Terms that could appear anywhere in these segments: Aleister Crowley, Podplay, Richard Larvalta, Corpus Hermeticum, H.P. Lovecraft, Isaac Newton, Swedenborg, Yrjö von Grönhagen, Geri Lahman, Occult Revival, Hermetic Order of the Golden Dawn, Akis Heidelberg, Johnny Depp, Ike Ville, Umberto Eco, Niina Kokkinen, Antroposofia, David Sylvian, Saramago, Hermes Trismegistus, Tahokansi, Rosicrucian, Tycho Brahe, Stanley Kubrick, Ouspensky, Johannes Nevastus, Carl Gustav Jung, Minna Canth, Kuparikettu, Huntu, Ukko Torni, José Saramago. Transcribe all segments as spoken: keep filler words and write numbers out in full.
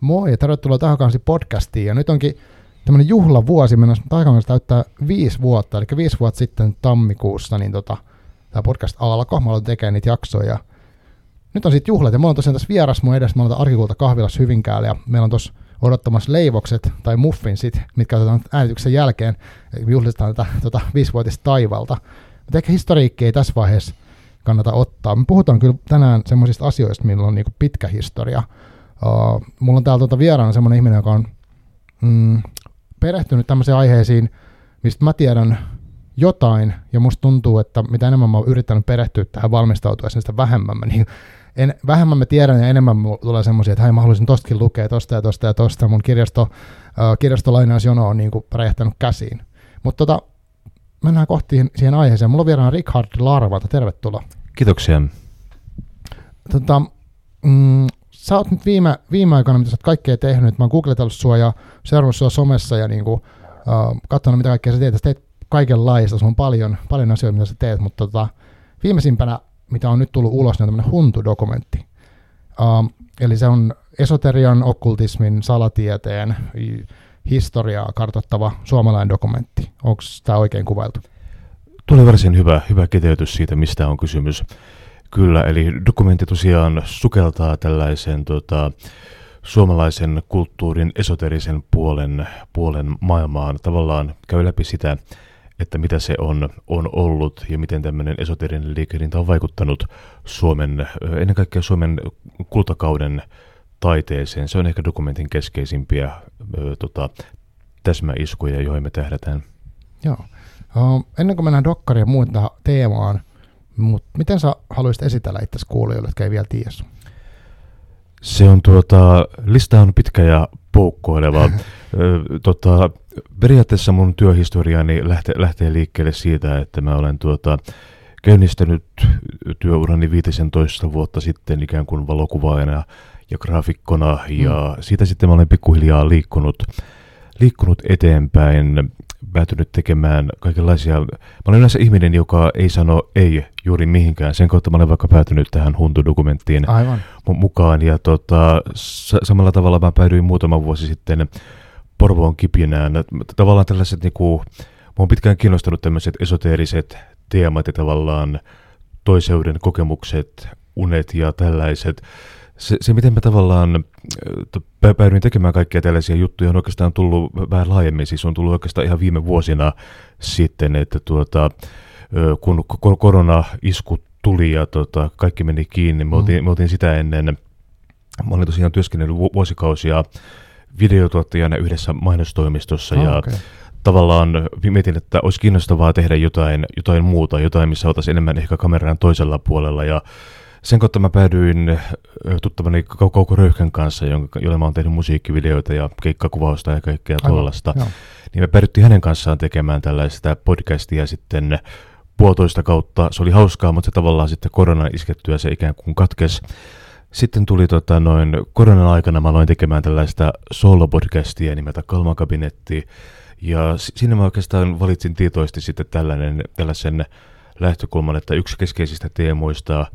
Moi, tervetuloa Tahokansi podcastiin. Ja nyt onkin tämmöinen juhlavuosi mennessä. Tahokansi täyttää viisi vuotta, eli viisi vuotta sitten tammikuussa niin tota, tämä podcast alkoi. Mä aloin tekemään niitä jaksoja. Nyt on sitten juhlat ja mulla on tosiaan tässä vieras mun edessä. Mä aloitan Arkikulta kahvilassa Hyvinkäällä ja meillä on tuossa odottamassa leivokset tai muffinsit, mitkä otetaan äänityksen jälkeen. Juhlistetaan tätä tota, viisivuotista taivalta. Mutta ehkä historiikki ei tässä vaiheessa kannata ottaa. Me puhutaan kyllä tänään semmoisista asioista, millä on niinku pitkä historia. Uh, mulla on täällä tuota vieraana semmoinen ihminen, joka on mm, perehtynyt tämmöisiin aiheisiin, mistä mä tiedän jotain, ja musta tuntuu, että mitä enemmän mä oon yrittänyt perehtyä tähän valmistautua, sitä vähemmän mä, niin, en, vähemmän mä tiedän, ja enemmän mulla tulee semmoisia, että hei, mä haluaisin tostakin lukea, tosta ja tosta ja tosta, mun kirjasto, uh, kirjastolainausjono on niin kuin räjähtänyt käsiin. Mutta tota, mennään kohti siihen aiheeseen. Mulla on vieraana Richard Larvalta, tervetuloa. Kiitoksia. Tota, mm, sä oot nyt viime, viime aikoina, mitä sä oot kaikkea tehnyt, mä oon googletellut sua ja seurannut sua somessa ja niinku, uh, katsonut, mitä kaikkea sä teet. Sä teet kaikenlaista, sulla on paljon, paljon asioita, mitä sä teet, mutta tota, viimeisimpänä, mitä on nyt tullut ulos, niin on tämmöinen Huntu-dokumentti. Uh, eli se on esoterian, okkultismin, salatieteen, historiaa kartoittava suomalainen dokumentti. Onko tämä oikein kuvailtu? Tuli varsin hyvä, hyvä kiteytys siitä, mistä on kysymys. Kyllä, eli dokumentti tosiaan sukeltaa tällaisen tota, suomalaisen kulttuurin esoterisen puolen, puolen maailmaan. Tavallaan käy läpi sitä, että mitä se on, on ollut ja miten tämmöinen esoterinen liikehdintä on vaikuttanut Suomen, ennen kaikkea Suomen kultakauden taiteeseen. Se on ehkä dokumentin keskeisimpiä ö, tota, täsmäiskuja, joihin me tähdätään. Joo. Uh, ennen kuin mennään dokkariin ja muun tähän teemaan, mut miten sä haluaisit esitellä itse kuulijoille, jotka ei vielä tiedä? Se on tuota, lista on pitkä ja poukkoileva. tota, periaatteessa mun työhistoriani lähtee, lähtee liikkeelle siitä, että mä olen tuota, käynnistänyt työurani viisitoista vuotta sitten ikään kuin valokuvaajana ja graafikkona, ja mm. siitä sitten mä olen pikkuhiljaa liikkunut, liikkunut eteenpäin, päätynyt tekemään kaikenlaisia. Mä olen yleensä ihminen, joka ei sano ei juuri mihinkään. Sen kautta mä olen vaikka päätynyt tähän Huntu-dokumenttiin mukaan. Ja tota, sa- samalla tavalla mä päädyin muutama vuosi sitten Porvoon kipinään. Tavallaan tällaiset, niinku, mä oon pitkään kiinnostanut tämmöiset esoteeriset teemat ja tavallaan toiseuden kokemukset, unet ja tällaiset. Se, se, miten mä tavallaan päädyin tekemään kaikkia tällaisia juttuja, on oikeastaan tullut vähän laajemmin, siis on tullut oikeastaan ihan viime vuosina sitten, että tuota, kun korona-isku tuli ja tuota, kaikki meni kiinni, me oltiin, me oltiin sitä ennen, mä olin tosiaan työskennellyt vuosikausia videotuottajana yhdessä mainostoimistossa, ah, ja okay. Tavallaan mietin, että olisi kiinnostavaa tehdä jotain, jotain muuta, jotain, missä oltaisiin enemmän ehkä kameran toisella puolella, ja sen kautta mä päädyin tuttavani Kauko Röyhkän kanssa, jolle mä oon tehnyt musiikkivideoita ja keikkakuvausta ja kaikkea tollaista. Niin me päädyttiin hänen kanssaan tekemään tällaista podcastia sitten puolitoista kautta. Se oli hauskaa, mutta se tavallaan sitten koronan iskettyä se ikään kuin katkesi. Sitten tuli tota noin, koronan aikana mä aloin tekemään tällaista solo-podcastia nimeltä Kalmakabinetti. Ja siinä mä oikeastaan valitsin tietoisesti sitten tällainen, tällaisen lähtökulman, että yksi keskeisistä teemoista.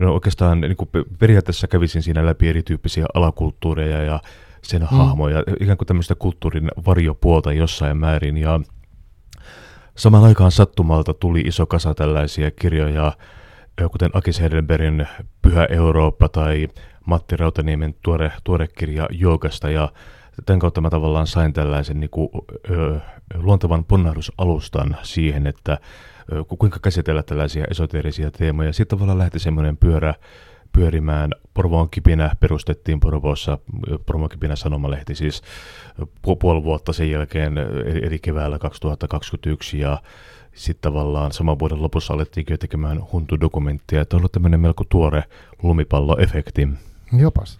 No oikeastaan niin kuin periaatteessa kävisin siinä läpi erityyppisiä alakulttuureja ja sen mm. hahmoja, ikään kuin tämmöistä kulttuurin varjopuolta jossain määrin. Ja samaan aikaan sattumalta tuli iso kasa tällaisia kirjoja, kuten Akis Heidelbergin Pyhä Eurooppa tai Matti Rautaniemen tuore, tuore kirja joogasta. Ja tämän kautta mä tavallaan sain tällaisen niin kuin, ö, luontevan ponnahdusalustan siihen, että kuinka käsitellä tällaisia esoteerisia teemoja. Sitten tavallaan lähti semmoinen pyörä pyörimään. Porvoon kipinä perustettiin Porvoossa, Porvoon kipinä sanomalehti siis puoli vuotta sen jälkeen, eli keväällä kaksituhattakaksikymmentäyksi, ja sitten tavallaan saman vuoden lopussa alettiin tekemään Huntu-dokumenttia. Tämä on ollut tämmöinen melko tuore lumipalloefekti. Jopas.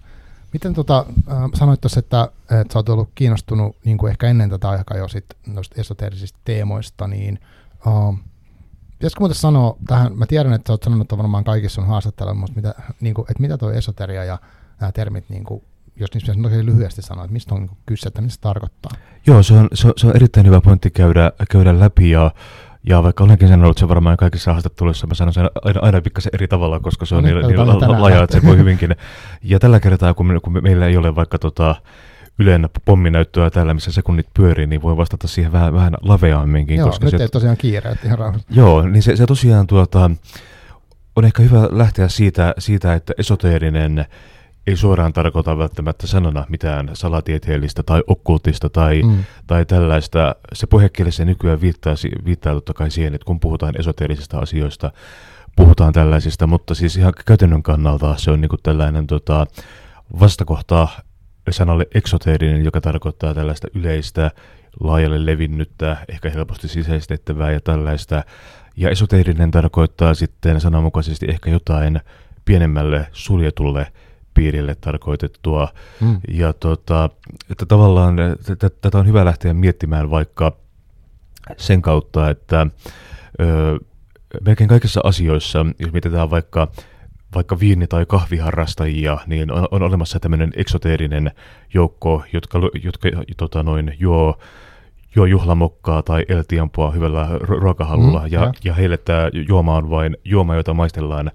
Miten tota, sanoit tuossa, että, että sä oot ollut kiinnostunut niin kuin ehkä ennen tätä aikaa jo sit noista esoteerisista teemoista, niin uh, pitäisikö muuten sanoa tähän, mä tiedän, että sä oot sanonut varmaan kaikissa sun haastatteluissa, mutta mitä, niin kuin, että mitä toi esoteria ja nämä termit, niin kuin, jos niissä pitäisi lyhyesti sanoa, että mistä on kyse, että mitä se tarkoittaa? Joo, se on, se on, se on erittäin hyvä pointti käydä, käydä läpi, ja, Ja vaikka olenkin sen ollut, se varmaan kaikissa haastatteluissa, mä sanon sen aina, aina pikkasen eri tavalla, koska se on no, niin, niin la- laaja, että se voi hyvinkin. Ja tällä kertaa, kun, me, kun meillä ei ole vaikka tota, Ylen pomminäyttöä täällä, missä sekunnit pyörii, niin voi vastata siihen vähän, vähän laveamminkin. Joo, koska nyt se, ei tosiaan kiire, että ihan rauhassa. Joo, niin se, se tosiaan tuota, on ehkä hyvä lähteä siitä, siitä että esoteerinen ei suoraan tarkoita välttämättä sanana mitään salatieteellistä tai okkultista tai, mm. tai tällaista. Se puhekielessä nykyään viittaa, viittaa totta kai siihen, että kun puhutaan esoteerisista asioista, puhutaan tällaisista, mutta siis ihan käytännön kannalta se on niin kuin tällainen tota, vastakohta sanalle eksoteerinen, joka tarkoittaa tällaista yleistä, laajalle levinnyttä, ehkä helposti sisäistettävää ja tällaista. Ja esoteerinen tarkoittaa sitten sananmukaisesti ehkä jotain pienemmälle suljetulle piirille tarkoitettua. Mm. Ja tota, että tavallaan tätä on hyvä lähteä miettimään vaikka sen kautta, että ö, melkein kaikissa asioissa, jos mietitään vaikka, vaikka viini- tai kahviharrastajia, niin on, on olemassa tämmöinen eksoteerinen joukko, jotka, jotka tota noin, juo, juo juhlamokkaa tai eltiampua hyvällä ruokahalulla, mm, ja, ja. ja heille tämä juoma on vain juoma, jota maistellaan,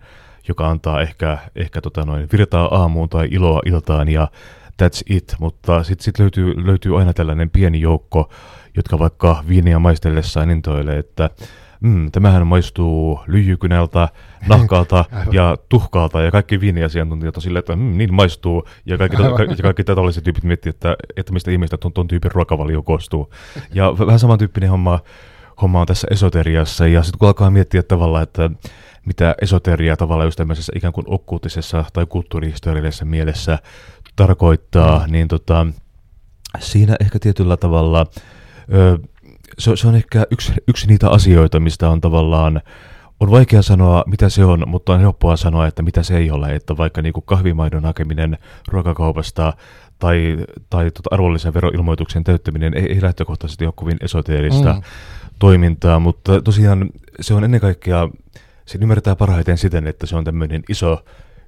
joka antaa ehkä, ehkä tota noin virtaa aamuun tai iloa iltaan ja that's it, mutta sitten sit löytyy, löytyy aina tällainen pieni joukko, jotka vaikka viiniä maistellessaan intoilee, että mm, tämähän maistuu lyijykynältä, nahkalta ja tuhkalta, ja kaikki viiniasiantuntijat on silleen, että mm, niin maistuu, ja kaikki, to, ka, ja kaikki tällaiset tyypit miettii, että, että mistä ihmistä ton, ton tyypin ruokavalio koostuu. Ja vähän samantyyppinen homma, homma on tässä esoteriassa, ja sitten kun alkaa miettiä tavallaan, että mitä esoteriaa tavallaan just tämmöisessä ikään kuin okkultisessa tai kulttuurihistoriallisessa mielessä tarkoittaa, niin tota, siinä ehkä tietyllä tavalla ö, se, se on ehkä yksi, yksi niitä asioita, mistä on tavallaan, on vaikea sanoa mitä se on, mutta on helppoa sanoa, että mitä se ei ole, että vaikka niin kuin kahvimaidon hakeminen ruokakaupasta tai, tai tuota arvonlisäveroilmoituksen täyttäminen ei, ei lähtökohtaisesti ole kovin esoteerista mm. toimintaa, mutta tosiaan se on ennen kaikkea sen ymmärtää parhaiten siten, että se on tämmöinen iso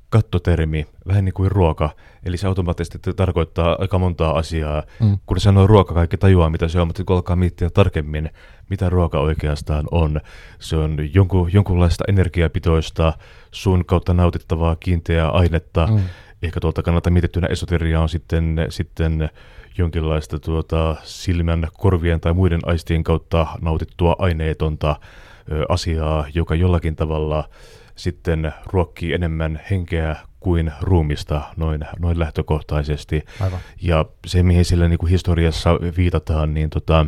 kattotermi, vähän niin kuin ruoka. Eli se automaattisesti tarkoittaa aika montaa asiaa. Mm. Kun sanoo ruoka, kaikki tajuaa, mitä se on, mutta kun alkaa miettiä tarkemmin, mitä ruoka oikeastaan on. Se on jonkun, jonkunlaista energiapitoista, suun kautta nautittavaa kiinteää ainetta. Mm. Ehkä tuolta kannalta mietittynä esoteria on sitten, sitten jonkinlaista tuota silmän, korvien tai muiden aistien kautta nautittua aineetonta asiaa, joka jollakin tavalla sitten ruokkii enemmän henkeä kuin ruumista noin, noin lähtökohtaisesti. Aivan. Ja se, mihin sillä niin kuin historiassa viitataan, niin tota,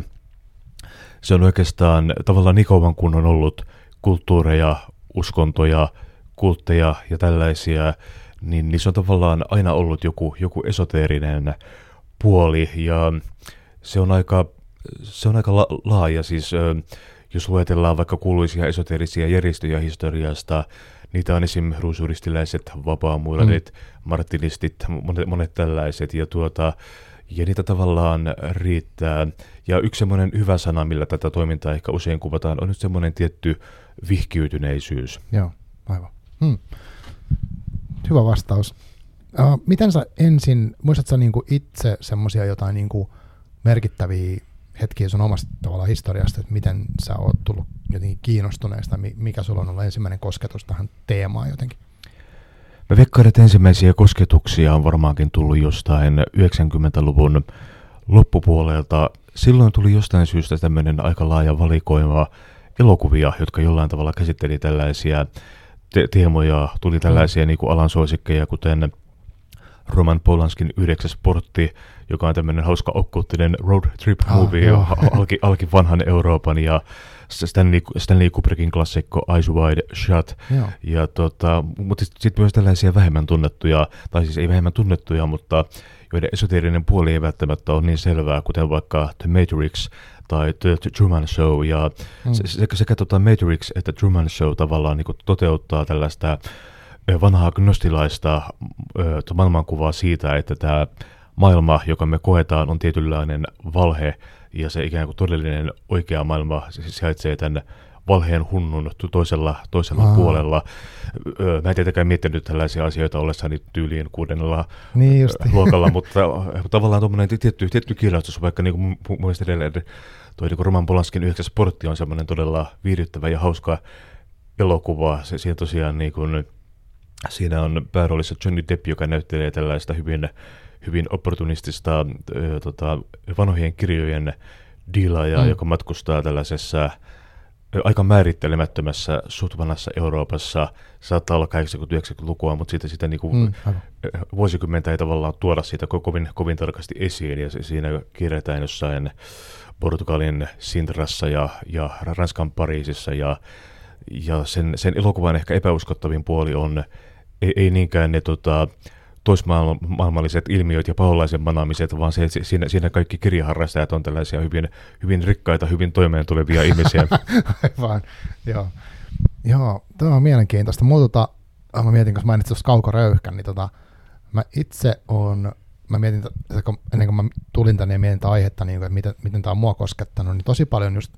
se on oikeastaan tavallaan niin kauan, kun on ollut kulttuureja, uskontoja, kultteja ja tällaisia, niin, niin se on tavallaan aina ollut joku, joku esoteerinen puoli, ja se on aika, se on aika la- laaja, siis jos luetellaan vaikka kuuluisia esoteerisia järjestöjä historiasta, niitä on esim. Ruusuristiläiset, vapaamuurarit, mm. martinistit, monet, monet tällaiset, ja, tuota, ja niitä tavallaan riittää. Ja yksi semmoinen hyvä sana, millä tätä toimintaa ehkä usein kuvataan, on nyt semmoinen tietty vihkiytyneisyys. Joo, aivan. Hmm. Hyvä vastaus. Uh, miten sä ensin, muistatko sä niinku itse semmoisia jotain niinku merkittäviä hetkiä sun omasta tavallaan historiasta, että miten sä oot tullut jotenkin kiinnostuneesta, mikä sulla on ollut ensimmäinen kosketus tähän teemaan jotenkin? Mä veikkaan, että ensimmäisiä kosketuksia on varmaankin tullut jostain yhdeksänkymmentäluvun loppupuolelta. Silloin tuli jostain syystä tämmöinen aika laaja valikoima elokuvia, jotka jollain tavalla käsitteli tällaisia te- teemoja. Tuli tällaisia niin kuin alan suosikkeja, kuten Roman Polanskin Yhdeksäs portti, joka on tämmöinen hauska okkulttinen road trip movie ah, alki, alki vanhan Euroopan, ja Stanley, Stanley Kubrickin klassikko Eyes Wide Shut. Ja tota, mutta sitten sit myös tällaisia vähemmän tunnettuja, tai siis ei vähemmän tunnettuja, mutta joiden esoteerinen puoli ei välttämättä ole niin selvää, kuten vaikka The Matrix tai The Truman Show. Ja mm. se, sekä, sekä tota Matrix että Truman Show tavallaan niin kuin toteuttaa tällaista vanhaa gnostilaista maailmankuvaa siitä, että tämä maailma, joka me koetaan, on tietynlainen valhe, ja se ikään kuin todellinen oikea maailma sijaitsee tämän valheen hunnun toisella, toisella Aha. puolella. Mä en tietenkään miettinyt tällaisia asioita ollessani tyyliin kuudennella niin luokalla, mutta tavallaan tuommoinen tietty, tietty kirjastus, vaikka niin kuin mun mielestä edelleen toi niin kuin Roman Polanskin yhdeksäs portti on semmoinen todella viihdyttävä ja hauska elokuva. Se, siinä tosiaan niin kuin, siinä on pääroolissa Johnny Depp, joka näyttelee tällaista hyvin, hyvin opportunistista ö, tota, vanhojen kirjojen diilaajaa, mm. joka matkustaa tällaisessa aika määrittelemättömässä sutvanassa Euroopassa. Saattaa olla kahdeksankymmentä-yhdeksänkymmentälukua, mutta siitä, sitä niinku mm. vuosikymmentä ei tavallaan tuoda siitä kovin, kovin tarkasti esiin. Ja siinä kierretään jossain Portugalin Sintrassa ja, ja Ranskan Pariisissa. Ja, ja sen, sen elokuvan ehkä epäuskottavin puoli on ei, ei niinkään ne tota, toismaailmalliset ilmiöt ja paholaisen manaamiset, vaan se, siinä, siinä kaikki kirjaharrastajat on tällaisia hyvin, hyvin rikkaita, hyvin toimeentulevia ihmisiä. Aivan, joo. Joo, tämä on mielenkiintoista. Mulla tota, mä mietin, kun mainitsin tuossa Kauko Röyhkän, niin tota, mä itse on, mä mietin, ennen kuin mä tulin tänne ja mietin tätä aihetta, niin, että miten, miten tämä on mua koskettanut, niin tosi paljon just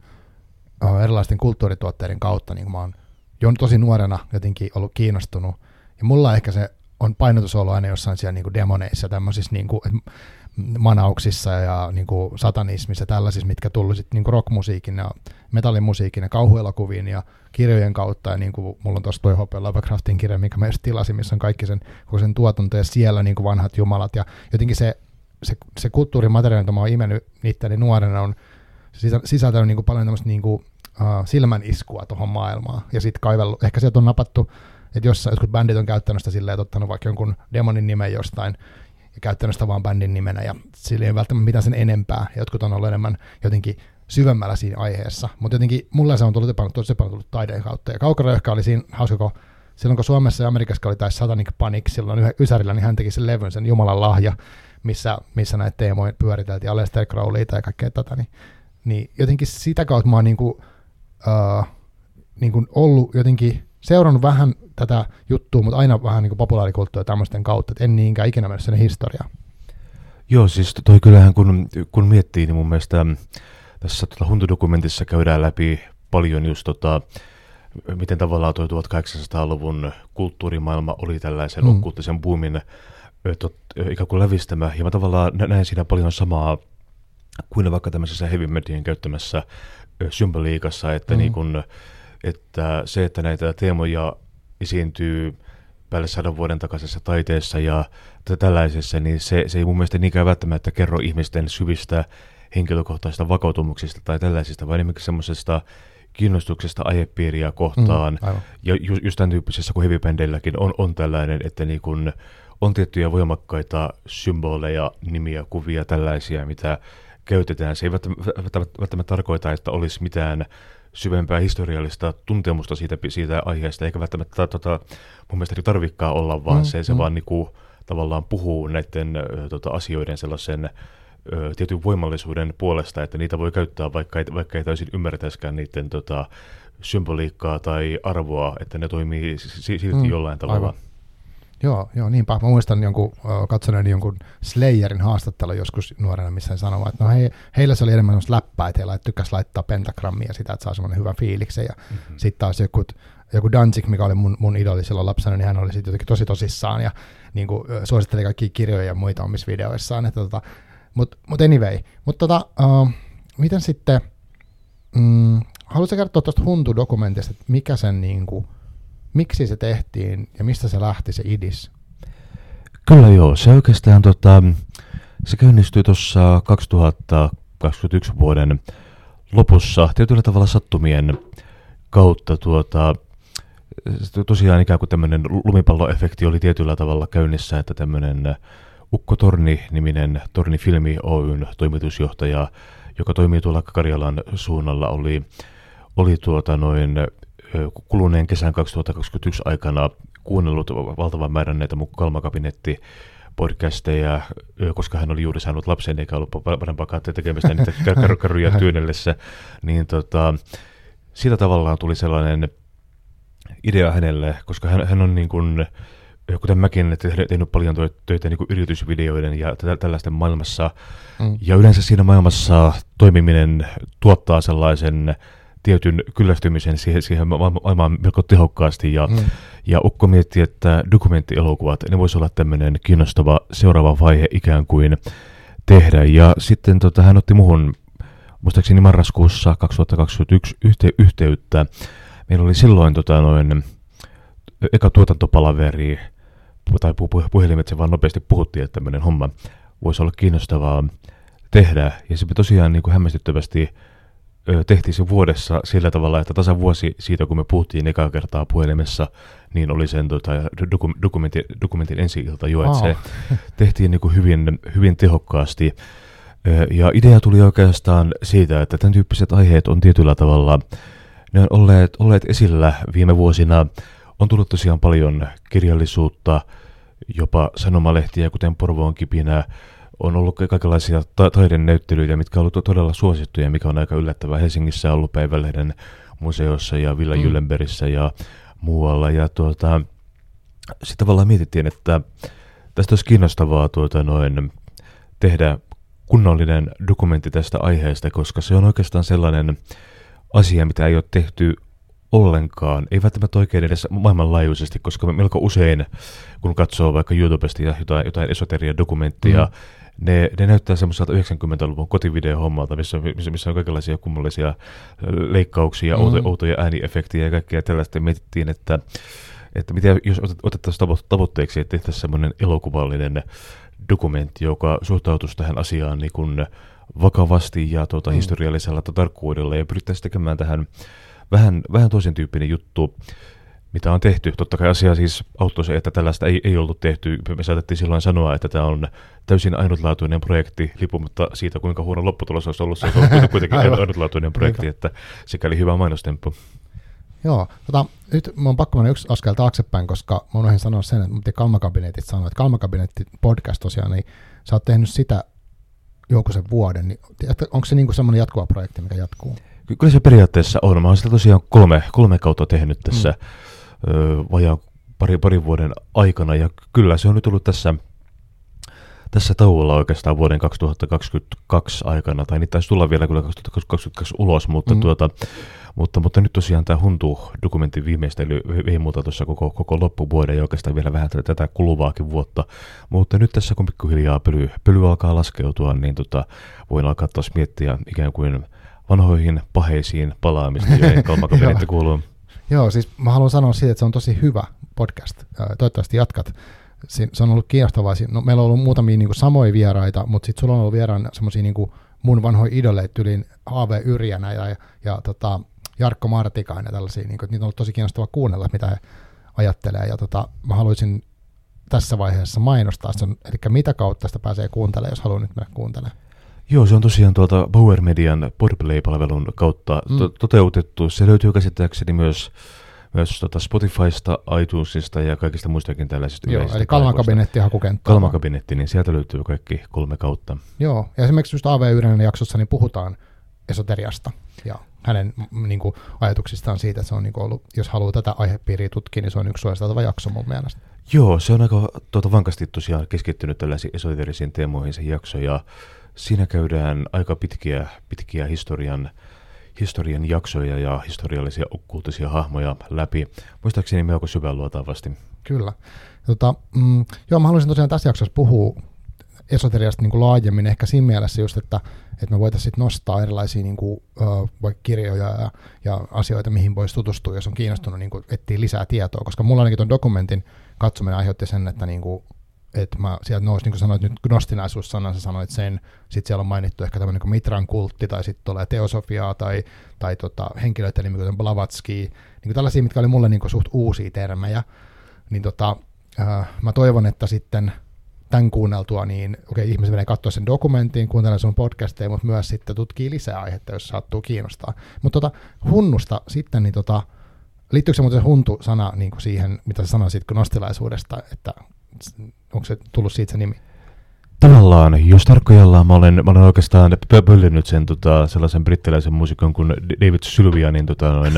erilaisten kulttuurituotteiden kautta, niin mä oon jo tosi nuorena jotenkin ollut kiinnostunut, ja mulla ehkä se on painotus ollut aina jossain siellä niin kuin demoneissa, tämmöisissä niin kuin manauksissa ja niin kuin satanismissa, tällaisissa, mitkä tullut sitten niin kuin rockmusiikin ja metallimusiikin ja kauhuelokuviin ja kirjojen kautta. Ja niin kuin mulla on tuossa tuo H P. Lovecraftin kirja, minkä mä just tilasin, missä on kaikki sen, sen tuotanto ja siellä niin kuin vanhat jumalat. Ja jotenkin se, se, se kulttuurimateriaali, jota mä oon imennyt niittäni nuorena, on sisältänyt niin kuin paljon tämmöistä niin kuin, uh, silmäniskua tuohon maailmaan. Ja sitten kaivellut, ehkä sieltä on napattu, että jossain jotkut bändit on käyttänyt sitä silleen, että ottanut vaikka jonkun demonin nimen jostain ja käyttänyt sitä vaan bändin nimenä ja sillä ei välttämättä mitään sen enempää. Jotkut on ollut enemmän jotenkin syvemmällä siinä aiheessa, mutta jotenkin mulle se on tullut paljon, tosi paljon tullut taideen kautta. Ja Kauko Röyhkä oli siinä hauska, kun silloin kun Suomessa ja Amerikassa oli tai Satanic Panic silloin Ysärillä, niin hän teki sen levyn, sen Jumalan lahja, missä, missä näitä teemoja pyöriteltiin, Aleister Crowley tai kaikkea tätä. Niin, niin jotenkin sitä kautta mä oon niinku, äh, niinku ollut jotenkin seurannut vähän tätä juttua, mutta aina vähän niin kuin populaarikulttuuria tämmöisten kautta, että en niinkään ikinä mennyt sen historiaan. Joo, siis toi kyllähän kun, kun miettii, niin mun mielestä tässä tota Huntu-dokumentissa käydään läpi paljon just tota, miten tavallaan toi tuhatkahdeksansataaluvun kulttuurimaailma oli tällaisen mm. okkulttisen boomin tot, ikään kuin lävistämä, ja mä tavallaan näen siinä paljon samaa kuin vaikka tämmöisessä heavy metalin käyttämässä symboliikassa, että mm. niin kun, että se, että näitä teemoja esiintyy päälle sadan vuoden takaisessa taiteessa ja tällaisessa, niin se, se ei mun mielestä niinkään välttämättä kerro ihmisten syvistä henkilökohtaisista vakautumuksista tai tällaisista, vaan esimerkiksi semmoisesta kiinnostuksesta aihepiiriä kohtaan. Mm, ja ju, just tämän tyyppisessä, kun heavy-bändeilläkin on, on tällainen, että niin kun on tiettyjä voimakkaita symboleja, nimiä, kuvia, tällaisia, mitä käytetään. Se ei välttämättä, välttämättä tarkoita, että olisi mitään syvempää historiallista tuntemusta siitä, siitä aiheesta, eikä välttämättä tota, mun mielestä tarvikkaa olla, vaan mm, se, se mm. vaan niinku, tavallaan puhuu näiden ö, tota, asioiden sellaisen ö, tietyn voimallisuuden puolesta, että niitä voi käyttää, vaikka ei, vaikka ei täysin ymmärtäisikään niiden tota, symboliikkaa tai arvoa, että ne toimii silti mm, jollain tavalla. Aivan. Joo, joo, niinpä. Mä muistan jonkun, katsoneeni jonkun Slayerin haastattelun joskus nuorena, missä hän sanoi, että no he, heillä se oli enemmän semmoista läppää, että heillä tykkäsi laittaa pentagrammia sitä, että saa semmoinen hyvän fiiliksen. Ja mm-hmm. sitten taas joku, joku Danzig, mikä oli mun, mun idoli silloin lapsena, niin hän oli sitten jotenkin tosi tosissaan ja niin kuin, suositteli kaikkia kirjoja ja muita omissa videoissaan. Tota, Mutta mut anyway. Mut tota, uh, miten sitten, mm, haluatko kertoa tuosta Huntu-dokumentista, että mikä sen niin kuin, miksi se tehtiin ja mistä se lähti, se idis? Kyllä joo, se oikeastaan tota, se käynnistyi tuossa kaksituhattakaksikymmentäyksi vuoden lopussa tietyllä tavalla sattumien kautta. Tuota, tosiaan ikään kuin tämmöinen lumipalloefekti oli tietyllä tavalla käynnissä, että tämmöinen Ukko Torni-niminen Torni Filmi Oyn toimitusjohtaja, joka toimii tuolla Karjalan suunnalla, oli, oli tuota noin kuluneen kesän kaksituhattakaksikymmentäyksi aikana kuunnellut valtavan määrän näitä mun Kalmakabinetti-podcasteja, koska hän oli juuri saanut lapsen eikä ollut parempaakaan tekemistä niitä karruja tyynellessä, niin tota, siitä tavallaan tuli sellainen idea hänelle, koska hän, hän on niin kuin, kuten mäkin, tehnyt paljon töitä niin kuin yritysvideoiden ja tällaisten maailmassa, mm. ja yleensä siinä maailmassa toimiminen tuottaa sellaisen tietyn kyllästymisen siihen, siihen maailmaan melko tehokkaasti. Ja, mm. ja Ukko mietti, että dokumenttielokuvat, ne voisi olla tämmöinen kiinnostava seuraava vaihe ikään kuin tehdä. Ja sitten tota, hän otti muhun, muistaakseni marraskuussa kaksituhattakaksikymmentäyksi yhte- yhteyttä. Meillä oli silloin tota, noin, eka tuotantopalaveri, tai puhelimitse vaan nopeasti puhuttiin, että tämmöinen homma voisi olla kiinnostavaa tehdä. Ja se tosiaan niin kuin hämmästyttävästi tehtiin se vuodessa sillä tavalla, että tasan vuosi siitä, kun me puhuttiin ekaa kertaa puhelimessa, niin oli sen tota, dokum- dokumentin, dokumentin ensi-ilta jo, että se tehtiin niin kuin hyvin, hyvin tehokkaasti. Ja idea tuli oikeastaan siitä, että tämän tyyppiset aiheet on tietyllä tavalla, ne on olleet, olleet esillä viime vuosina. On tullut tosiaan paljon kirjallisuutta, jopa sanomalehtiä, kuten Porvoon kipinä. On ollut kaikenlaisia ta- taidenäyttelyitä, mitkä on ollut todella suosittuja, mikä on aika yllättävää. Helsingissä on ollut Päivälehden museossa ja Villa mm. Jyllenbergissä ja muualla. Ja tuota, sitten tavallaan mietittiin, että tästä olisi kiinnostavaa tuota noin, tehdä kunnollinen dokumentti tästä aiheesta, koska se on oikeastaan sellainen asia, mitä ei ole tehty ollenkaan, ei välttämättä oikein edes maailmanlaajuisesti, koska melko usein, kun katsoo vaikka YouTubesta jotain, jotain esoteria dokumenttia, mm. ne, ne näyttää semmoiselta yhdeksänkymmentäluvun kotivideohommalta, missä, missä on kaikenlaisia kummallisia leikkauksia, mm. outo, outoja ääniefektejä ja kaikkea tällaista. Mietittiin, että, että mitä jos otettaisiin tavoitteeksi, että tehtäisiin semmoinen elokuvallinen dokumentti, joka suhtautuisi tähän asiaan niin kuin vakavasti ja tuota, mm. historiallisella tarkkuudella ja pyrittäisiin tekemään tähän Vähän, vähän toisen tyyppinen juttu, mitä on tehty. Totta kai asia siis auttoi se, että tällaista ei, ei ollut tehty. Me saatettiin silloin sanoa, että tämä on täysin ainutlaatuinen projekti, riippumatta siitä, kuinka huono lopputulos olisi ollut. Se on kuitenkin ainutlaatuinen projekti, että sikäli hyvä mainostemppu. Joo, tota, nyt minun on pakko mennä yksi askel taaksepäin, koska minun olen sanonut sen, että minun pitää Kalmakabinetit sanoa, että Kalmakabinetti-podcast tosiaan, niin sä oot tehnyt sitä joku sen vuoden, niin onko se niinku semmoinen jatkuva projekti, mikä jatkuu? Kyllä se periaatteessa on. Mä oon sitä tosiaan kolme, kolme kautta tehnyt tässä mm. ö, vajaan pari, pari vuoden aikana, ja kyllä se on nyt ollut tässä, tässä tauolla oikeastaan vuoden kaksituhattakaksikymmentäkaksi aikana, tai niitä taisi tulla vielä kyllä kaksituhattakaksikymmentäkaksi ulos, mutta, mm. tuota, mutta, mutta nyt tosiaan tämä Huntu-dokumentin viimeistely ei muuta tuossa koko, koko loppuvuoden ja oikeastaan vielä vähän tätä kuluvaakin vuotta, mutta nyt tässä kun pikkuhiljaa pöly, pöly alkaa laskeutua, niin tota, voin alkaa taas miettiä ikään kuin vanhoihin paheisiin palaamista, joiden Kalmakabinetti kuuluu. Joo, siis mä haluan sanoa siitä, että se on tosi hyvä podcast. Toivottavasti jatkat. Se on ollut kiinnostavaa. No, meillä on ollut muutamia niin kuin samoja vieraita, mutta sitten sulla on ollut vieraana semmoisia niin kuin mun vanhoja idoleita, yliin A V. Yrjänä ja, ja, ja tota, Jarkko Martikainen ja tällaisia. Niin kuin, niitä on ollut tosi kiinnostavaa kuunnella, mitä he ajattelee. Ja tota, mä haluaisin tässä vaiheessa mainostaa sen, eli mitä kautta sitä pääsee kuuntelemaan, jos haluaa nyt mennä kuuntelemaan. Joo, se on tosiaan tuolta Bauer Median Podplay-palvelun kautta to- toteutettu. Se löytyy käsittääkseni myös, myös tuota Spotifysta, iTunesista ja kaikista muistakin tällaisista Joo, yleisistä. Joo, eli Kalmakabinetti hakukenttä. Kalmakabinetti, niin sieltä löytyy kaikki kolme kautta. Joo, ja esimerkiksi just A V-Yrjänän jaksossa niin puhutaan esoteriasta ja hänen niin kuin, ajatuksistaan siitä, että se on niin kuin ollut, jos haluaa tätä aihepiiriä tutkia, niin se on yksi suojeltava jakso mun mielestä. Joo, se on aika tuota, vankasti tosiaan keskittynyt tällaisiin esoterisiin teemoihin se jakso ja siinä käydään aika pitkiä, pitkiä historian, historian jaksoja ja historiallisia okkultisia hahmoja läpi. Muistaakseni melko syvään luotaavasti. Kyllä. Tota, mm, joo, mä haluaisin tosiaan tässä jaksossa puhua esoteriasta niin kuin laajemmin, ehkä siinä mielessä just, että, että me voitaisiin nostaa erilaisia niin kuin, uh, vaikka kirjoja ja, ja asioita, mihin voisi tutustua, jos on kiinnostunut niin kuin etsiä lisää tietoa, koska mulla ainakin tuon dokumentin katsominen aiheutti sen, että niin kuin, että mä sieltä nousi, niin kuin sanoit nyt gnostinaisuussanan, sä sanoit sen, sitten siellä on mainittu ehkä tämmöinen niin kuin Mitran kultti, tai sitten tulee teosofiaa, tai, tai tota, henkilöitä, eli kuten Blavatsky, niin kuin tällaisia, mitkä oli mulle niin kuin suht uusia termejä, niin tota, äh, mä toivon, että sitten tämän kuunneltua, niin okei, okay, ihmiset menee katsoa sen dokumentin, kuuntelemaan sun podcasteja, mutta myös sitten tutkii lisää aihetta, jos saattuu kiinnostaa. Mutta tota, hunnusta sitten, niin tota, liittyykö se muuten se huntu-sana niin kuin siihen, mitä sä sanoisit gnostilaisuudesta, että onko se tullut siitä se nimi? Tavallaan, jos tarkkojellaan, mä olen, mä olen oikeastaan pöllinyt sen tota, sellaisen brittiläisen muusikon kuin David Sylvianin tota, noin,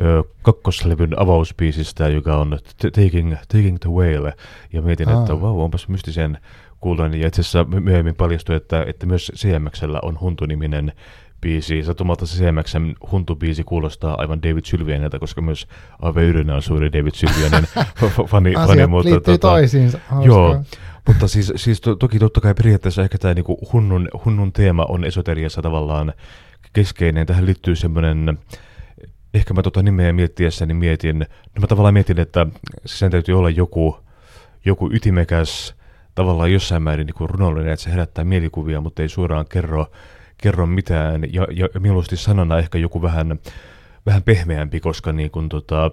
ö, kakkoslevyn avausbiisistä, joka on Taking, Taking the Whale, ja mietin, ah. että vau, wow, onpas mystisen kuuloinen, ja itse asiassa myöhemmin paljastui, että, että myös C M X:llä on Huntu-niminen biisi. Sattumalta C M X:n Huntu-biisi kuulostaa aivan David Sylvianilta, koska myös A V. Yrjänä on suuri David Sylvianin fani. Asiat fani, liittyy tota, toisiinsa. Joo, mutta siis, siis to, toki totta kai periaatteessa ehkä tämä niinku hunnun, hunnun teema on esoteriassa tavallaan keskeinen. Tähän liittyy semmoinen, ehkä mä tota nimeä miettiessäni mietin, no mä tavallaan mietin, että sen täytyy olla joku, joku ytimekäs, tavallaan jossain määrin niin kuin runollinen, että se herättää mielikuvia, mutta ei suoraan kerro, kerro mitään. Ja, ja mieluusti sanana ehkä joku vähän, vähän pehmeämpi, koska, niin kuin tota,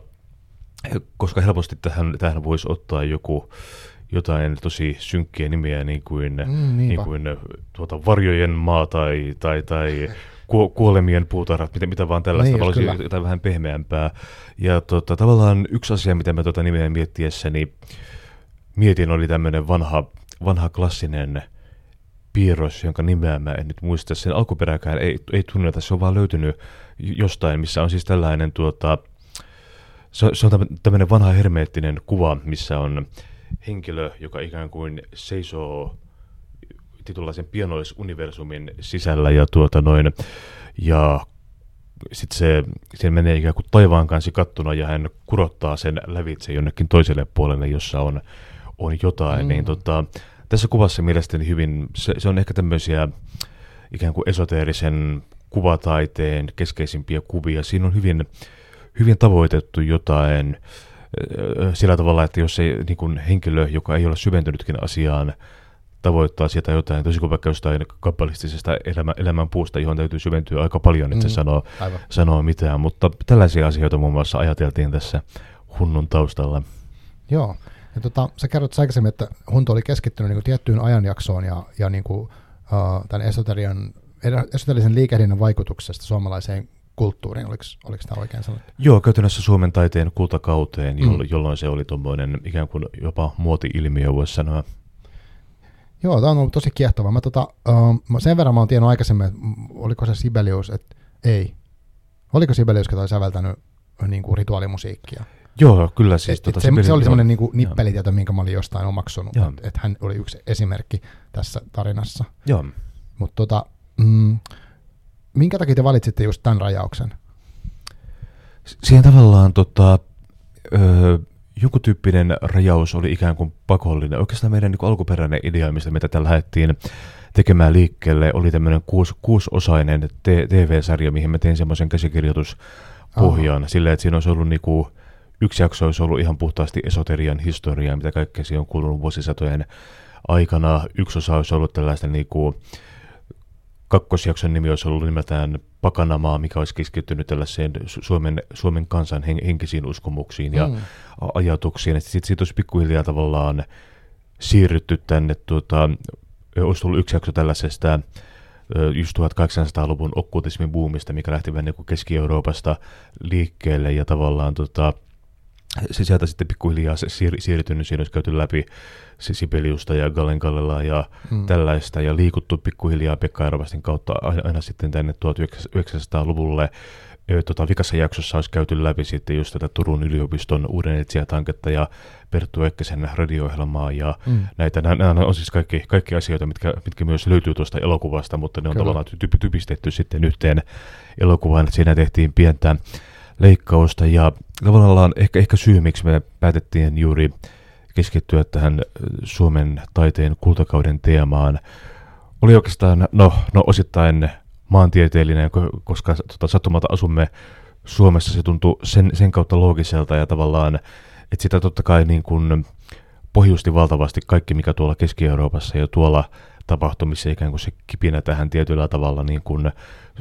koska helposti tähän, tähän voisi ottaa joku jotain tosi synkkiä nimeä, niin kuin, mm, niin kuin tuota, Varjojen maa tai, tai, tai Kuolemien puutarhat, mitä, mitä vaan tällaista, niin, tavallaan kyllä. Jotain vähän pehmeämpää. Ja tota, tavallaan yksi asia, mitä mä tuota nimeä miettiessäni mietin, oli tämmöinen vanha, vanha klassinen piirros, jonka nimeä mä en nyt muista. Sen alkuperäkään ei, ei tunneta, se on vaan löytynyt jostain, missä on siis tällainen, tuota, se, se on tämmöinen vanha hermeettinen kuva, missä on henkilö, joka ikään kuin seisoo tietynlaisen pienoisuniversumin sisällä ja tuota noin, ja sitten se, se menee ikään kuin taivaan kansi kattuna ja hän kurottaa sen lävitse jonnekin toiselle puolelle, jossa on, on jotain. Mm. Niin, tota, tässä kuvassa mielestäni hyvin, se, se on ehkä tämmöisiä ikään kuin esoteerisen kuvataiteen keskeisimpiä kuvia. Siinä on hyvin, hyvin tavoitettu jotain sillä tavalla, että jos ei niin kuin henkilö, joka ei ole syventynytkin asiaan, tavoittaa sieltä jotain, tosi kuin vaikka jostain kabbalistisesta elämä, elämänpuusta, johon täytyy syventyä aika paljon, että se mm, sanoo, sanoo mitään. Mutta tällaisia asioita muun muassa ajateltiin tässä hunnun taustalla. Joo. Ja tota, sä kerrot aikaisemmin, että huntu oli keskittynyt niin kuin tiettyyn ajanjaksoon ja, ja niin kuin, uh, tämän esoterian, esoterisen liikehdinnän vaikutuksesta suomalaiseen kulttuuriin. Oliko, oliko tämä oikein sanottu? Joo, käytännössä Suomen taiteen kultakauteen, jollo, mm. jolloin se oli tuommoinen ikään kuin jopa muoti-ilmiö, voisi sanoa. Joo, tämä on ollut tosi kiehtovaa. Mä tota, uh, sen verran mä oon tiennyt aikaisemmin, että oliko se Sibelius, että ei. Oliko Sibelius, joka oli säveltänyt niinku, rituaalimusiikkia? Joo, kyllä siis. Et, tota, se, Sibelius, se oli semmoinen niinku, nippelitieto, minkä mä olin jostain omaksunut. Että et hän oli yksi esimerkki tässä tarinassa. Joo. Mutta tota, mm, minkä takia te valitsitte just tämän rajauksen? Siihen tavallaan tota... Öö, joku tyyppinen rajaus oli ikään kuin pakollinen. Oikeastaan meidän niin kuin alkuperäinen idea, mistä me tätä lähdettiin tekemään liikkeelle, oli tämmöinen kuus, kuusosainen te- T V-sarja, mihin mä tein semmoisen käsikirjoituspohjan. Aha. Sillä, että siinä olisi ollut niin kuin, yksi jakso olisi ollut ihan puhtaasti esoterian historiaa, mitä kaikkea siihen on kuulunut vuosisatojen aikana. Yksi osa olisi ollut tällaista, niin kuin, kakkosjakson nimi olisi ollut nimeltään Pakanamaa, mikä olisi keskittynyt tällaiseen Suomen, Suomen kansan henkisiin uskomuksiin ja mm. ajatuksiin. Sitten siitä olisi pikkuhiljaa tavallaan siirrytty tänne, tuota, olisi tullut yksi jakso tällaisesta just tuhatkahdeksansataaluvun okkultismin buumista, mikä lähti vähän niin kuin Keski-Euroopasta liikkeelle ja tavallaan tuota, se sieltä sitten pikkuhiljaa siir- siirtynyt, siinä olisi käyty läpi Sibeliusta ja Gallen-Kallelaa ja mm. tällaista, ja liikuttu pikkuhiljaa Pekka Ervastin kautta aina sitten tänne tuhatyhdeksänsataaluvulle. Tota, vikassa jaksossa olisi käyty läpi sitten just tätä Turun yliopiston uuden etsijätanketta ja Perttu Häkkisen radio-ohjelmaa ja mm. näitä. Nämä on siis kaikki, kaikki asioita, mitkä, mitkä myös löytyy tuosta elokuvasta, mutta ne on Kyllä. tavallaan ty- typistetty sitten yhteen elokuvaan. Siinä tehtiin pientä leikkausta ja tavallaan ehkä, ehkä syy, miksi me päätettiin juuri keskittyä tähän Suomen taiteen kultakauden teemaan, oli oikeastaan no, no osittain maantieteellinen, koska tota, sattumalta asumme Suomessa, se tuntui sen, sen kautta loogiselta ja tavallaan, että sitä totta kai niin kuin pohjusti valtavasti kaikki, mikä tuolla Keski-Euroopassa ja tuolla tapahtumissa ikään kuin se kipinä tähän tietyllä tavalla niin kuin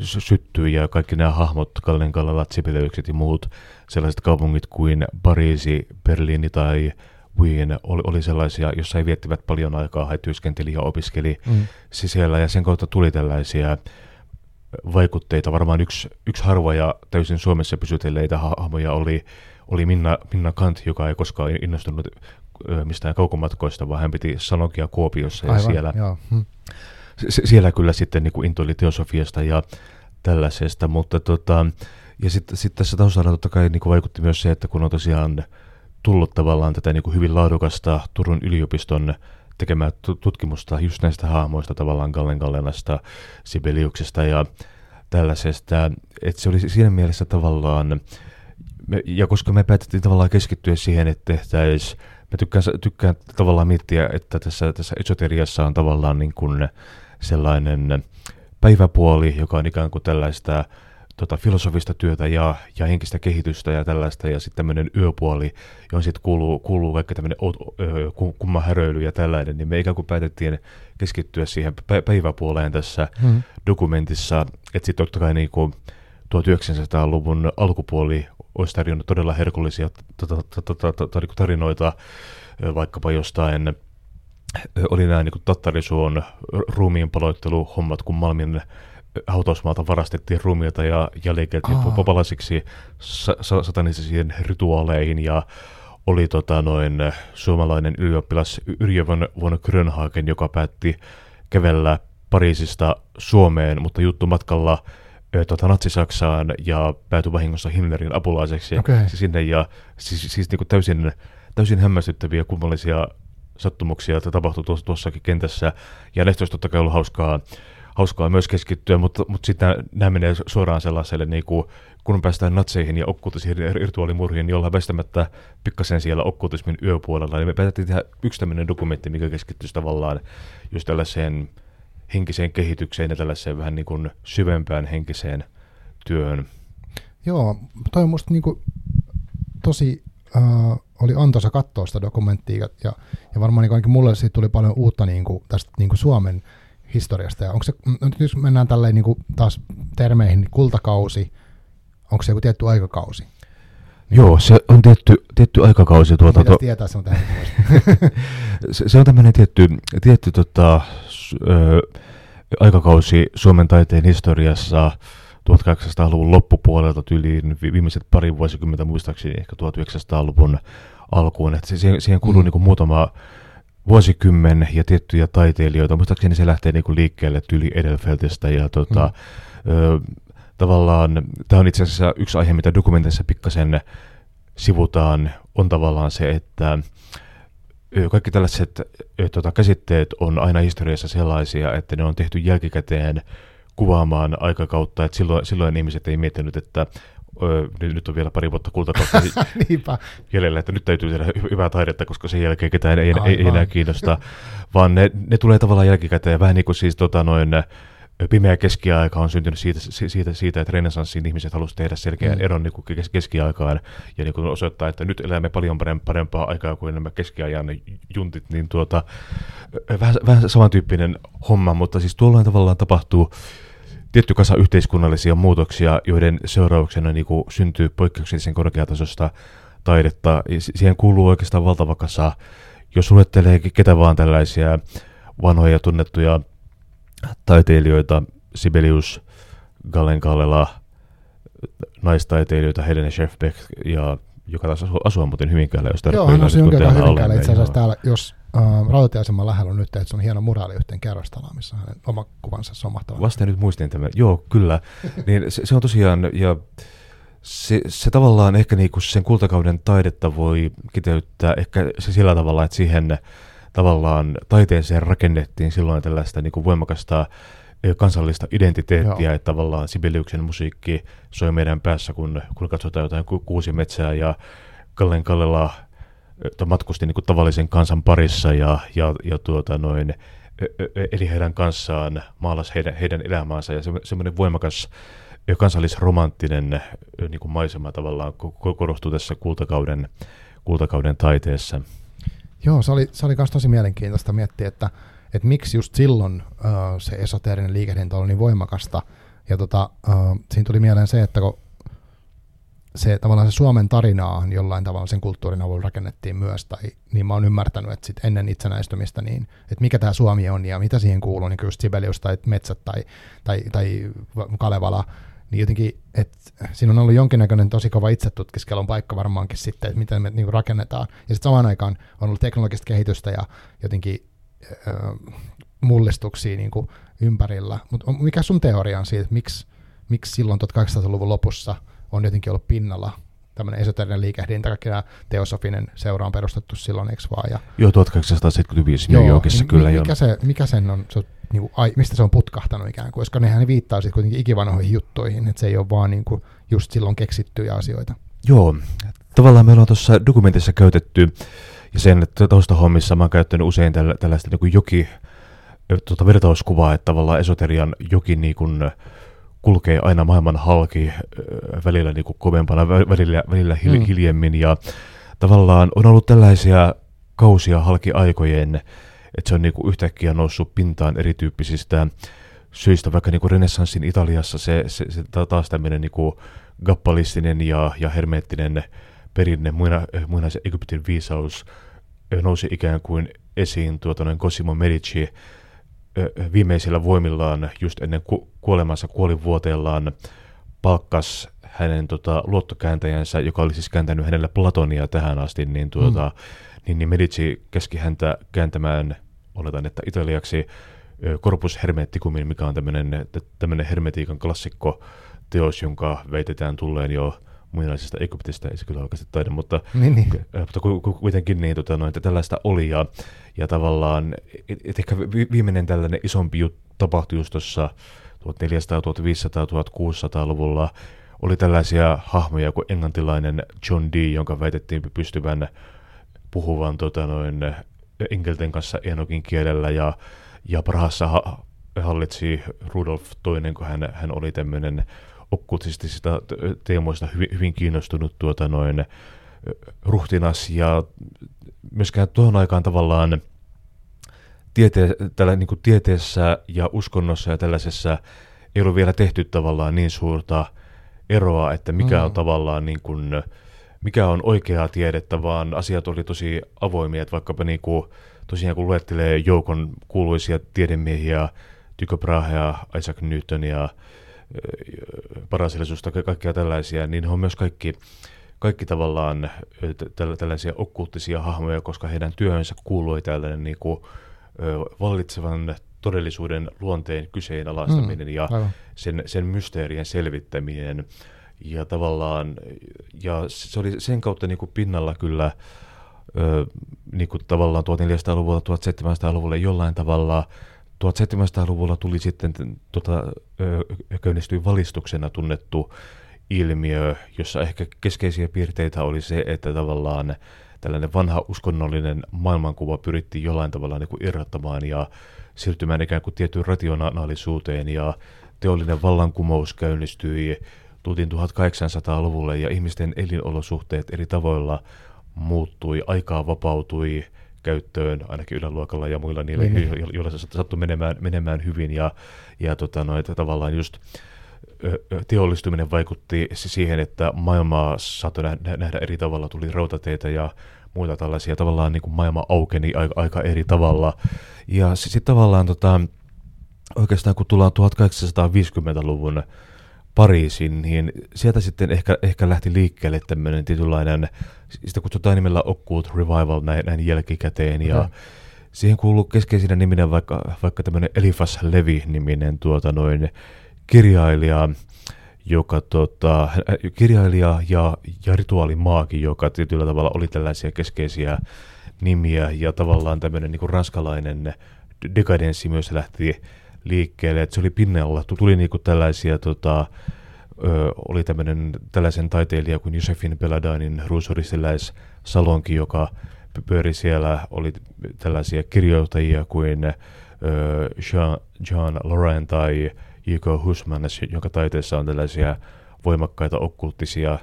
syttyy ja kaikki nämä hahmot, Gallen-Kallelat, Sibeliukset ja muut sellaiset kaupungit kuin Pariisi, Berliini tai Wien oli, oli sellaisia, jossa ei viettivät paljon aikaa, he työskenteli ja opiskeli mm. siellä ja sen kautta tuli tällaisia vaikutteita. Varmaan yksi, yksi harvoja täysin Suomessa pysytelleitä hahmoja oli, oli Minna, Minna Canth, joka ei koskaan innostunut mistään kaukomatkoista, vaan hän piti salonkia Kuopiossa ja Aivan, siellä, hmm. s- siellä kyllä sitten niin kuin intoili teosofiasta ja tällaisesta. Mutta tota, ja sitten sit tässä taustalla totta kai niin kuin vaikutti myös se, että kun on tosiaan tullut tavallaan tätä niin kuin hyvin laadukasta Turun yliopiston tekemää tutkimusta just näistä hahmoista, tavallaan Gallen-Kallelasta, Sibeliuksesta ja tällaisesta, että se oli siinä mielessä tavallaan, me, ja koska me päätettiin tavallaan keskittyä siihen, että tehtäisiin, mä tykkään, tykkään tavallaan miettiä, että tässä, tässä esoteriassa on tavallaan niin kuin sellainen päiväpuoli, joka on ikään kuin tällaista tota, filosofista työtä ja, ja henkistä kehitystä ja tällaista, ja sitten tämmöinen yöpuoli, johon sitten kuuluu, kuuluu vaikka tämmöinen kumma häröily ja tällainen, niin me ikään kuin päätettiin keskittyä siihen päiväpuoleen tässä hmm. dokumentissa, että sitten totta kai niin kuin tuhatyhdeksänsataaluvun alkupuoli olisi tarjonnut todella herkullisia tarinoita vaikkapa jostain, oli nämä niin tattarisuon ruumiin paloitteluhommat, kun Malmin hautausmaalta varastettiin ruumiita ja, ja leikeltiin oh. palasiksi sa- sa- satanisiin rituaaleihin, ja oli tota, noin, suomalainen ylioppilas Yrjö von Grönhagen, joka päätti kävellä Pariisista Suomeen, mutta juttu matkalla Tota, Natsi-Saksaan ja päätyi vahingossa Himmlerin apulaiseksi okay. sinne, ja siis, siis niin kuin täysin, täysin hämmästyttäviä kummallisia sattumuksia tapahtui tuossa, tuossakin kentässä, ja näistä olisi totta kai ollut hauskaa, hauskaa myös keskittyä, mutta, mutta sitten nämä menee suoraan sellaiselle, niin kuin, kun päästään natseihin ja okkultisiin rituaalimurhiin, niin ollaan väistämättä pikkasen siellä okkultismin yöpuolella, niin me päätettiin tehdä yksi tämmöinen dokumentti, mikä keskittyisi tavallaan just tällaiseen henkiseen kehitykseen ja tällaiseen vähän niin kuin syvempään henkiseen työhön. Joo, toi on musta niin kuin tosi äh, oli antoisa katsoa sitä dokumenttia, ja, ja varmaan niin ainakin mulle siitä tuli paljon uutta niin kuin tästä niin kuin Suomen historiasta. Ja onko se, nyt jos mennään tälleen niin kuin taas termeihin, niin kultakausi, onko se joku tietty aikakausi? Niin joo, se on tietty, tietty aikakausi. Tuota, Mitäs tietää se on tähän? se, se on tämmöinen tietty, tietty tota, ö, aikakausi Suomen taiteen historiassa tuhatkahdeksansataaluvun loppupuolelta tyyliin viimeiset pari vuosikymmentä muistaakseni ehkä tuhatyhdeksänsataaluvun alkuun. Et siihen, siihen kuuluu mm. niinku muutama vuosikymmen ja tiettyjä taiteilijoita. Muistaakseni se lähtee niinku liikkeelle tyyli Edelfeltistä ja tota... Mm. Ö, Tavallaan, tämä on itse asiassa yksi aihe, mitä dokumentissa pikkasen sivutaan, on tavallaan se, että kaikki tällaiset tuota, käsitteet on aina historiassa sellaisia, että ne on tehty jälkikäteen kuvaamaan aikakautta, että silloin, silloin ihmiset ei miettinyt, että ö, nyt on vielä pari vuotta kultakautta jäljellä, että nyt täytyy tehdä hyvää taidetta, koska sen jälkeen ketään ei, ei, ei enää kiinnosta, vaan ne, ne tulee tavallaan jälkikäteen, vähän niin kuin siis tota noin... Pimeä keskiaika on syntynyt siitä, siitä, siitä että renessanssin ihmiset halusivat tehdä selkeän mm. eron niin kuin keskiaikaan ja niin kuin osoittaa, että nyt elämme paljon parempaa aikaa kuin nämä keskiajan juntit, niin tuota, vähän, vähän samantyyppinen homma, mutta siis tuollain tavallaan tapahtuu tietty kasa yhteiskunnallisia muutoksia, joiden seurauksena niin kuin syntyy poikkeuksellisen korkeatasosta taidetta. Siihen kuuluu oikeastaan valtava kasa, jos luettelee ketä vaan tällaisia vanhoja tunnettuja taiteilijoita, Sibelius, Gallen-Kallela, naistaiteilijoita, Helene Schjerfbeck, ja joka taas asuu, asuu muuten Hyvinkäällä, jos tarvitsee. Joo, hän asuu Hyvinkäällä itse asiassa täällä, jos äh, rautatieaseman lähellä on nyt, että se on hieno muraali yhteen kerrostalaa, missä hänen oma kuvansa somahtaa. Vasta nyt muistin tämän, joo kyllä, niin se, se on tosiaan, ja se, se tavallaan ehkä niinku sen kultakauden taidetta voi kiteyttää ehkä se sillä tavalla, että siihen tavallaan taiteeseen rakennettiin silloin tällaista niin kuin voimakasta kansallista identiteettiä, että tavallaan Sibeliuksen musiikki soi meidän päässä, kun, kun katsotaan jotain Kuusimetsää, ja Gallen-Kallela matkusti niin kuin tavallisen kansan parissa ja, ja, ja tuota noin, eli heidän kanssaan maalasi heidän, heidän elämäänsä, ja se, semmoinen voimakas kansallisromanttinen niin kuin maisema tavallaan korostuu tässä kultakauden, kultakauden taiteessa. Joo, se oli, se oli myös tosi mielenkiintoista miettiä, että, että miksi just silloin äh, se esoteerinen liikehdintä oli niin voimakasta. Ja tota, äh, siinä tuli mieleen se, että kun se, tavallaan se Suomen tarinaa jollain tavalla sen kulttuurin avulla rakennettiin myös, tai niin mä oon ymmärtänyt, että sit ennen itsenäistymistä, niin, että mikä tämä Suomi on ja mitä siihen kuuluu, niin kuin just Sibelius tai Metsät tai, tai, tai Kalevala, niin jotenkin, että siinä on ollut jonkinnäköinen tosi kova itsetutkiskelun paikka varmaankin sitten, että miten me niin rakennetaan. Ja sitten samaan aikaan on ollut teknologista kehitystä ja jotenkin äh, mullistuksia niin kuin ympärillä. Mutta mikä sun teoria on siitä, että miksi, miksi silloin tuhatkahdeksansataaluvun lopussa on jotenkin ollut pinnalla tämmöinen esoterinen liikehdintä, kaikki nämä Teosofinen seura on perustettu silloin, eikö vaan? Ja joo, tuhatkahdeksansataaseitsemänkymmentäviisi New Yorkissa, kyllä. Mikä, se, mikä sen on, se on niin kuin, ai, mistä se on putkahtanut ikään kuin, koska nehän viittaa sitten kuitenkin ikivanhoihin juttuihin, että se ei ole vaan niin kuin just silloin keksittyjä asioita. Joo, tavallaan meillä on tuossa dokumentissa käytetty, ja sen taustahommissa mä oon käyttänyt usein tällä, tällaista niin kuin joki, tuota vertauskuvaa, että tavallaan esoterian joki niin kuin kulkee aina maailman halki, välillä niin kuin kovempana, välillä, välillä hil- mm. hiljemmin, ja tavallaan on ollut tällaisia kausia halki aikojen, että se on niinku yhtäkkiä noussut pintaan erityyppisistä syistä, vaikka niinku renessanssin Italiassa se, se, se taas tämmöinen niinku kabbalistinen ja, ja hermeettinen perinne, muina, muinaisen Egyptin viisaus nousi ikään kuin esiin tuotonen Cosimo Medici viimeisillä voimillaan just ennen ku, kuolemansa kuolinvuoteellaan palkkas hänen tota, luottokääntäjänsä, joka oli siis kääntänyt hänelle Platonia tähän asti, niin tuota... Mm. Niin Medici käski häntä kääntämään, oletan, että italiaksi Corpus Hermeticumin, mikä on tämmöinen, tämmöinen hermetiikan klassikko teos, jonka väitetään tulleen jo muinaisesta Egyptistä, ei se kyllä oikeasti taida, mutta, niin, niin. mutta kuitenkin niin, tota, noin, että tällaista oli. Ja, ja tavallaan, et, et ehkä viimeinen tällainen isompi juttu tapahtui just tuossa tuhatneljäsataa, tuhatviisisataa, tuhatkuusisataa-luvulla. Oli tällaisia hahmoja kuin englantilainen John Dee, jonka väitettiin pystyvän puhuvan tota, noin, enkelten kanssa Enokin kielellä, ja, ja Prahassa ha- hallitsi Rudolf toinen, kun hän, hän oli tämmöinen okkultistisista teemoista hyvin, hyvin kiinnostunut tuota, noin, ruhtinas, ja myöskään tuohon aikaan tavallaan tiete- tällä, niin kuin tieteessä ja uskonnossa ja tällaisessa ei ole vielä tehty tavallaan niin suurta eroa, että mikä on mm. tavallaan niin kuin, mikä on oikeaa tiedettä, vaan asiat oli tosi avoimia, että vaikkapa niin kuin, tosiaan kun luettelee joukon kuuluisia tiedemiehiä, Tycho Brahea, Isaac Newtonia, Paracelsusta, kaikkia tällaisia, niin he on myös kaikki, kaikki tavallaan tä- tällaisia okkulttisia hahmoja, koska heidän työhönsä kuului tällainen niin kuin, vallitsevan todellisuuden luonteen kyseenalaistaminen mm, ja sen, sen mysteerien selvittäminen. Ja tavallaan, ja se oli sen kautta niin kuin pinnalla kyllä ö, niin kuin tavallaan tuhatneljäsataa-luvulta, tuhatseitsemänsataaluvulle jollain tavalla. tuhatseitsemänsataaluvulla tuli sitten tota, ö, käynnistyi valistuksena tunnettu ilmiö, jossa ehkä keskeisiä piirteitä oli se, että tavallaan tällainen vanha uskonnollinen maailmankuva pyrittiin jollain tavalla niin kuin irrottamaan ja siirtymään ikään kuin tiettyyn rationaalisuuteen, ja teollinen vallankumous käynnistyi. Tultiin tuhatkahdeksansataaluvulle ja ihmisten elinolosuhteet eri tavoilla muuttui, aikaa vapautui käyttöön, ainakin yläluokalla ja muilla niillä, mm-hmm. joilla se sattui menemään, menemään hyvin. Ja, ja tota, no, että tavallaan just teollistuminen vaikutti siihen, että maailmaa saattoi nähdä eri tavalla, tuli rautateitä ja muita tällaisia. Tavallaan niin kuin maailma aukeni aika eri tavalla. Ja sitten tavallaan tota, oikeastaan kun tullaan tuhatkahdeksansataaviisikymmentäluvun Pariisin, niin sieltä sitten ehkä, ehkä lähti liikkeelle tämmöinen tietynlainen, sitä kutsutaan nimellä Occult Revival näin, näin jälkikäteen, ja mm. siihen kuuluu keskeisinä niminä vaikka, vaikka tämmöinen Éliphas Lévi-niminen tuota, noin, kirjailija, joka, tota, kirjailija ja, ja rituaalimaagi, joka tietyllä tavalla oli tällaisia keskeisiä nimiä, ja tavallaan tämmöinen niin kuin ranskalainen dekadenssi myös lähti liikkeelle, että se oli pinnalla. Tuli niinku tällaisia, tota, ö, oli tämmönen, tällaisen taiteilija kuin Josephine Belladinin ruusuristiläissalonki, joka pyöri siellä, oli tällaisia kirjoittajia kuin ö, Jean, Jean Laurent tai Hugo Husman, jonka taiteessa on tällaisia voimakkaita okkulttisia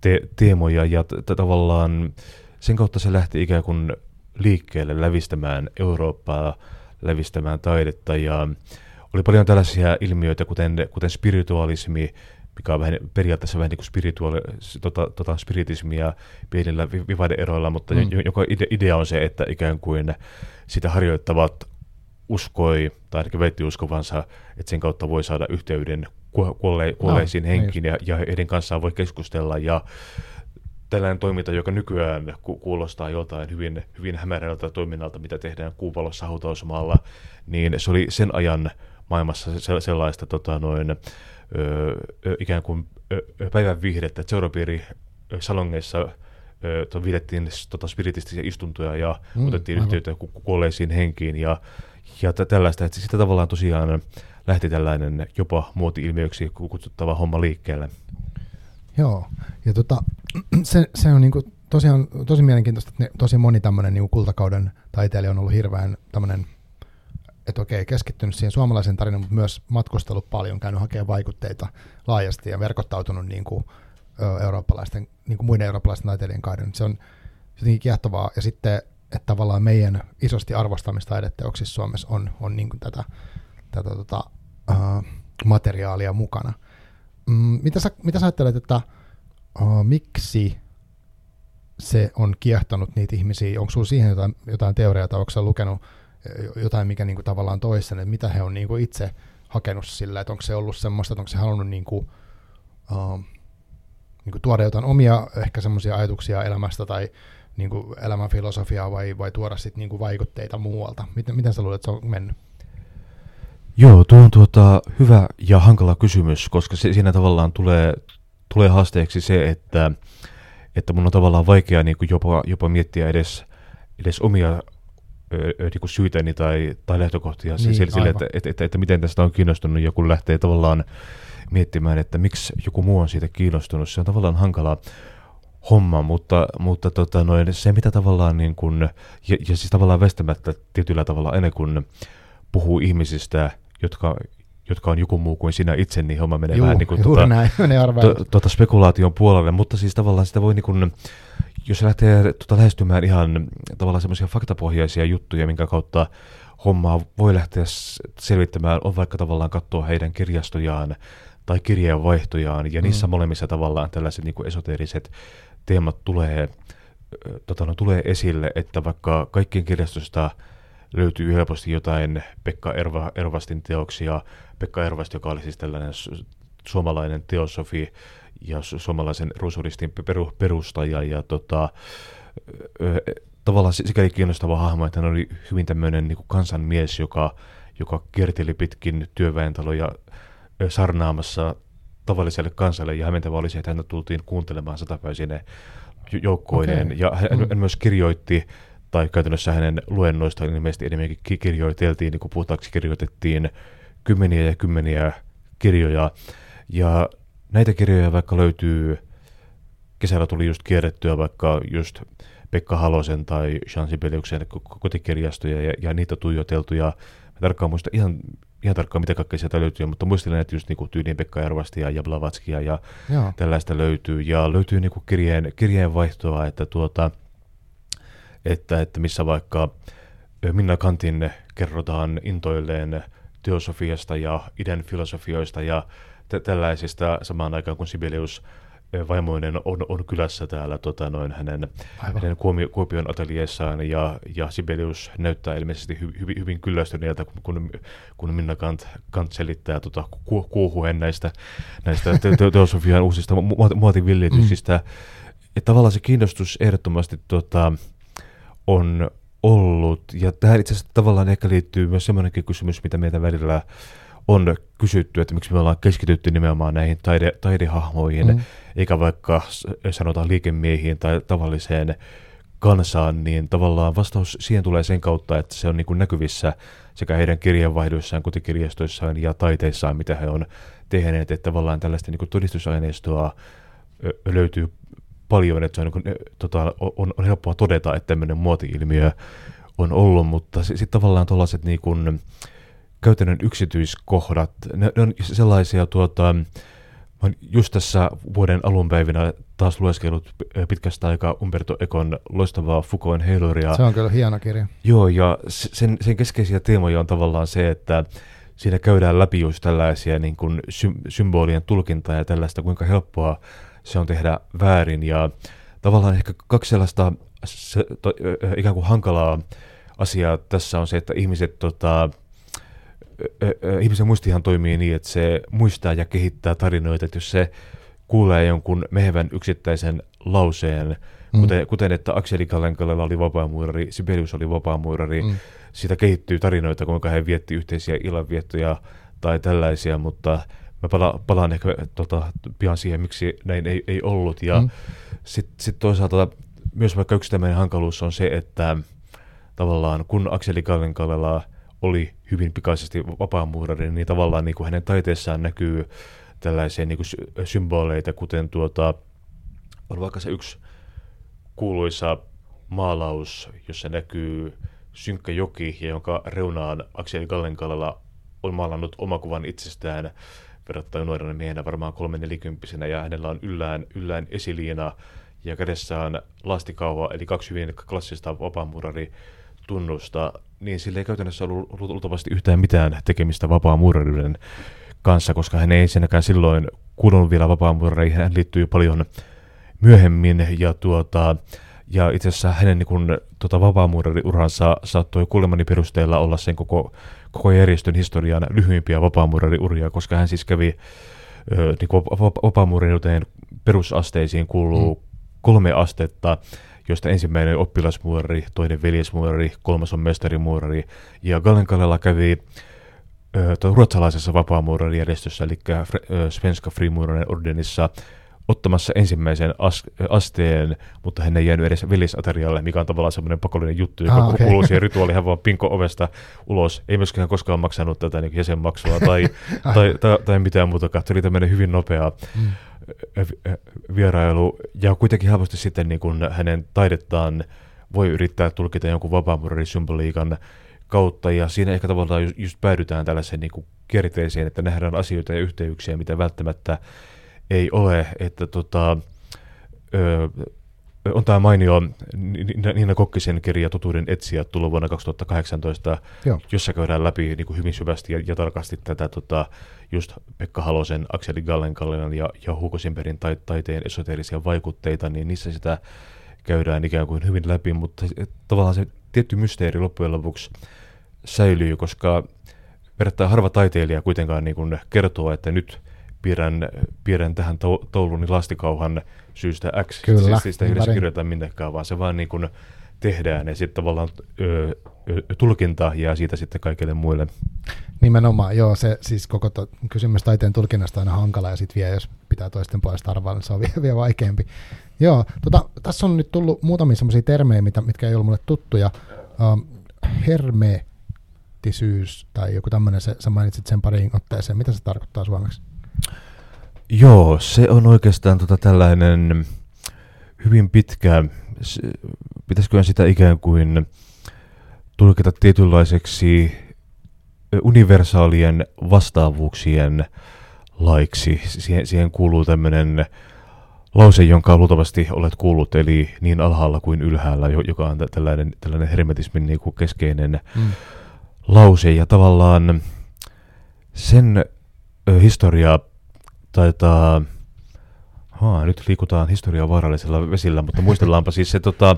te- teemoja, ja t- tavallaan sen kautta se lähti ikään kuin liikkeelle lävistämään Eurooppaa, levistämään taidetta, ja oli paljon tällaisia ilmiöitä, kuten, kuten spiritualismi, mikä on vähän, periaatteessa vähän niin kuin spirituaali, tota, tota, spiritismiä pienillä vivahdeeroilla, mutta mm. joka idea on se, että ikään kuin sitä harjoittavat uskoi, tai ainakin väitti uskovansa, että sen kautta voi saada yhteyden kuole, kuolleisiin no, henkiin, ja, ja heidän kanssaan voi keskustella, ja tällainen toiminta, joka nykyään kuulostaa joltain hyvin, hyvin hämärältä toiminnalta, mitä tehdään kuupalossa hautausmaalla, niin se oli sen ajan maailmassa sellaista tota, noin, ö, ikään kuin ö, päivän viihdettä. Seurapiirisalongeissa viidettiin tota, spiritistisiä istuntoja ja mm, otettiin aivan yhteyttä kuolleisiin henkiin, ja, ja t- tällaista, että sitä tavallaan tosiaan lähti tällainen jopa muoti-ilmiöksi kutsuttava homma liikkeelle. Joo, ja tota, se, se on niinku tosiaan tosi mielenkiintoista, että ne, tosi moni tämmöinen niinku kultakauden taiteilija on ollut hirveän tämmöinen, että okei, keskittynyt siihen suomalaisen tarinaan, mutta myös matkustellut paljon, käynyt hakemaan vaikutteita laajasti ja verkottautunut niinku eurooppalaisten, niinku muiden eurooppalaisten taiteilijan kaiden. Se on jotenkin kiehtovaa, ja sitten, että tavallaan meidän isosti arvostamista taideteoksissa Suomessa on, on niinku tätä, tätä tota, uh, materiaalia mukana. Mm, mitä, sä, mitä sä ajattelet, että uh, miksi se on kiehtonut niitä ihmisiä? Onko sulla siihen jotain, jotain teoriaa, tai onko sä lukenut jotain, mikä niinku tavallaan toisen, että mitä he on niinku itse hakenut sillä, että onko se ollut semmoista, että onko se halunnut niinku, uh, niinku tuoda jotain omia ehkä semmoisia ajatuksia elämästä tai niinku elämän filosofiaa vai, vai tuoda sitten niinku vaikutteita muualta? Miten, miten sä luulet, että se on mennyt? Joo, tuo on tuota, hyvä ja hankala kysymys, koska se, siinä tavallaan tulee, tulee haasteeksi se, että, että mun on tavallaan vaikea niin kuin jopa, jopa miettiä edes, edes omia niin syytäni tai, tai lähtökohtia niin, sille, että, että, että, että miten tästä on kiinnostunut, ja kun lähtee tavallaan miettimään, että miksi joku muu on siitä kiinnostunut, se on tavallaan hankala homma, mutta, mutta tota, noin, se mitä tavallaan, niin kuin, ja, ja siis tavallaan väistämättä tietyllä tavalla ennen kuin puhuu ihmisistä, jotka, jotka on joku muu kuin sinä itse, niin homma menee Juu, vähän niin kuin tuota, to, tuota spekulaation puolelle, mutta siis tavallaan sitä voi, niin kuin, jos lähtee tuota lähestymään ihan tavallaan semmoisia faktapohjaisia juttuja, minkä kautta hommaa voi lähteä selvittämään, on vaikka tavallaan katsoa heidän kirjastojaan tai kirjeenvaihtojaan, ja niissä mm. molemmissa tavallaan tällaiset niin kuin esoteeriset teemat tulee, tota, no, tulee esille, että vaikka kaikkien kirjastosta löytyy helposti jotain Pekka Erva, Ervastin teoksia. Pekka Ervast, joka oli siis tällainen su- suomalainen teosofi ja su- suomalaisen ruusuristin peru- perustaja. Ja tota, ö, tavallaan sikäli kiinnostava hahmo, että hän oli hyvin tämmöinen niin kuin kansanmies, joka, joka kierteli pitkin työväentaloja sarnaamassa tavalliselle kansalle. Ja hämmentävä oli se, että häntä tultiin kuuntelemaan satapäisine joukkoineen. Okay. Ja hän, mm. hän myös kirjoitti, tai käytännössä hänen luennoistaan ilmeisesti enemmänkin kirjoiteltiin, niin kuin puhtaaksi kirjoitettiin kymmeniä ja kymmeniä kirjoja. Ja näitä kirjoja vaikka löytyy, kesällä tuli just kierrettyä vaikka just Pekka Halosen tai Jean Sibeliuksen kotikirjastoja, ja, ja niitä tuijoteltu. Ja tarkkaan muista ihan, ihan tarkkaan, mitä kaikkea sieltä löytyy, mutta muistelen, että just niin tyyliin Pekka Ervastia ja Blavatskia ja Joo. tällaista löytyy. Ja löytyy niin kuin kirjeen, kirjeenvaihtoa, että tuota... Että, että missä vaikka Minna Canthin kerrotaan intoilleen teosofiasta ja idän filosofioista ja t- tällaisista samaan aikaan, kun Sibelius vaimoinen on, on kylässä täällä tota, noin hänen, hänen Kuopion ateljeessaan, ja, ja Sibelius näyttää ilmeisesti hy- hyvin, hyvin kyllästyneeltä, kun, kun Minna Canth, Canth selittää tota, ku- kuohuen näistä, näistä te- te- teosofian uusista mu- muotivillityksistä. Mm. Tavallaan se kiinnostus ehdottomasti... Tota, on ollut, ja tähän itse asiassa tavallaan ehkä liittyy myös semmoinenkin kysymys, mitä meitä välillä on kysytty, että miksi me ollaan keskitytty nimenomaan näihin taide, taidehahmoihin, mm. eikä vaikka sanotaan liikemiehiin tai tavalliseen kansaan, niin tavallaan vastaus siihen tulee sen kautta, että se on niin kuin näkyvissä sekä heidän kirjeenvaihdoissaan, kotikirjastoissaan ja taiteissaan, mitä he on tehneet, että tavallaan tällaista niin kuin todistusaineistoa löytyy paljon, että se on, niin tota, on, on helppoa todeta, että tämmöinen muoti-ilmiö on ollut, mutta sitten tavallaan tuollaiset niin kuin käytännön yksityiskohdat, ne, ne on sellaisia, tuota, just tässä vuoden alunpäivinä taas lueskellut pitkästä aikaa Umberto Econ loistavaa Foucaultin heiluria. Se on kyllä hieno kirja. Joo, ja sen, sen keskeisiä teemoja on tavallaan se, että siinä käydään läpi just tällaisia niin kuin symbolien tulkintaa ja tällaista, kuinka helppoa se on tehdä väärin, ja tavallaan ehkä kaksi sellaista se, to, ikään kuin hankalaa asiaa tässä on se, että ihmiset, tota, ihmisen muistihan toimii niin, että se muistaa ja kehittää tarinoita, että jos se kuulee jonkun mehevän yksittäisen lauseen, mm. kuten, kuten että Akseli Gallen-Kallela oli vapaamuurari, Sibelius oli vapaamuurari, mm. siitä kehittyy tarinoita, kuinka he vietti yhteisiä illanviettoja tai tällaisia, mutta mä palaan, palaan ehkä tota, pian siihen, miksi näin ei, ei ollut. Ja mm. sitten sit toisaalta myös vaikka yksi tämmöinen hankaluus on se, että tavallaan kun Akseli Gallen-Kallela oli hyvin pikaisesti vapaamuurari, niin tavallaan niin kuin hänen taiteessaan näkyy tällaisia niin kuin symboleita, kuten tuota, on vaikka se yksi kuuluisa maalaus, jossa näkyy synkkä joki, ja jonka reunaan Akseli Gallen-Kallela on maalannut omakuvan itsestään verrattuna nuorena miehenä varmaan kolme-nelikymppisenä, ja hänellä on yllään, yllään esiliina ja kädessään lastikauha, eli kaksi hyvin klassista vapaamuuraritunnusta, niin sillä ei käytännössä ollut luultavasti yhtään mitään tekemistä vapaamuurariyden kanssa, koska hän ei ensinnäkään silloin kuulunut vielä vapaamuurareihin, hän liittyy paljon myöhemmin, ja tuota... Ja itse asiassa hänen niin kun, tota, vapaamuurariuransa saattoi kuulemani perusteella olla sen koko, koko järjestön historian lyhyimpiä vapaamuurariuria, koska hän siis kävi ö, niin kun vapaamuurariuteen perusasteisiin kuuluu mm. kolme astetta, joista ensimmäinen on oppilasmuurari, toinen veljesmuurari, kolmas on mestarimuurari. Ja Gallen-Kallela kävi ö, ruotsalaisessa vapaamuurarijärjestössä, eli fre, ö, Svenska Frimuurarien Ordenissa, ottamassa ensimmäisen as- asteen, mutta hän ei jäänyt edes veljesaterialle, mikä on tavallaan semmoinen pakollinen juttu, joka ah, okay. kuuluu siihen rituaaliin, hän vaan pinko ovesta ulos. Ei myöskään koskaan maksanut tätä niin jäsenmaksua tai, tai, tai, tai, tai mitään muutakaan. Tämä oli tämmöinen hyvin nopea mm. vierailu, ja kuitenkin helposti sitten niin kun hänen taidettaan voi yrittää tulkita jonkun vapaamuurarisymboliikan kautta, ja siinä ehkä tavallaan just, just päädytään tällaiseen niin kierteeseen, että nähdään asioita ja yhteyksiä, mitä välttämättä ei ole, että tota, ö, on tämä mainio Niina Kokkisen kirja Totuuden etsijät tullut vuonna kaksituhattakahdeksantoista, joo, jossa käydään läpi niin kuin hyvin syvästi ja, ja tarkasti tätä tota, just Pekka Halosen, Akseli Gallen-Kallelan ja, ja Hugo Simbergin tai, taiteen esoteerisia vaikutteita, niin niissä sitä käydään ikään kuin hyvin läpi, mutta et, tavallaan se tietty mysteeri loppujen lopuksi säilyy, koska verrattain harva taiteilija kuitenkaan niin kuin kertoo, että nyt Piirrän, piirrän tähän tauluni lastikauhan syystä X. Kyllä, siis, siis sitä ei yleensä kirjoiteta minnekään, vaan se vaan niin kuin tehdään, ja sitten tavallaan ö, ö, tulkinta jää siitä sitten kaikille muille. Nimenomaan, joo. Se, siis koko to, kysymys taiteen tulkinnasta on aina hankala, ja sitten vielä, jos pitää toisten puolesta arvailla, niin se on vielä, vielä vaikeampi. Joo, tota, tässä on nyt tullut muutamia sellaisia termejä, mitä, mitkä ei ole mulle tuttuja. Um, hermeettisyys tai joku tämmöinen, se, sä mainitsit sen pariin otteeseen. Mitä se tarkoittaa suomeksi? Joo, se on oikeastaan tota tällainen hyvin pitkä, pitäisiköhän sitä ikään kuin tulkita tietynlaiseksi universaalien vastaavuuksien laiksi. Siihen, siihen kuuluu tämmöinen lause, jonka luultavasti olet kuullut, eli niin alhaalla kuin ylhäällä, joka on tällainen, tällainen hermetismin niin kuin keskeinen mm. lause, ja tavallaan sen historia taitaa, haa, nyt liikutaan historian vaarallisella vesillä, mutta muistellaanpa siis se, tota,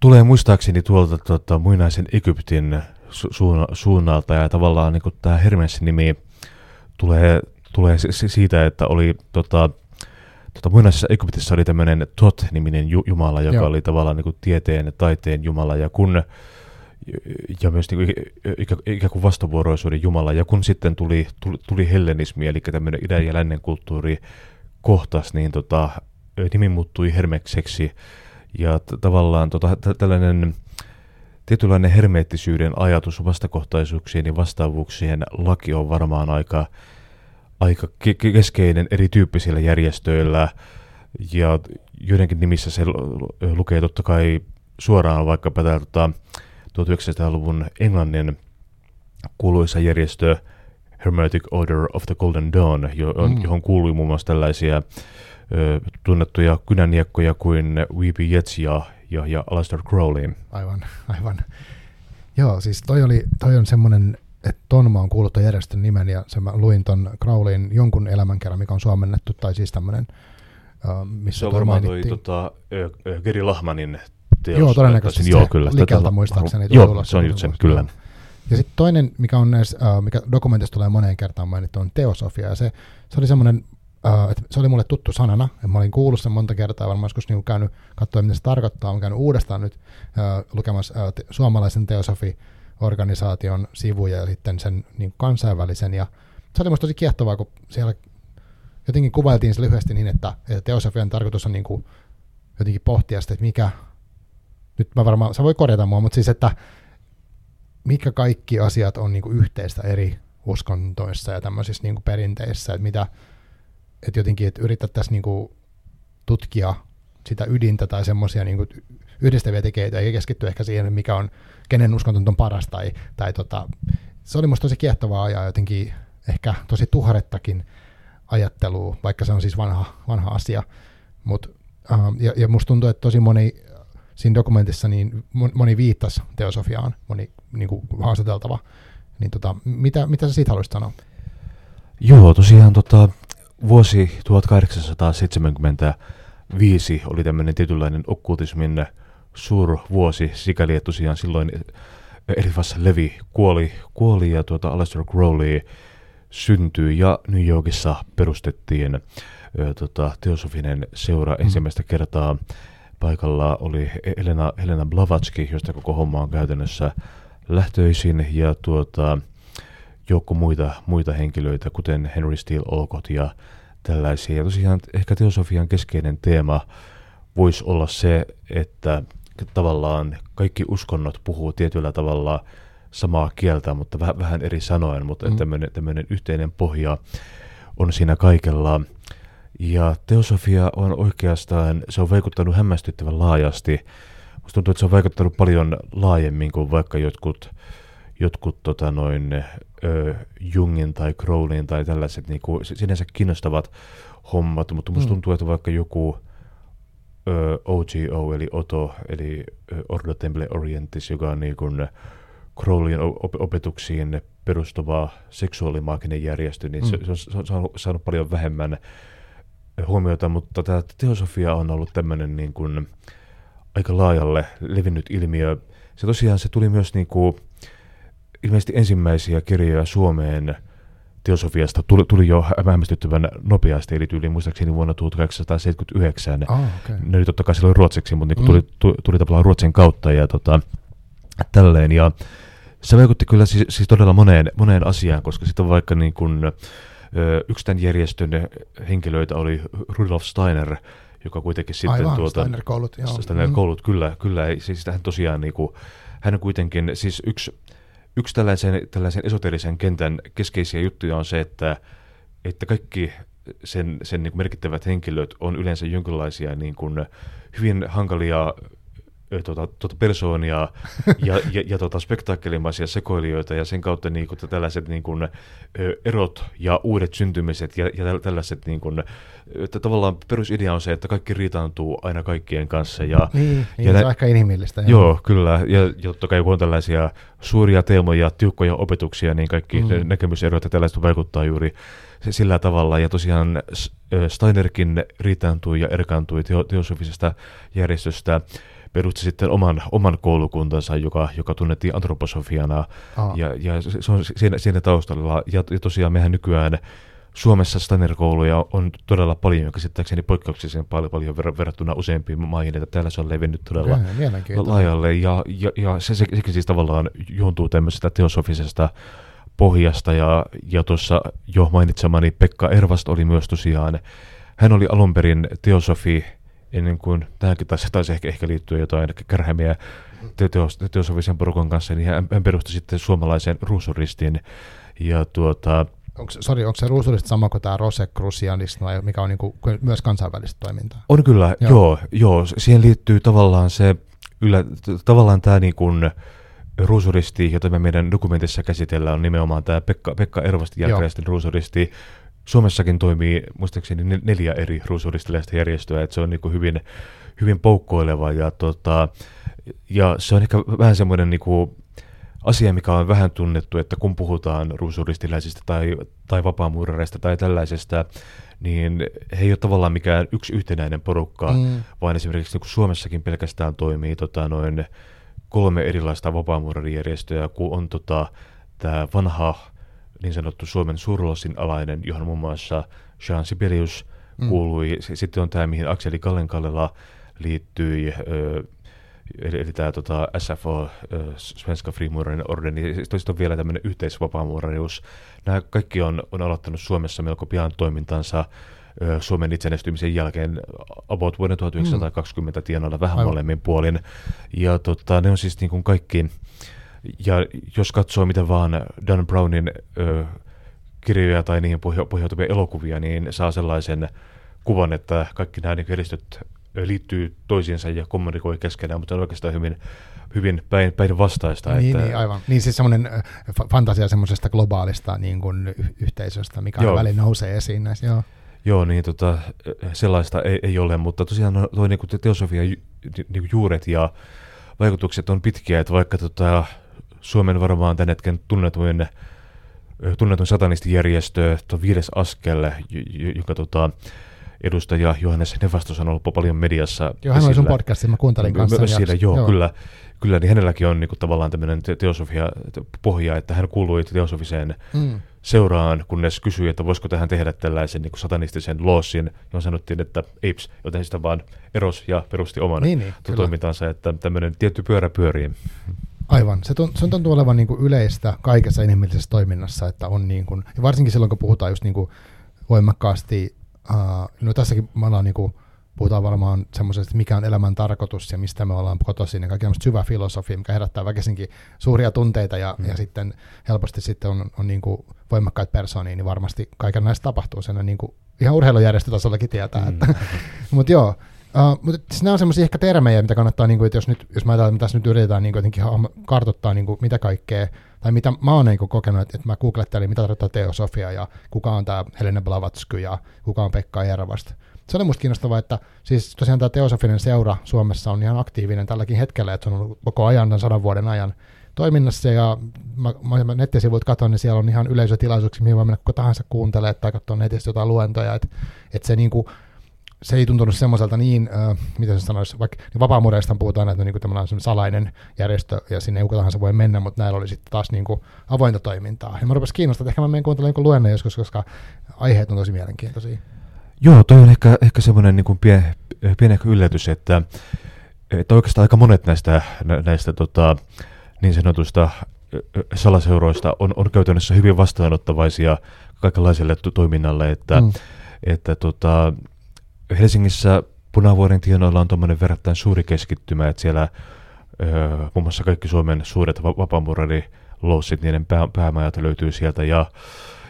tulee muistaakseni tuolta tota, muinaisen Egyptin su- suuna- suunnalta, ja tavallaan niin tämä Hermes-nimi tulee, tulee siitä, että oli tota, tota, muinaisessa Egyptissä oli tämmöinen Thoth-niminen ju- jumala, joka joo, oli tavallaan niin tieteen ja taiteen jumala, ja kun ja myös niin ikään kuin vastavuoroisuuden jumala. Ja kun sitten tuli, tuli, tuli hellenismi, eli tämmöinen idän ja lännen kulttuuri kohtas, niin tota, nimi muuttui Hermekseksi. Ja t- tavallaan tota, t- tällainen tietynlainen hermeettisyyden ajatus vastakohtaisuuksien ja vastaavuuksien laki on varmaan aika, aika keskeinen erityyppisillä järjestöillä. Ja joidenkin nimissä se lukee totta kai suoraan vaikkapa täältä tuhatyhdeksänsataaluvun Englannin kuuluisa järjestö Hermetic Order of the Golden Dawn, johon mm. kuului muun muassa tällaisia ö, tunnettuja kynäniekkoja kuin Weepy Yeats ja, ja, ja Aleister Crowley. Aivan, aivan. Joo, siis toi, oli, toi on semmoinen, että ton mä oon kuullut ton järjestön nimen, ja sen mä luin ton Crowleyin jonkun elämän kerran, mikä on suomennettu, tai siis tämmöinen, missä se on varmaan toi tota, Geri Lahmanin teos. Joo, todennäköisesti joo, kyllä. Likeltä muistaakseni. Joo, ulos, se on just sen, kyllä. Ja sitten toinen, mikä on näissä, äh, mikä dokumentissa tulee moneen kertaan mainittu, on teosofia. Ja se, se oli semmoinen, äh, että se oli mulle tuttu sanana, ja mä olin kuullut sen monta kertaa, varmaan joskus niin käynyt katsoa, mitä se tarkoittaa. Mä käynyt uudestaan nyt äh, lukemassa äh, te, suomalaisen teosofi-organisaation sivuja ja sitten sen niin kansainvälisen. Ja se oli musta tosi kiehtovaa, kun siellä jotenkin kuvailtiin se lyhyesti niin, että, että teosofian tarkoitus on niin kuin jotenkin pohtia sitä, että mikä... Nyt mä varmaan, sä voi korjata mua, mutta siis, että mitkä kaikki asiat on niin kuin yhteistä eri uskontoissa ja tämmöisissä niin kuin perinteissä, että mitä, että jotenkin, että yritettäisiin niin kuin tutkia sitä ydintä tai semmoisia niin kuin yhdistäviä tekijöitä, eikä keskittyä ehkä siihen, mikä on, kenen uskonto on paras, tai, tai tota, se oli musta tosi kiehtovaa ja jotenkin ehkä tosi tuharettakin ajattelua, vaikka se on siis vanha, vanha asia, mut, äh, ja, ja musta tuntuu, että tosi moni siinä dokumentissa niin moni viittasi teosofiaan, moni niin kuin haastateltava, niin tota, mitä, mitä sä siitä haluaisit sanoa? Joo, tosiaan tota, vuosi tuhatkahdeksansataaseitsemänkymmentäviisi oli tämmöinen tietynlainen okkultismin suurvuosi, sikäli että tosiaan silloin Éliphas Lévi kuoli, kuoli ja tuota Aleister Crowley syntyi ja New Yorkissa perustettiin ö, tota, teosofinen seura mm. ensimmäistä kertaa. Paikalla oli Helena, Helena Blavatsky, josta koko homma on käytännössä lähtöisin, ja tuota, joukko muita, muita henkilöitä, kuten Henry Steele Olcott ja tällaisia. Ja tosiaan ehkä teosofian keskeinen teema voisi olla se, että tavallaan kaikki uskonnot puhuu tietyllä tavalla samaa kieltä, mutta vähän, vähän eri sanoen, mutta mm. tämmöinen yhteinen pohja on siinä kaikella. Ja teosofia on oikeastaan, se on vaikuttanut hämmästyttävän laajasti. Musta tuntuu, että se on vaikuttanut paljon laajemmin kuin vaikka jotkut, jotkut tota noin, ö, Jungin tai Crowleyin tai tällaiset niin kuin sinänsä kiinnostavat hommat. Mutta musta tuntuu, että vaikka joku ö, O G O eli Oto, eli Ordo Templi Orientis, joka on niin kuin Crowleyin opetuksiin perustuva seksuaalimaaginen järjestö, niin se, mm. se on saanut, saanut paljon vähemmän huomiota, mutta tämä teosofia on ollut tämmöinen niin kuin aika laajalle levinnyt ilmiö. Se tosiaan se tuli myös niin kuin ilmeisesti ensimmäisiä kirjoja Suomeen teosofiasta. Tuli, tuli jo hämmästyttävän nopeasti, eli tyyliin muistaakseni vuonna tuhatkahdeksansataaseitsemänkymmentäyhdeksän. Oh, okay. Ne oli totta kai silloin ruotsiksi, mutta niin kuin mm. tuli, tuli tavallaan Ruotsin kautta ja tota, tälleen. Ja se vaikutti kyllä siis, siis todella moneen, moneen asiaan, koska sitten vaikka niin kuin yksi tämän järjestön henkilöitä oli Rudolf Steiner, joka kuitenkin sitten aivan, tuota Steiner-koulut, joo. Steiner-koulut mm. kyllä, kyllä siis hän tosiaan niinku hän on kuitenkin siis yksi yksi tällaisen tällaisen esoteerisen kentän keskeisiä juttuja on se, että että kaikki sen sen niinku merkittävät henkilöt on yleensä jonkinlaisia niin kuin hyvin hankalia Tuota, tuota persoonia ja, ja, ja tuota spektaakkelimaisia sekoilijoita ja sen kautta niin kuin, tällaiset niin kuin, erot ja uudet syntymiset ja, ja tällaiset niin kuin, että tavallaan perusidea on se, että kaikki riitaantuu aina kaikkien kanssa. Ja, niin, ja niin, nä- se on ehkä inhimillistä. Joo, joo kyllä. Ja, ja totta kai kun on tällaisia suuria teemoja, tiukkoja opetuksia, niin kaikki mm. näkemyserot ja tällaista vaikuttaa juuri sillä tavalla. Ja tosiaan Steinerkin riitaantui ja erkaantui teo- teosofisesta järjestöstä. Perusti sitten oman, oman koulukuntansa, joka, joka tunnettiin antroposofiana, ah. ja, ja se on siinä, siinä taustalla. Ja, ja tosiaan mehän nykyään Suomessa Steiner-kouluja on todella paljon, joka käsittääkseni poikkeuksellisen paljon, paljon ver- verrattuna useampiin maihin, että täällä se on levinnyt todella laajalle. Ja, ja, ja se, se, sekin siis tavallaan juontuu tämmöisestä teosofisesta pohjasta, ja, ja tuossa jo mainitsemani Pekka Ervast oli myös tosiaan, hän oli alun perin teosofi, ennen kuin tähänkin taisi ehkä, ehkä liittyä jotain kärhämiä teosofisen porukan kanssa, niin hän perusti sitten suomalaisen ruusuristin. Ja tuota, onko, sorry, onko se ruusurist sama kuin tämä Rosicrucianism, mikä on niin kuin myös kansainvälistä toimintaa? On kyllä, joo. Joo, joo. Siihen liittyy tavallaan se, yllä, tavallaan tämä niin kuin ruusuristi, jota me meidän dokumentissa käsitellään, on nimenomaan tämä Pekka, Pekka Ervast jälkeläisten ruusuristi. Suomessakin toimii muistaakseni neljä eri ruusuristilaista järjestöä, että se on niin kuin hyvin, hyvin poukkoileva ja, tota, ja se on ehkä vähän semmoinen niin kuin asia, mikä on vähän tunnettu, että kun puhutaan ruusuristiläisistä tai, tai vapaamuurareista tai tällaisesta, niin he ei ole tavallaan mikään yksi yhtenäinen porukka, mm. vaan esimerkiksi niin kuin Suomessakin pelkästään toimii tota, noin kolme erilaista vapaamuurarijärjestöä, kun on tota, tämä vanha niin sanottu Suomen suurlossin alainen, johon muun muassa Jean Sibelius mm. kuului. Sitten on tämä, mihin Akseli Gallen-Kallela liittyi, eli, eli tämä tota, S F O, Svenska Frimuurinen ordeni. Sitten on vielä tämmöinen yhteisvapaamuurarius. Nämä kaikki on, on aloittanut Suomessa melko pian toimintansa Suomen itsenäistymisen jälkeen about vuoden tuhatyhdeksänsataakaksikymmentä tienoilla vähän molemmin puolin. Ja tota, ne on siis niin kuin kaikki Ja jos katsoo mitä vaan Dan Brownin ö, kirjoja tai niihin pohjautuvia elokuvia, niin saa sellaisen kuvan, että kaikki nämä järjestöt liittyy toisiinsa ja kommunikoi keskenään, mutta on oikeastaan hyvin, hyvin päin, päin vastaista. Niin, että... niin, aivan. Niin siis semmoinen fantasia semmoisesta globaalista niin kuin yhteisöstä, mikä joo. välillä nousee esiin näissä. Joo, joo niin tota, sellaista ei, ei ole, mutta tosiaan tuo niin kuin teosofian ju, niin kuin juuret ja vaikutukset on pitkiä, että vaikka tota, Suomen varmaan tämän hetken tunnetuin, tunnetun satanistijärjestö, tuo viides askel, joka tota, edustaja Johannes Nevastus on ollut paljon mediassa. Joo, hän oli sun podcastin, mä kuuntelin kanssa. Siellä, joo, joo. Kyllä, kyllä, niin hänelläkin on niin kuin, tavallaan tämmöinen teosofia pohja, että hän kuului teosofiseen mm. seuraan, kunnes kysyi, että voisiko tähän tehdä tällaisen niin kuin satanistisen loossin, johon sanottiin, että eips, joten sitä vaan erosi ja perusti oman niin, niin, toimintansa, että tämmöinen tietty pyörä pyörii. Aivan. Se, tunt, se tuntuu olevan niin kuin yleistä kaikessa inhimillisessä toiminnassa, että on niin kuin, ja varsinkin silloin, kun puhutaan just niin kuin voimakkaasti, Uh, no tässäkin me ollaan, niin kuin, puhutaan varmaan semmoisesta, mikä on elämän tarkoitus ja mistä me ollaan kotoisin ja kaikki tämmöistä syvä filosofia, mikä herättää väkisinkin suuria tunteita ja, mm. ja sitten helposti sitten on, on niin kuin voimakkaita persoonia, niin varmasti kaiken näistä tapahtuu sen, niin kuin ihan urheilujärjestötasollakin tietää. Mm. Mutta joo, uh, mut nämä on semmoisia ehkä termejä, mitä kannattaa, niin kuin, että jos, nyt, jos mä ajatellaan, että tässä nyt yritetään niin kuin jotenkin kartoittaa niin kuin mitä kaikkea, tai mitä mä oon niinku kokenut, että mä googlettelin, mitä tarkoittaa teosofia ja kuka on tämä Helena Blavatsky ja kuka on Pekka Ervast. Se oli musta kiinnostavaa, että siis tosiaan tämä teosofinen seura Suomessa on ihan aktiivinen tälläkin hetkellä, että se on ollut koko ajan, tämän sadan vuoden ajan toiminnassa, ja mä, mä nettisivuilta katson, niin siellä on ihan yleisötilaisuuksia, mihin voi mennä kuka tahansa kuuntelemaan tai katsoa netistä jotain luentoja, että et se niinku, se ei tuntunut semmoiselta niin, äh, mitä se sanoisi, vaikka niin vapaamureistaan puhutaan, että niin tämä on salainen järjestö ja sinne ei kuka tahansa voi mennä, mutta näillä oli sitten taas niin kuin avointa toimintaa. Ja mä rupesin kiinnostaa, että ehkä mä menen kuuntelemaan jonkun luennon joskus, koska aiheet on tosi mielenkiintoisia. Joo, toi on ehkä, ehkä semmoinen niin kuin pien, pienehkö yllätys, että, että oikeastaan aika monet näistä, näistä tota, niin sanotusta salaseuroista on, on käytännössä hyvin vastaanottavaisia kaikenlaiselle toiminnalle, että, mm. että tota... Helsingissä Punavuoren tienoilla on tuommoinen verrattain suuri keskittymä, että siellä muun mm. muassa kaikki Suomen suuret vapaamuurariloussit, niiden pää, päämajat löytyy sieltä, ja,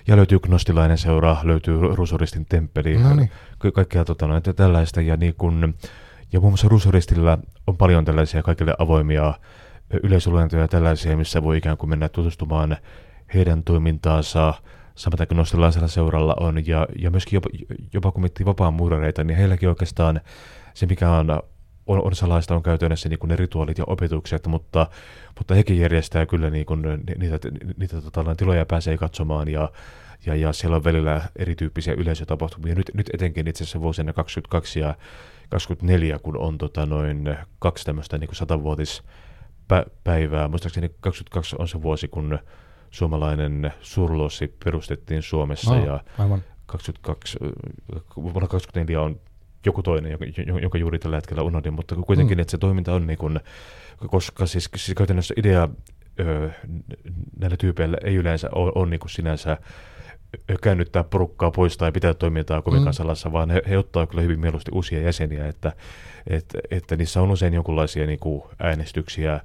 ja löytyy Gnostilainen seura, löytyy Ruusuristin temppeli, no niin. ka- kaikkea tota, no, että tällaista, ja, niin kun, ja muun muassa Ruusuristillä on paljon tällaisia kaikille avoimia yleisöluentoja tällaisia, missä voi ikään kuin mennä tutustumaan heidän toimintaansa, samaten kuin Gnostilaisella seuralla on, ja, ja myöskin jopa, jopa kun miettii vapaamuurareita, niin heilläkin oikeastaan se, mikä on, on, on salaista, on käytännössä niin kuin ne rituaalit ja opetukset, mutta, mutta hekin järjestää kyllä niin kuin niitä, niitä tota, tiloja pääsee katsomaan, ja, ja, ja siellä on välillä erityyppisiä yleisötapahtumia. Nyt, nyt etenkin itse asiassa vuosina kaksikymmentäkaksi ja kaksikymmentäneljä, kun on tota, noin kaksi tämmöistä niin kuin satavuotispäivää, muistaakseni kaksikymmentäkaksi on se vuosi, kun suomalainen suurloossi perustettiin Suomessa, no, ja kaksikymmentäkaksi, vuonna kaksikymmentäneljä on joku toinen, jonka juuri tällä hetkellä unohdin, mutta kuitenkin, mm. että se toiminta on, niin kun, koska siis, siis käytännössä idea ö, näillä tyypeillä ei yleensä ole, ole niin kuin sinänsä käännyttää porukkaa pois tai pitää toimintaa kovin mm. salassa, vaan he, he ottaa kyllä hyvin mieluusti uusia jäseniä, että, että, että niissä on usein jonkinlaisia niin kuin äänestyksiä,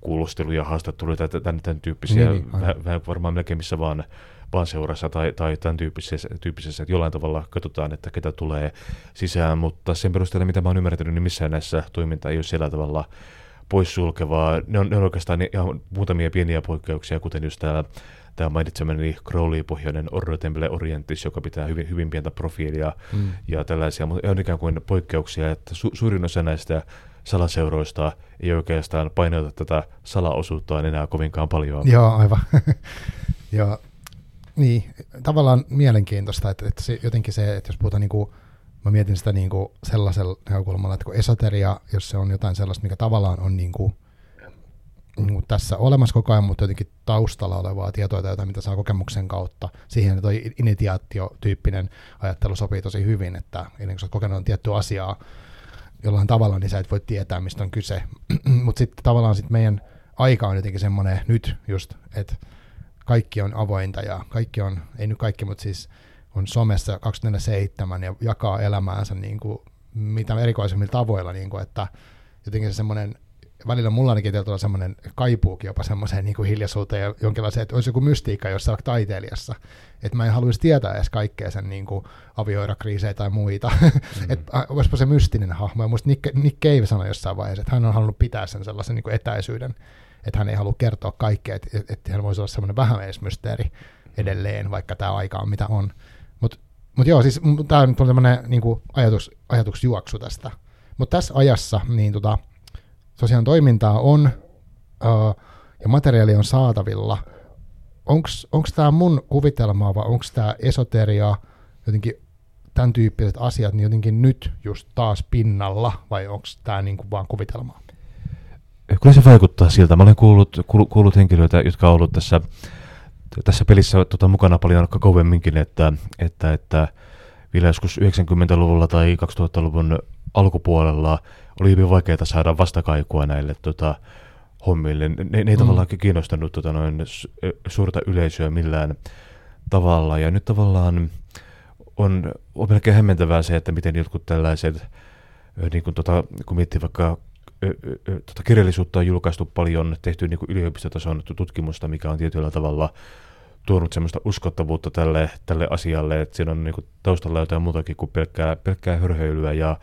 kuulusteluja, haastatteluja tai tämän, tämän tyyppisiä, niin, vähän, vähän varmaan melkein missä vaan, vaan seurassa tai, tai tämän tyyppisessä, tyyppisessä, että jollain tavalla katsotaan, että ketä tulee sisään, mutta sen perusteella, mitä mä oon ymmärtänyt, niin missään näissä toiminta ei ole sillä tavalla poissulkevaa. Ne on, ne on oikeastaan ihan muutamia pieniä poikkeuksia, kuten just täällä tämä mainitsemani Crowley-pohjainen Ordo Templi Orientis, joka pitää hyvin, hyvin pientä profiilia mm. ja tällaisia, mutta on ikään kuin poikkeuksia, että su, suurin osa näistä salaseuroista ei oikeastaan painota tätä salaosuuttaan enää kovinkaan paljon. Joo, aivan. Ja, niin, tavallaan mielenkiintoista, että, että se, jotenkin se, että jos puhutaan, niin kuin, mä mietin sitä niin kuin sellaisella näkökulmalla, että kun esoteria, jos se on jotain sellaista, mikä tavallaan on niin kuin, niin kuin tässä olemassa koko ajan, mutta jotenkin taustalla olevaa tietoa tai jotain, mitä saa kokemuksen kautta, siihen toi initiaatiotyyppinen ajattelu sopii tosi hyvin, että ennen kuin olet kokenut tiettyä asiaa, jollain tavalla, niin sä et voi tietää, mistä on kyse. Mutta sitten tavallaan sit meidän aika on jotenkin semmoinen nyt just, että kaikki on avointa ja kaikki on, ei nyt kaikki, mutta siis on somessa kaksikymmentäneljä seitsemän ja jakaa elämäänsä niin kuin mitä erikoisemmilla tavoilla, niin kuin, että jotenkin se semmoinen välillä mulla ainakin tietyllä semmoinen kaipuukin jopa semmoiseen niin kuin hiljaisuuteen ja jonkinlaiseen, että olisi joku mystiikka jossain taiteilijassa. Että mä en haluaisi tietää edes kaikkea sen niin kuin avioerakriisejä tai muita. Mm. Että olisipa se mystinen hahmo. Ja musta Nick, Nick Cave sanoi jossain vaiheessa, että hän on halunnut pitää sen sellaisen niin kuin etäisyyden, että hän ei halua kertoa kaikkea, että, että hän voisi olla semmoinen vähän edes mysteeri edelleen, vaikka tämä aika on mitä on. Mutta mut joo, siis tämä on tämmöinen niin kuin ajatus, ajatusjuoksu tästä. Mutta tässä ajassa niin tota, tosiaan toimintaa on öö, ja materiaali on saatavilla. Onko tämä mun kuvitelmaa vai onko tämä esoteria, jotenkin tämän tyyppiset asiat, niin jotenkin nyt just taas pinnalla vai onko tämä niinku vaan kuvitelmaa? Kyllä se vaikuttaa siltä. Mä olen kuullut, kuullut henkilöitä, jotka on ollut tässä, tässä pelissä tota, mukana paljon kovemminkin, että, että, että vielä joskus yhdeksänkymmentäluvulla tai kaksituhattaluvun alkupuolella oli hyvin vaikeaa saada vastakaikua näille tota, hommille. Ne, ne ei mm. tavallaan kiinnostanut tota, noin suurta yleisöä millään tavalla. Ja nyt tavallaan on, on melkein hämmentävää se, että miten jotkut tällaiset, niin kun, tota, kun miettii vaikka tota, kirjallisuutta on julkaistu paljon, tehty niin yliopistotason tutkimusta, mikä on tietyllä tavalla tuonut semmoista uskottavuutta tälle, tälle asialle, että siinä on niin kuin taustalla jotain muutakin kuin pelkkää, pelkkää hörhöilyä, ja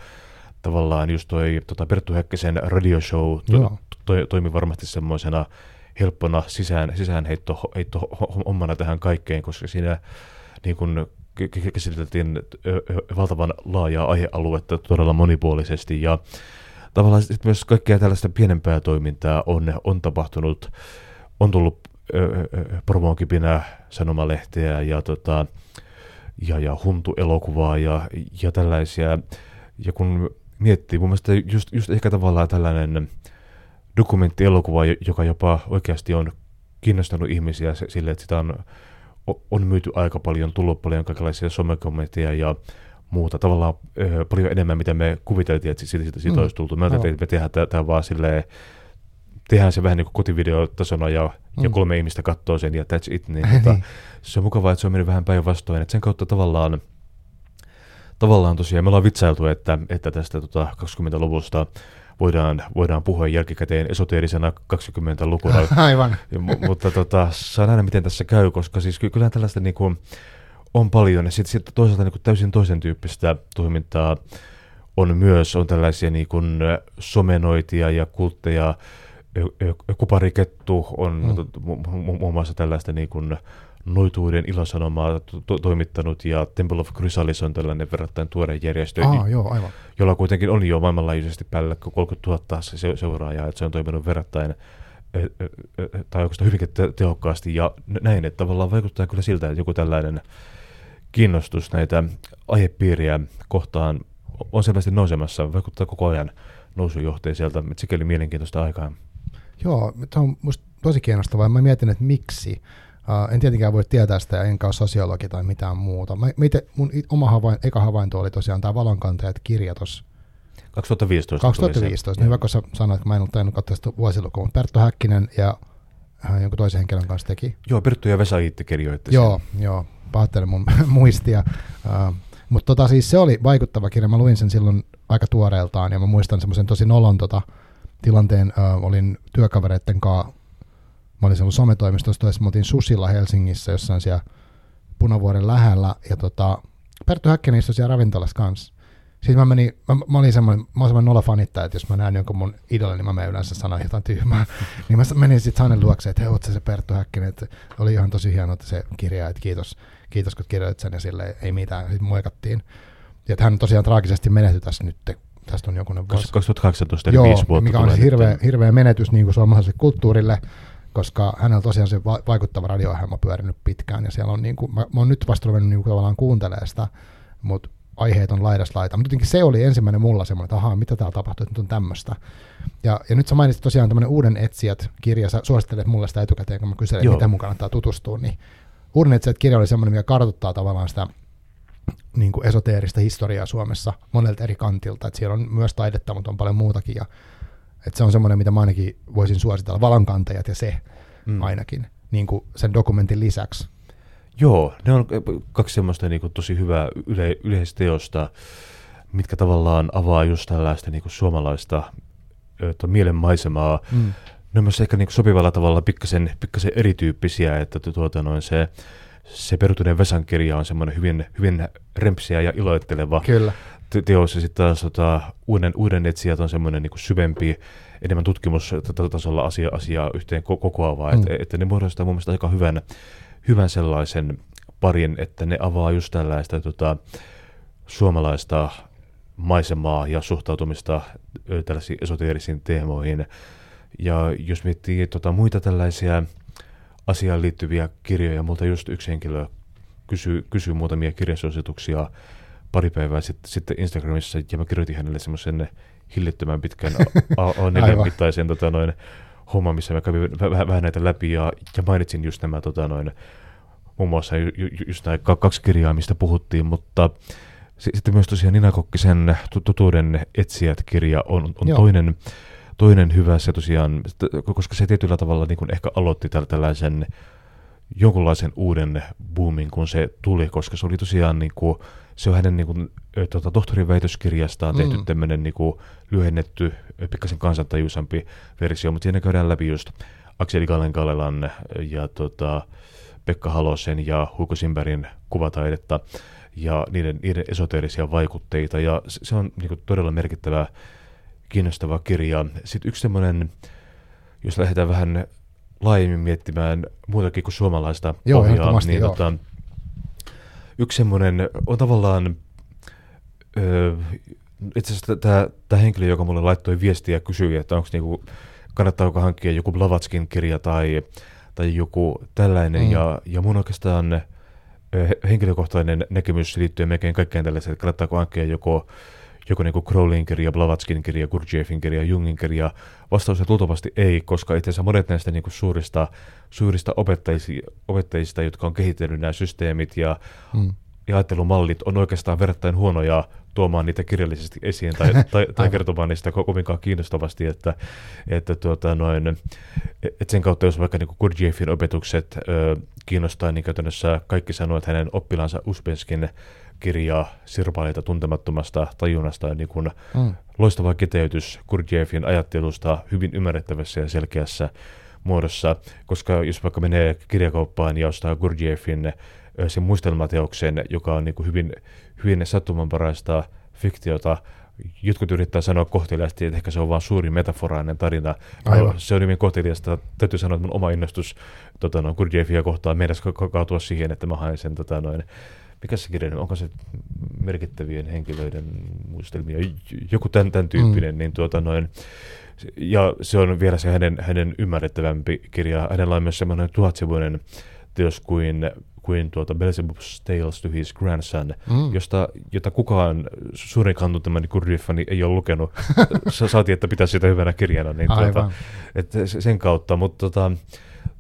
tavallaan just toi tota Perttu Häkkisen radioshow to, to, toimi varmasti semmoisena helppona sisään, sisäänheitto heitto, hommana tähän kaikkeen, koska siinä niin kuin käsiteltiin valtavan laajaa aihealuetta todella monipuolisesti, ja tavallaan sitten myös kaikkea tällaista pienempää toimintaa on, on tapahtunut, on tullut Porvoon kipinä -sanomalehteä ja, tota, ja, ja Huntu-elokuvaa ja, ja tällaisia. Ja kun miettii, mun mielestä just, just ehkä tavallaan tällainen dokumenttielokuva, joka jopa oikeasti on kiinnostanut ihmisiä sille, että sitä on, on myyty aika paljon, tullut paljon kaikenlaisia somekommentteja ja muuta. Tavallaan ö, paljon enemmän, mitä me kuviteltiin, että siitä, siitä, siitä mm. olisi tultu. Me ajattelin, että me tehdään tämä vaan silleen, tehdään se vähän niin kuin kotivideotasona ja, mm. ja kolme ihmistä katsoo sen ja that's it. Niin, tota, se on mukavaa, että se on mennyt vähän päinvastoin. Sen kautta tavallaan, tavallaan tosiaan me ollaan vitsailtu, että, että tästä tota, kaksikymmentäluvusta voidaan, voidaan puhua jälkikäteen esoteerisena kaksikymmentälukuna. Aivan. M- mutta tota, saa nähdä, miten tässä käy, koska siis kyllähän tällaista niin kuin on paljon. Ja sitten sit toisaalta niin kuin täysin toisen tyyppistä toimintaa on myös. On tällaisia niin kuin somenoitia ja kultteja. Kuparikettu on muun muassa tällaista niin kuin noituuden ilosanomaa to- toimittanut, ja Temple of Chrysalis on tällainen verrattain tuore järjestö, Aa, joo, aivan. jolla kuitenkin on jo maailmanlaajuisesti päällä kolmekymmentätuhatta se- seuraajaa, että se on toiminut verrattain äh, äh, tai oikeastaan hyvinkin te- tehokkaasti ja näin, että tavallaan vaikuttaa kyllä siltä, että joku tällainen kiinnostus näitä aihepiiriä kohtaan on selvästi nousemassa, vaikuttaa koko ajan nousujohteen sieltä, että sikäli mielenkiintoista aikaa. Joo, se on musta tosi kiinnostavaa. Mä mietin, että miksi. Uh, en tietenkään voi tietää sitä, ja enkä ole sosiologi tai mitään muuta. Mä, miten, mun it, oma havain, eka havainto oli tosiaan tämä Valonkantajat-kirja tuossa. kaksituhattaviisitoista kaksituhattaviisitoista, niin hyvä, kun sä sanoit, että mä en ole tainnut katsoa sitä vuosilukua, mutta Perttu Häkkinen ja äh, jonkun toisen henkilön kanssa teki. Joo, Perttu ja Vesa Iitti kirjoitti sen. Joo, joo, pahoittelen mun muistia. Uh, mutta tota, siis se oli vaikuttava kirja. Mä luin sen silloin aika tuoreeltaan, ja mä muistan semmoisen tosi nolon tota, tilanteen. Ö, olin työkavereitten kanssa, mä olin silloin sometoimistossa, ja me oltiin susilla Helsingissä jossain siellä Punavuoren lähellä, ja tota, Perttu Häkkinen istui siellä ravintolassa kanssa. Siis mä menin, mä, mä olin semmoinen, mä olin semmoinen nolla fanittaja, että jos mä näen jonkun mun idolin, niin mä menen yleensä sanoin jotain tyhmää. Niin mä menin sitten hänen luokse, että hei, oot sä se Perttu Häkkinen, että oli ihan tosi hieno se kirja, että kiitos, kiitos kun kirjoitit sen, ja silleen ei mitään, sitten moikattiin. Ja hän tosiaan traagisesti menehtyi tässä nyt, tästä on jokunen vuosi. kaksituhattakahdeksantoista eli viisi vuotta. Mikä on hirveä, hirveä menetys niin kuin suomalaiselle kulttuurille, koska hänellä tosiaan se va- vaikuttava radio-ohjelma pyörinyt pitkään, ja siellä on niin kuin, mä, mä oon nyt vasta ruvennut niin kuin tavallaan kuuntelemaan sitä, mutta aiheet on laidas laita. Mutta jotenkin se oli ensimmäinen mulla semmoinen, että ahaa, mitä täällä tapahtuu, että nyt on tämmöistä. Ja, ja nyt sä mainitsit tosiaan tämmöinen Uuden etsijät-kirja, sä suosittelet mulle sitä etukäteen, kun mä kyselen, Joo. mitä mun kannattaa tutustua, niin Uuden etsijät-kirja oli semmoinen, mikä kartoittaa tavallaan sitä niin kuin esoteerista historiaa Suomessa monelta eri kantilta, että siellä on myös taidetta, mutta on paljon muutakin, ja että se on semmoinen, mitä mä ainakin voisin suositella, Valonkantajat ja se mm. ainakin, niin kuin sen dokumentin lisäksi. Joo, ne on kaksi semmoista niin kuin tosi hyvää yle- yleisteosta, mitkä tavallaan avaa just tällaista niin kuin suomalaista että mielenmaisemaa. Mm. Ne on myös ehkä niin sopivalla tavalla pikkasen, pikkasen erityyppisiä, että tuota noin se, se Pertuneen Vesan kirja on semmoinen hyvin, hyvin rempsiä ja iloitteleva te- teos, ja sitten taas tota, uuden, uuden etsijät on semmoinen niin syvempi, enemmän tutkimustasolla asia, asiaa yhteen kokoavaa, mm. että et ne muodostaa mun mielestä aika hyvän, hyvän sellaisen parin, että ne avaa just tällaista tota, suomalaista maisemaa ja suhtautumista tällaisiin esoteerisiin teemoihin. Ja jos miettii tota, muita tällaisia asiaan liittyviä kirjoja, multa just yksi henkilö kysyi kysyi muutamia kirjasuosituksia pari päivää sitten, sitten Instagramissa, ja mä kirjoitin hänelle semmoisen hillittömän pitkän A neljä-mittaisen tota, homman, missä mä kävin vähän, vähän näitä läpi, ja, ja mainitsin just nämä tota, noin, muun muassa ju, ju, just nämä kaksi kirjaa, mistä puhuttiin, mutta sitten myös tosiaan Nina Kokkisen Totuuden etsijät-kirja on, on toinen, toinen hyvä, se tosiaan, koska se tietyllä tavalla niin kuin ehkä aloitti tällaisen jonkunlaisen uuden boomin, kun se tuli, koska se oli tosiaan, niin kuin, se on hänen niin kuin, tuota, tohtorin väitöskirjastaan tehty mm. tämmöinen niin kuin lyhennetty, pikkasen kansantajuisampi versio, mutta siinä käydään läpi just Akseli Gallen-Kallelan ja tota, Pekka Halosen ja Hugo Simbergin kuvataidetta ja niiden, niiden esoteerisia vaikutteita, ja se on niin kuin todella merkittävä, kiinnostava kirja. Sitten yksi semmoinen, jos lähdetään vähän laajemmin miettimään muutakin kuin suomalaista joo, pohjaa, niin tota, yksi semmoinen on tavallaan, ö, itse asiassa tämä henkilö, joka mulle laittoi viestiä ja kysyi, että onko niinku, kannattaako hankkia joku Blavatskin kirja tai, tai joku tällainen, mm. ja, ja mun oikeastaan henkilökohtainen näkemys liittyen melkein kaikkeen tällaiseen, että kannattaako hankkia joko, joko niin kuin Crowleyin kirja, Blavatskin kirja, Gurdjieffin kirja, Jungin kirja. Vastaus on luultavasti ei, koska itse asiassa monet näistä niin kuin suurista, suurista opettajista, jotka on kehittänyt nämä systeemit ja, mm. ja ajattelumallit, on oikeastaan verrattain huonoja tuomaan niitä kirjallisesti esiin tai, tai, tai kertomaan niistä kovinkaan kiinnostavasti, että, että, tuota, noin, että sen kautta, jos vaikka niin kuin Gurdjieffin opetukset ö, kiinnostaa, niin käytännössä kaikki sanoo, että hänen oppilaansa Uspenskin kirjaa Sirpaleita tuntemattomasta tajunnasta, niin kuin mm. loistava kiteytys Gurdjieffin ajattelusta hyvin ymmärrettävässä ja selkeässä muodossa, koska jos vaikka menee kirjakauppaan ja ostaa Gurdjieffin sen muistelmateoksen, joka on niin kuin hyvin, hyvin sattumanvaraista fiktiota, jotkut yrittää sanoa kohteliaasti, että ehkä se on vain suuri metaforainen tarina. No, se on hyvin kohteliasta. Täytyy sanoa, että mun oma innostus tota, no, Gurdjieffia kohtaan meinas kaatua siihen, että mä haen sen tota, noin, mikä se kirja, onko se merkittävien henkilöiden muistelmia, joku tämän, tämän tyyppinen, mm. niin tuota noin, ja se on vielä se hänen, hänen ymmärrettävämpi kirja. Hänellä on myös semmoinen tuhatsivuinen teos kuin, kuin tuota Beelzebub's Tales to His Grandson, mm. josta, jota kukaan suurin kantuntamani Gurdjieffani ei ole lukenut, saatiin, että pitää sitä hyvänä kirjana, niin tuota, että sen kautta, mutta tota,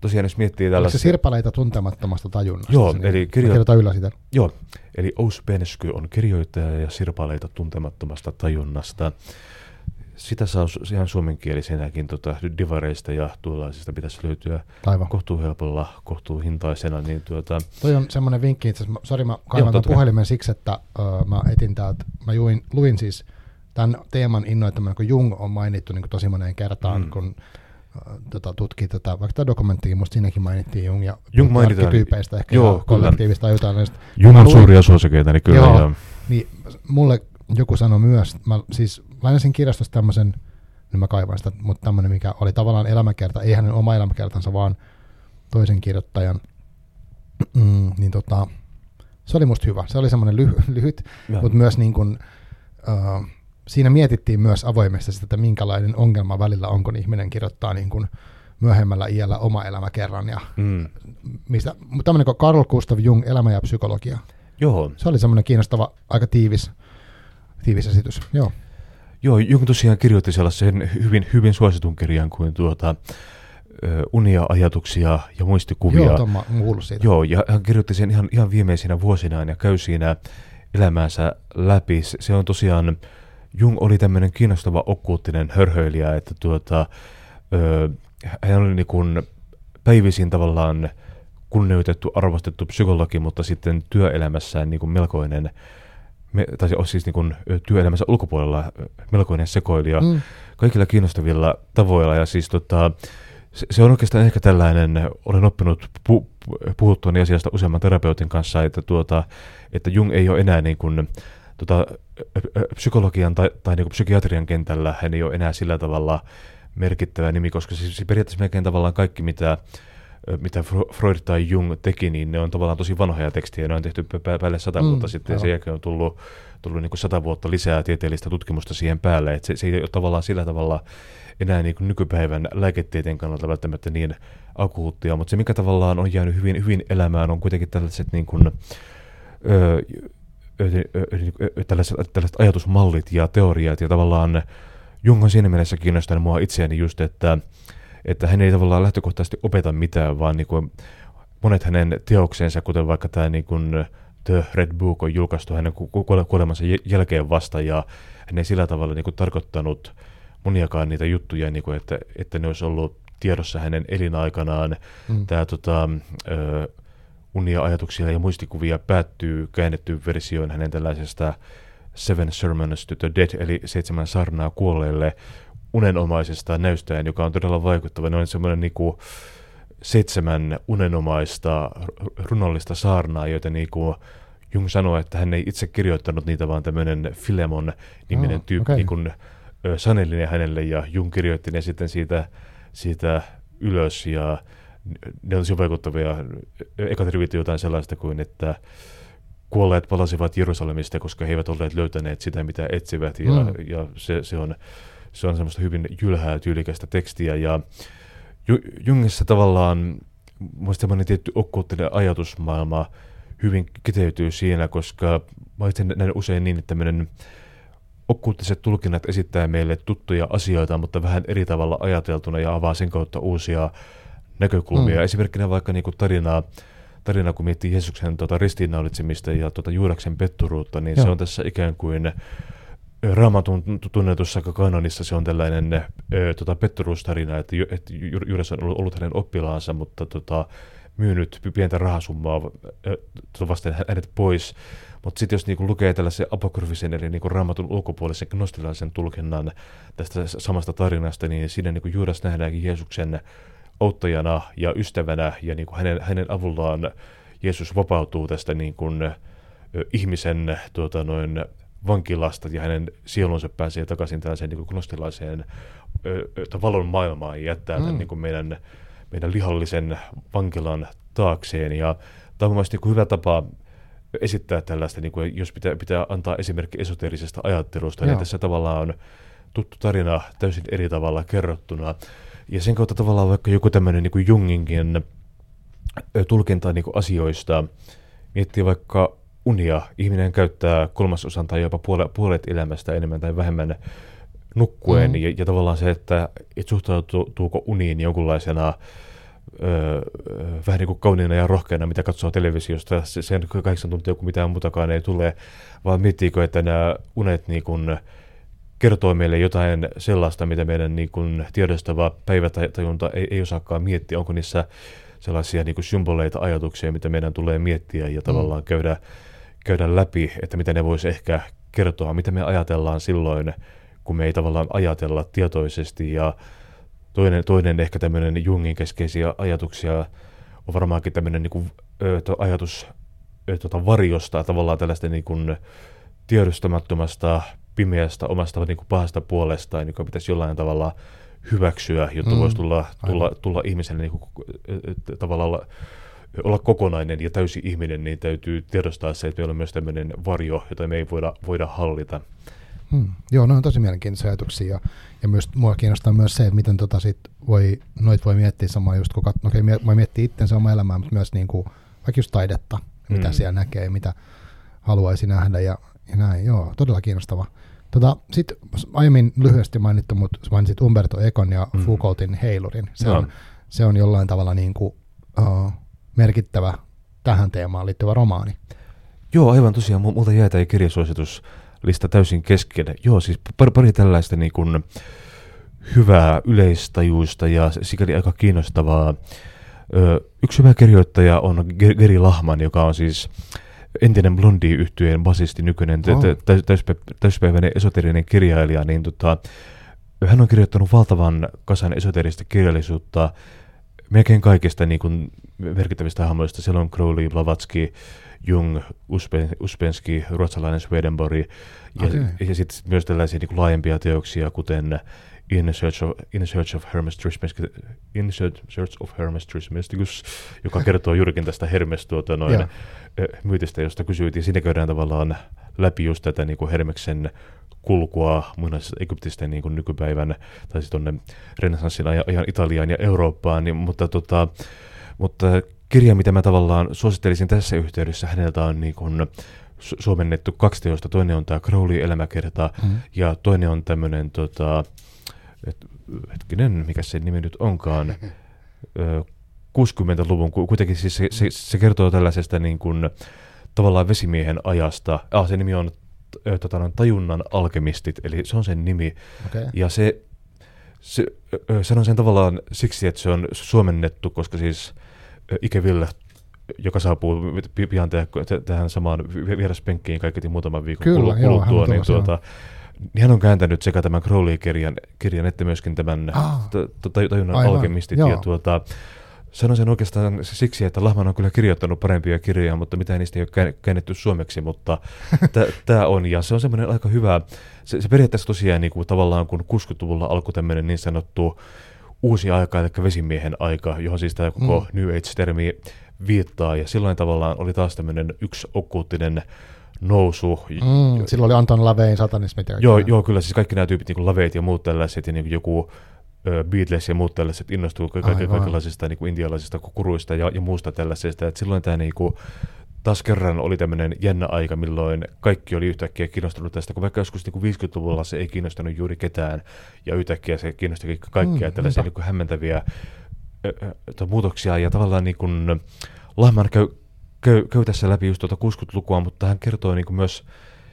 tosiaan jos miettii tällaista... Oliko se Sirpaleita tuntemattomasta tajunnasta? Joo, niin eli kirjo... kerrotaan yllä sitä. Joo, eli Ouspensky on kirjoittaja ja Sirpaleita tuntemattomasta tajunnasta. Sitä saa ihan suomenkielisenäkin tota, divareista ja tuollaisista pitäisi löytyä kohtuuhelpolla, kohtuuhintaisena. Niin tuota... Toi on semmoinen vinkki itse asiassa. Sori, mä kaivan tämän puhelimen siksi, että uh, mä etin täältä. Mä juin, luin siis tämän teeman innoittamana, kun Jung on mainittu niin kuin tosi moneen kertaan, mm. kun... Tota, tutkii tätä, vaikka tämä dokumenttikin, musta siinäkin mainittiin Jung ja arkkityypeistä ehkä joo, kollektiivista ja jotain näistä. Jung on suuria suosikeita, niin kyllä. Joo, ja... niin mulle joku sanoi myös, mä siis lainasin kirjastosta tämmöisen, niin mä kaivan sitä, mutta tämmöinen, mikä oli tavallaan elämäkerta, ei hänen oma elämäkertansa, vaan toisen kirjoittajan, mm, niin tota, se oli musta hyvä. Se oli semmoinen lyhy- lyhyt, ja. Mutta myös niin kuin... Uh, Siinä mietittiin myös avoimesti sitä, että minkälainen ongelma välillä on, kun ihminen kirjoittaa niin kuin myöhemmällä iällä oma elämä kerran. Ja mm. mistä, tämmöinen kuin Carl Gustav Jung, elämä ja psykologia. Joo. Se oli semmoinen kiinnostava, aika tiivis, tiivis esitys. Joo. Joo, Jung tosiaan kirjoitti sellaisen hyvin, hyvin suositun kirjan kuin tuota, unia, ajatuksia ja muistikuvia. Joo, mä oon kuullut siitä. Joo, ja hän kirjoitti sen ihan, ihan viimeisinä vuosinaan ja käy siinä elämäänsä läpi. Se on tosiaan... Jung oli tämmöinen kiinnostava okkulttinen hörhöilijä, että tuota, ö, hän oli niin kuin päivisin tavallaan kunnioitettu, arvostettu psykologi, mutta sitten työelämässään niin kuin melkoinen me, tai siis niin kuin työelämänsä ulkopuolella melkoinen sekoilija mm. kaikilla kiinnostavilla tavoilla. Ja siis tota, se, se on oikeastaan ehkä tällainen, olen oppinut pu, puhuttuani asiasta useamman terapeutin kanssa, että, tuota, että Jung ei ole enää niin kuin, tota, psykologian tai, tai niin kuin psykiatrian kentällä, hän ei ole enää sillä tavalla merkittävä nimi, koska siis periaatteessa melkein tavallaan kaikki, mitä mitä Freud tai Jung teki, niin ne on tavallaan tosi vanhoja tekstejä. Ne on tehty päälle sata vuotta mm, sitten, ja sen jälkeen on tullut, tullut niin kuin sata vuotta lisää tieteellistä tutkimusta siihen päälle. Et se, se ei ole tavallaan sillä tavalla enää niin kuin nykypäivän lääketieteen kannalta välttämättä niin akuuttia, mutta se, mikä tavallaan on jäänyt hyvin, hyvin elämään, on kuitenkin tällaiset, niin kuin, ö, ö, ö, ö, tällaiset, tällaiset ajatusmallit ja teoriat, ja tavallaan Jung on siinä mielessä kiinnostanut mua itseäni just, että että hän ei tavallaan lähtökohtaisesti opeta mitään, vaan niin kuin monet hänen teoksensa, kuten vaikka tämä niin kuin The Red Book, on julkaistu hänen kuolemansa jälkeen vasta, ja hän ei sillä tavalla niin kuin tarkoittanut moniakaan niitä juttuja, niin kuin että, että ne olisi ollut tiedossa hänen elinaikanaan. Mm. Tämä tota, unia, ajatuksia ja muistikuvia päättyy käännettyyn versioon hänen tällaisesta Seven Sermons to the Dead, eli seitsemän sarnaa kuolleille, unenomaisesta näystäjän, joka on todella vaikuttava. Ne on semmoinen niinku seitsemän unenomaista runollista saarnaa, joita niinku Jung sanoi, että hän ei itse kirjoittanut niitä, vaan tämmöinen Filemon-niminen oh, tyyppi okay. niinku, sanellinen hänelle, ja Jung kirjoitti ne sitten siitä, siitä ylös, ja ne on tosi vaikuttavia. Eka rivitty jotain sellaista kuin, että kuolleet palasivat Jerusalemista, koska he eivät olleet löytäneet sitä, mitä etsivät, ja, mm. ja se, se on Se on semmoista hyvin jylhää, tyylikästä tekstiä, ja Jungissa tavallaan musta semmoinen tietty okkuuttinen ajatusmaailma hyvin kiteytyy siinä, koska mä itse näin usein niin, että tämmöinen okkuuttiset tulkinnat esittää meille tuttuja asioita, mutta vähän eri tavalla ajateltuna, ja avaa sen kautta uusia näkökulmia. Mm. Esimerkkinä vaikka niinku tarinaa, tarina, kun miettii Jeesuksen tuota ristiinnaulitsemista ja tuota Juudaksen petturuutta, niin Joo. se on tässä ikään kuin Raamatun tunnetussa kanonissa se on tällainen ö, tota, petturuustarina, että, että Juudas on ollut hänen oppilaansa, mutta tota, myynyt pientä rahasummaa ö, vasten hänet pois. Mutta sitten jos niinku lukee tällaisen apokryfisen, eli niinku Raamatun ulkopuolisen gnostilaisen tulkinnan tästä samasta tarinasta, niin siinä niinku Juudas nähdäänkin Jeesuksen auttajana ja ystävänä, ja niinku hänen, hänen avullaan Jeesus vapautuu tästä niinku, ö, ihmisen tuota, noin, vankilasta, ja hänen sielunsa pääsee takaisin tällaiseen niin gnostilaiseen valon maailmaan, ja jättää mm. tämän, niin kuin meidän, meidän lihallisen vankilan taakseen. Ja tämä on mielestäni niin hyvä tapa esittää tällaista, niin kuin, jos pitää, pitää antaa esimerkki esoteerisesta ajattelusta, niin tässä tavallaan on tuttu tarina täysin eri tavalla kerrottuna. Ja sen kautta tavallaan vaikka joku tämmöinen niin Junginkin tulkinta niin asioista, miettii vaikka unia. Ihminen käyttää kolmasosan tai jopa puolet elämästä enemmän tai vähemmän nukkuen, mm. ja, ja tavallaan se, että et suhtautuuko uniin jonkunlaisena öö, vähän niin kuin kauniina ja rohkeana, mitä katsoo televisiosta, sen kahdeksan tuntia, kun mitään muutakaan ei tule, vaan miettiikö, että nämä unet niin kuin kertoo meille jotain sellaista, mitä meidän niin kuin tiedostava päivätajunta ei, ei osaakaan miettiä, onko niissä sellaisia niin kuin symboleita, ajatuksia, mitä meidän tulee miettiä ja tavallaan mm. käydä käydä läpi, että mitä ne voisi ehkä kertoa, mitä me ajatellaan silloin, kun me ei tavallaan ajatella tietoisesti. Ja toinen, toinen ehkä tämmöinen Jungin keskeisiä ajatuksia on varmaankin tämmöinen niin kuin, ö, to, ajatus ö, tota, varjosta, tavallaan tällaista niin kuin tiedostamattomasta, pimeästä, omasta niin kuin pahasta puolestaan, joka pitäisi jollain tavalla hyväksyä, jotta mm. voisi tulla, tulla, tulla ihmiselle niin kuin, tavallaan olla kokonainen ja täysi ihminen, niin täytyy tiedostaa se, että meillä on myös tämmöinen varjo, jota me ei voida, voida hallita. Hmm. Joo, no on tosi mielenkiintoisia ajatuksia, ja, ja myös mua kiinnostaa myös se, että miten tota sit voi, noit voi miettiä samaa, just kun kat- okay, voi miettiä itsensä omaa elämää, mutta myös niin kuin, vaikka just taidetta, mitä hmm. siellä näkee, mitä haluaisi nähdä ja, ja näin. Joo, todella kiinnostava. Tota, sitten aiemmin lyhyesti mainittu, mutta mainitsit Umberto Econ ja mm. Foucaultin heilurin. Se, no. on, se on jollain tavalla niin kuin, uh, merkittävä tähän teemaan liittyvä romaani. Joo, aivan tosiaan. Multa jäi tämä kirjasuosituslista täysin kesken. Joo, siis pari, pari tällaista niin kuin hyvää yleistajuista ja sikäli aika kiinnostavaa. Ö, yksi hyvä kirjoittaja on Geri Lahman, joka on siis entinen Blondi-yhtyeen basisti, nykyinen oh. täyspäiväinen esoterinen kirjailija, niin tota, hän on kirjoittanut valtavan kasan esoteristä kirjallisuutta melkein kaikista niin kuin merkittävistä hahmoista. Siellä on Crowley, Blavatsky, Jung, Uspenski, ruotsalainen Swedenborg, ja, okay. ja sitten sit myös tällaisia niin kuin laajempia teoksia, kuten In Search of, in search of Hermes Trismegistus, joka kertoo juurikin tästä Hermes tuota, noin, yeah. myytistä, josta kysyttiin. Siinä käydään tavallaan läpi just tätä niin kuin Hermeksen kulkua muinaisesta Egyptistä niin kuin nykypäivän, tai sitten tuonne renessanssin ajan Italiaan ja Eurooppaan. Niin, mutta, tota, mutta kirja, mitä mä tavallaan suosittelisin tässä yhteydessä, häneltä on niin kuin su- suomennettu kaksi teosta. Toinen on tämä Crowley-elämäkerta, mm-hmm. ja toinen on tämmöinen... Tota, Et, hetkinen, mikä se nimi nyt onkaan, Ö, kuusikymmentäluvun, kuitenkin siis se, se, se kertoo tällaisesta niin kuin, tavallaan vesimiehen ajasta. Ah, se nimi on tota, Tajunnan alkemistit, eli se on sen nimi. Okay. Ja se, se ö, sanon sen tavallaan siksi, että se on suomennettu, koska siis ikävillä, joka saapuu pian tähän samaan vieraspenkkiin kaikkein muutaman viikon Kyllä, kuluttua, joo, niin tuota... Hän on kääntänyt sekä tämän Crowley-kirjan kirjan, että myöskin tämän ah, t- Tajunnan aivan, alkemistit. Ja tuota, sanon sen oikeastaan siksi, että Lahman on kyllä kirjoittanut parempia kirjoja, mutta mitään niistä ei ole käännetty suomeksi, mutta tämä on. Ja se on semmoinen aika hyvä, se, se periaatteessa tosiaan niin kuin tavallaan kun kuusikymmentäluvulla alkoi tämmöinen niin sanottu uusi aika, eli vesimiehen aika, johon siis tämä koko mm. New Age-termi viittaa. Ja silloin tavallaan oli taas tämmöinen yksi okkulttinen nousu. Mm, silloin oli Anton Lavein satanismit. Joo, joo, kyllä siis kaikki nämä tyypit, niin kuin Laveit ja muut tällaiset, ja niin kuin joku ö, Beatles ja muut tällaiset innostuu kaikki, kaikenlaisista niin kuin intialaisista kuruista ja, ja muusta tällaisesta. Et silloin tämä niin kuin, taas kerran oli tämmöinen jännä aika, milloin kaikki oli yhtäkkiä kiinnostunut tästä, kun vaikka joskus niin kuin viisikymmentäluvulla se ei kiinnostanut juuri ketään, ja yhtäkkiä se kiinnosti kaikkia mm, tällaisia niin kuin hämmentäviä ö, ö, muutoksia, ja tavallaan niin kuin Lahman käy Käy, käy tässä läpi just tuota kuusikymmentälukua, mutta hän kertoo niin kuin myös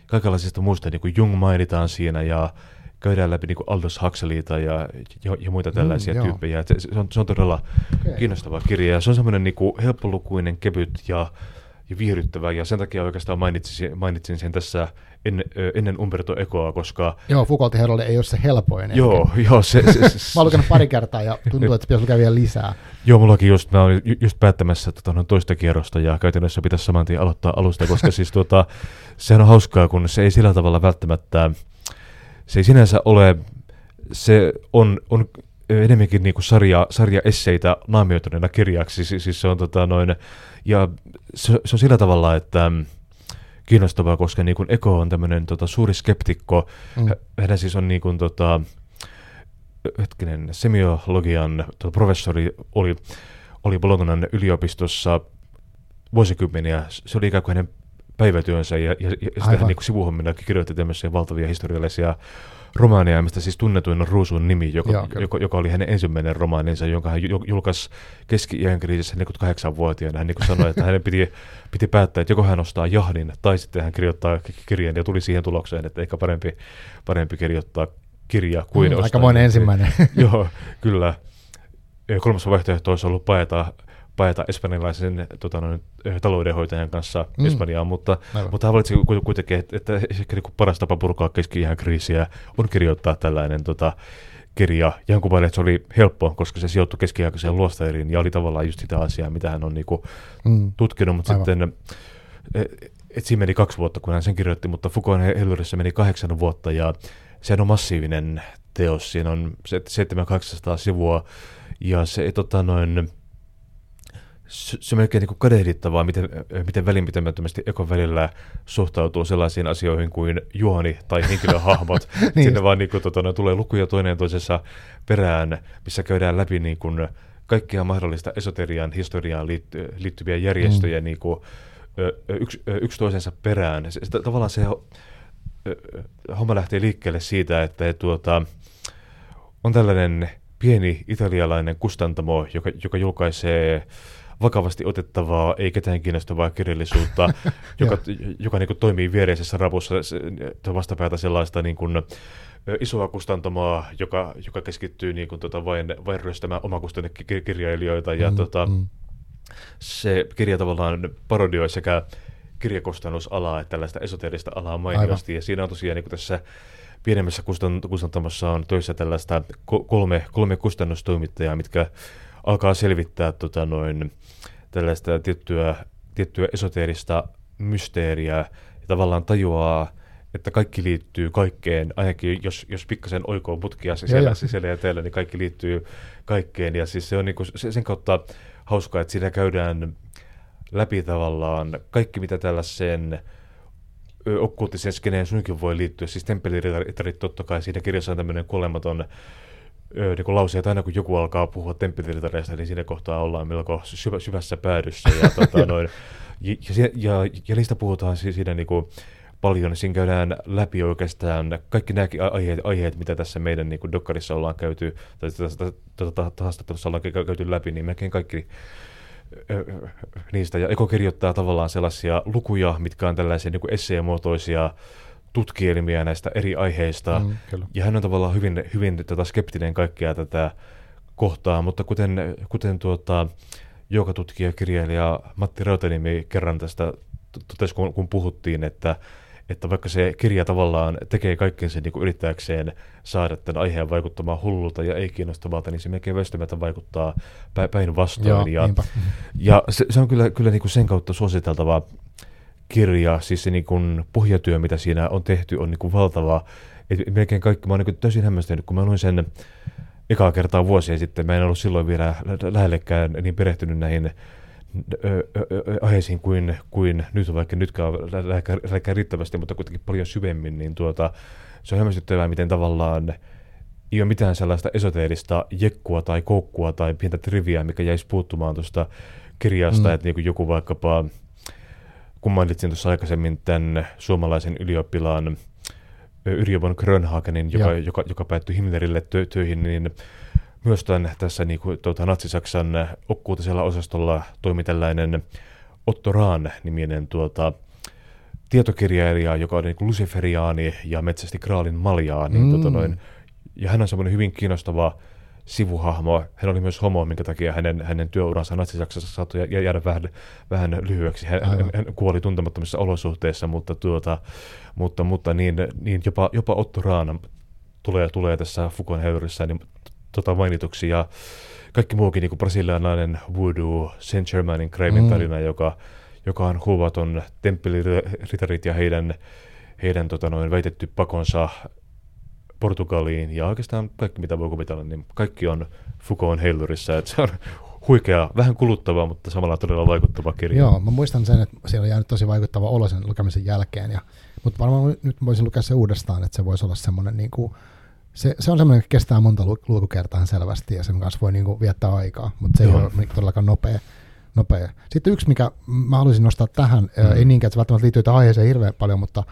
kaikenlaisista muista, niin kuin Jung mainitaan siinä ja käydään läpi niin kuin Aldous Huxleyta ja, ja, ja muita tällaisia mm, tyyppejä. Se, se, on, se on todella okay. kiinnostava kirja ja se on semmoinen niin kuin helppolukuinen, kevyt ja, ja viihdyttävä ja sen takia oikeastaan mainitsin, mainitsin sen tässä en, ennen Umberto Ecoa, koska... Joo, Foucaultin herralle ei ole se helpoin. Joo, joo. Se, se, se, mä oon lukenut pari kertaa ja tuntuu, että pitäisi lukea vielä lisää. Joo, mullakin just, mä oon just päättämässä tota, toista kierrosta ja käytännössä pitäisi saman tien aloittaa alusta, koska siis tuota, sehän on hauskaa, kun se ei sillä tavalla välttämättä, se ei sinänsä ole, se on, on enemmänkin niinku sarja, sarja esseitä naamioituneena kirjaksi, siis, siis se on tota noin, ja se, se on sillä tavalla, että kiinnostavaa, koska niin kuin Eco on tämmöinen tota, suuri skeptikko. Mm. Hän siis on niin kuin, tota, hetkinen, semiologian tota, professori, oli, oli Bolognan yliopistossa vuosikymmeniä. Se oli ikään kuin hänen päivätyönsä ja, ja, ja sitten hän niin kuin sivuhommina kirjoitti tämmöisiä valtavia historiallisia romaaneja, mistä siis tunnetuin on Ruusun nimi, joka, Joo, joka, joka oli hänen ensimmäinen romaaninsa, jonka hän julkaisi keski-iän kriisissä neljäkymmentäkahdeksanvuotiaana. Hän niin sanoi, että hänen piti, piti päättää, että joko hän ostaa jahdin tai sitten hän kirjoittaa kirjan ja tuli siihen tulokseen, että ehkä parempi, parempi kirjoittaa kirja kuin mm, ostaa. Aikamoinen ensimmäinen. Joo, kyllä. Kolmas vaihtoehto olisi ollut paeta, paeta espanjalaisen tota, no, taloudenhoitajan kanssa mm. Espanjaan, mutta, mutta hän valitsi kuitenkin, että, että paras tapa purkaa keski-iän kriisiä on kirjoittaa tällainen tota, kirja. Ja hän kuvaili, että se oli helppo, koska se sijoittui keskiaikaiseen luostariin ja oli tavallaan just sitä asiaa, mitä hän on niinku, mm. tutkinut, mutta Aivan. sitten et siinä meni kaksi vuotta, kun hän sen kirjoitti, mutta Foucaultin hellyydessä meni kahdeksan vuotta ja sehän on massiivinen teos, siinä on seitsemän kahdeksansataa sivua ja se tota, noin Se on melkein niin kuin kadehdittavaa, miten, miten välinpitämättömästi Econ välillä suhtautuu sellaisiin asioihin kuin juoni tai henkilöhahmot. niin. Sinne vaan niin kuin, tota, tulee lukuja toinen toisessa perään, missä käydään läpi niin kuin kaikkia mahdollista esoterian historiaan liittyviä järjestöjä mm. niin kuin, yksi, yksi toisensa perään. Tavallaan se homma lähtee liikkeelle siitä, että tuota, on tällainen pieni italialainen kustantamo, joka, joka julkaisee vakavasti otettavaa, ei ketään kiinnostavaa kirjallisuutta, joka, joka niin kuin toimii viereisessä rapussa vastapäätä sellaista niin kuin isoa kustantamaa, joka, joka keskittyy niin kuin, tota, vain, vain ryöstämään omakustannekirjailijoita. Ja, mm, tota, mm. Se kirja tavallaan parodioi sekä kirjakustannusalaa, tällaista esoteerista alaa mainiosti. Aivan. Ja siinä on tosiaan niin kuin tässä pienemmässä kustantamassa on töissä tällaista kolme, kolme kustannustoimittajaa, mitkä alkaa selvittää tota noin, tällaista tiettyä, tiettyä esoteerista mysteeriä ja tavallaan tajuaa, että kaikki liittyy kaikkeen, ainakin jos, jos pikkasen oikoo putkia sisällä, sisällä ja teillä, niin kaikki liittyy kaikkeen. Ja siis se on niin kuin sen kautta hauskaa, että siinä käydään läpi tavallaan kaikki, mitä tällaisen okkulttiseen skeneen suinkin voi liittyä. Siis temppeliritarit totta kai, siinä kirjassa on tämmöinen kuolematon niin lause, että aina kun joku alkaa puhua temppeliritareista, niin siinä kohtaa ollaan melko syvä, syvässä päädyssä. Ja, tota, noin, ja, ja, ja, ja niistä puhutaan siinä niin kuin paljon. Siinä käydään läpi oikeastaan kaikki nämäkin aiheet, aiheet mitä tässä meidän niin kuin dokkarissa ollaan käyty, tai haastattelussa ollaan käyty läpi, niin melkein kaikki niistä. Ja Eko kirjoittaa tavallaan sellaisia lukuja, mitkä on tällaisia niin kuin esseemuotoisia tutkielmia näistä eri aiheista. Mm, ja hän on tavallaan hyvin, hyvin tätä skeptinen kaikkea tätä kohtaa, mutta kuten, kuten tuota, joka tutkija kirjailija Matti Rautaniemi kerran tästä totesi, kun, kun puhuttiin, että, että vaikka se kirja tavallaan tekee kaikkensa niin kuin yrittääkseen saada tämän aiheen vaikuttamaan hullulta ja ei kiinnostavalta, niin se melkein väistämättä vaikuttaa päinvastoin. Ja, ja se, se on kyllä, kyllä niin kuin sen kautta suositeltava kirja, siis se niin kuin pohjatyö, mitä siinä on tehty, on niin kuin valtava. Et melkein kaikki, mä oon niin kuin täysin hämmästynyt, kun mä luin sen ekaa kertaa vuosia sitten, mä en ollut silloin vielä lähellekään niin perehtynyt näihin aiheisiin kuin, kuin nyt, vaikka nytkään lähdekään riittävästi, mutta kuitenkin paljon syvemmin, niin tuota, se on hämmästyttävää, miten tavallaan ei ole mitään sellaista esoteerista jekkua tai koukkua tai pientä triviaa, mikä jäisi puuttumaan tuosta kirjasta, mm. että niin joku vaikkapa, kun mainitsin tuossa aikaisemmin tämän suomalaisen ylioppilaan Yrjö von Grönhagenin, joka, joka, joka päättyi Himmlerille tö- töihin, niin myös tämän, tässä niin kuin, tuota, Natsi-Saksan okkuutisella osastolla toimi tällainen Otto Rahn-niminen tuota, tietokirjailija, joka oli niin luciferiaani ja metsästi Kraalin maljaa. Niin, mm. tuota, noin, ja hän on semmoinen hyvin kiinnostava sivuhahmo. Hän oli myös homo, minkä takia hänen, hänen työuransa Natsi-Saksassa saattoi jäädä vähän, vähän lyhyeksi. Hän, hän kuoli tuntemattomissa olosuhteissa, mutta, tuota, mutta, mutta niin, niin jopa, jopa Otto Rahn tulee, tulee tässä Foucaultin häyryssä niin Tota mainituksi, ja kaikki muukin niin kuin brasilialainen voodoo, Saint Germainin Graven mm. tarina, joka, joka on huuvaton temppeliritarit ja heidän, heidän tota noin, väitetty pakonsa Portugaliin, ja oikeastaan kaikki mitä voi kuvitella, niin kaikki on Foucaultin Heidelbergissä, että se on huikea, vähän kuluttava, mutta samalla todella vaikuttava kirja. Joo, mä muistan sen, että siellä on jäänyt tosi vaikuttava olo sen lukemisen jälkeen, ja, mutta varmaan nyt voisin lukea se uudestaan, että se voisi olla semmoinen niin kuin Se, se on semmoinen, joka kestää monta lukukertaa selvästi ja sen kanssa voi niinku viettää aikaa, mutta se ei Joo. ole todellakaan nopea, nopea. Sitten yksi, mikä mä haluaisin nostaa tähän, mm. ei niinkään, että se välttämättä liittyy tähän aiheeseen hirveän paljon, mutta,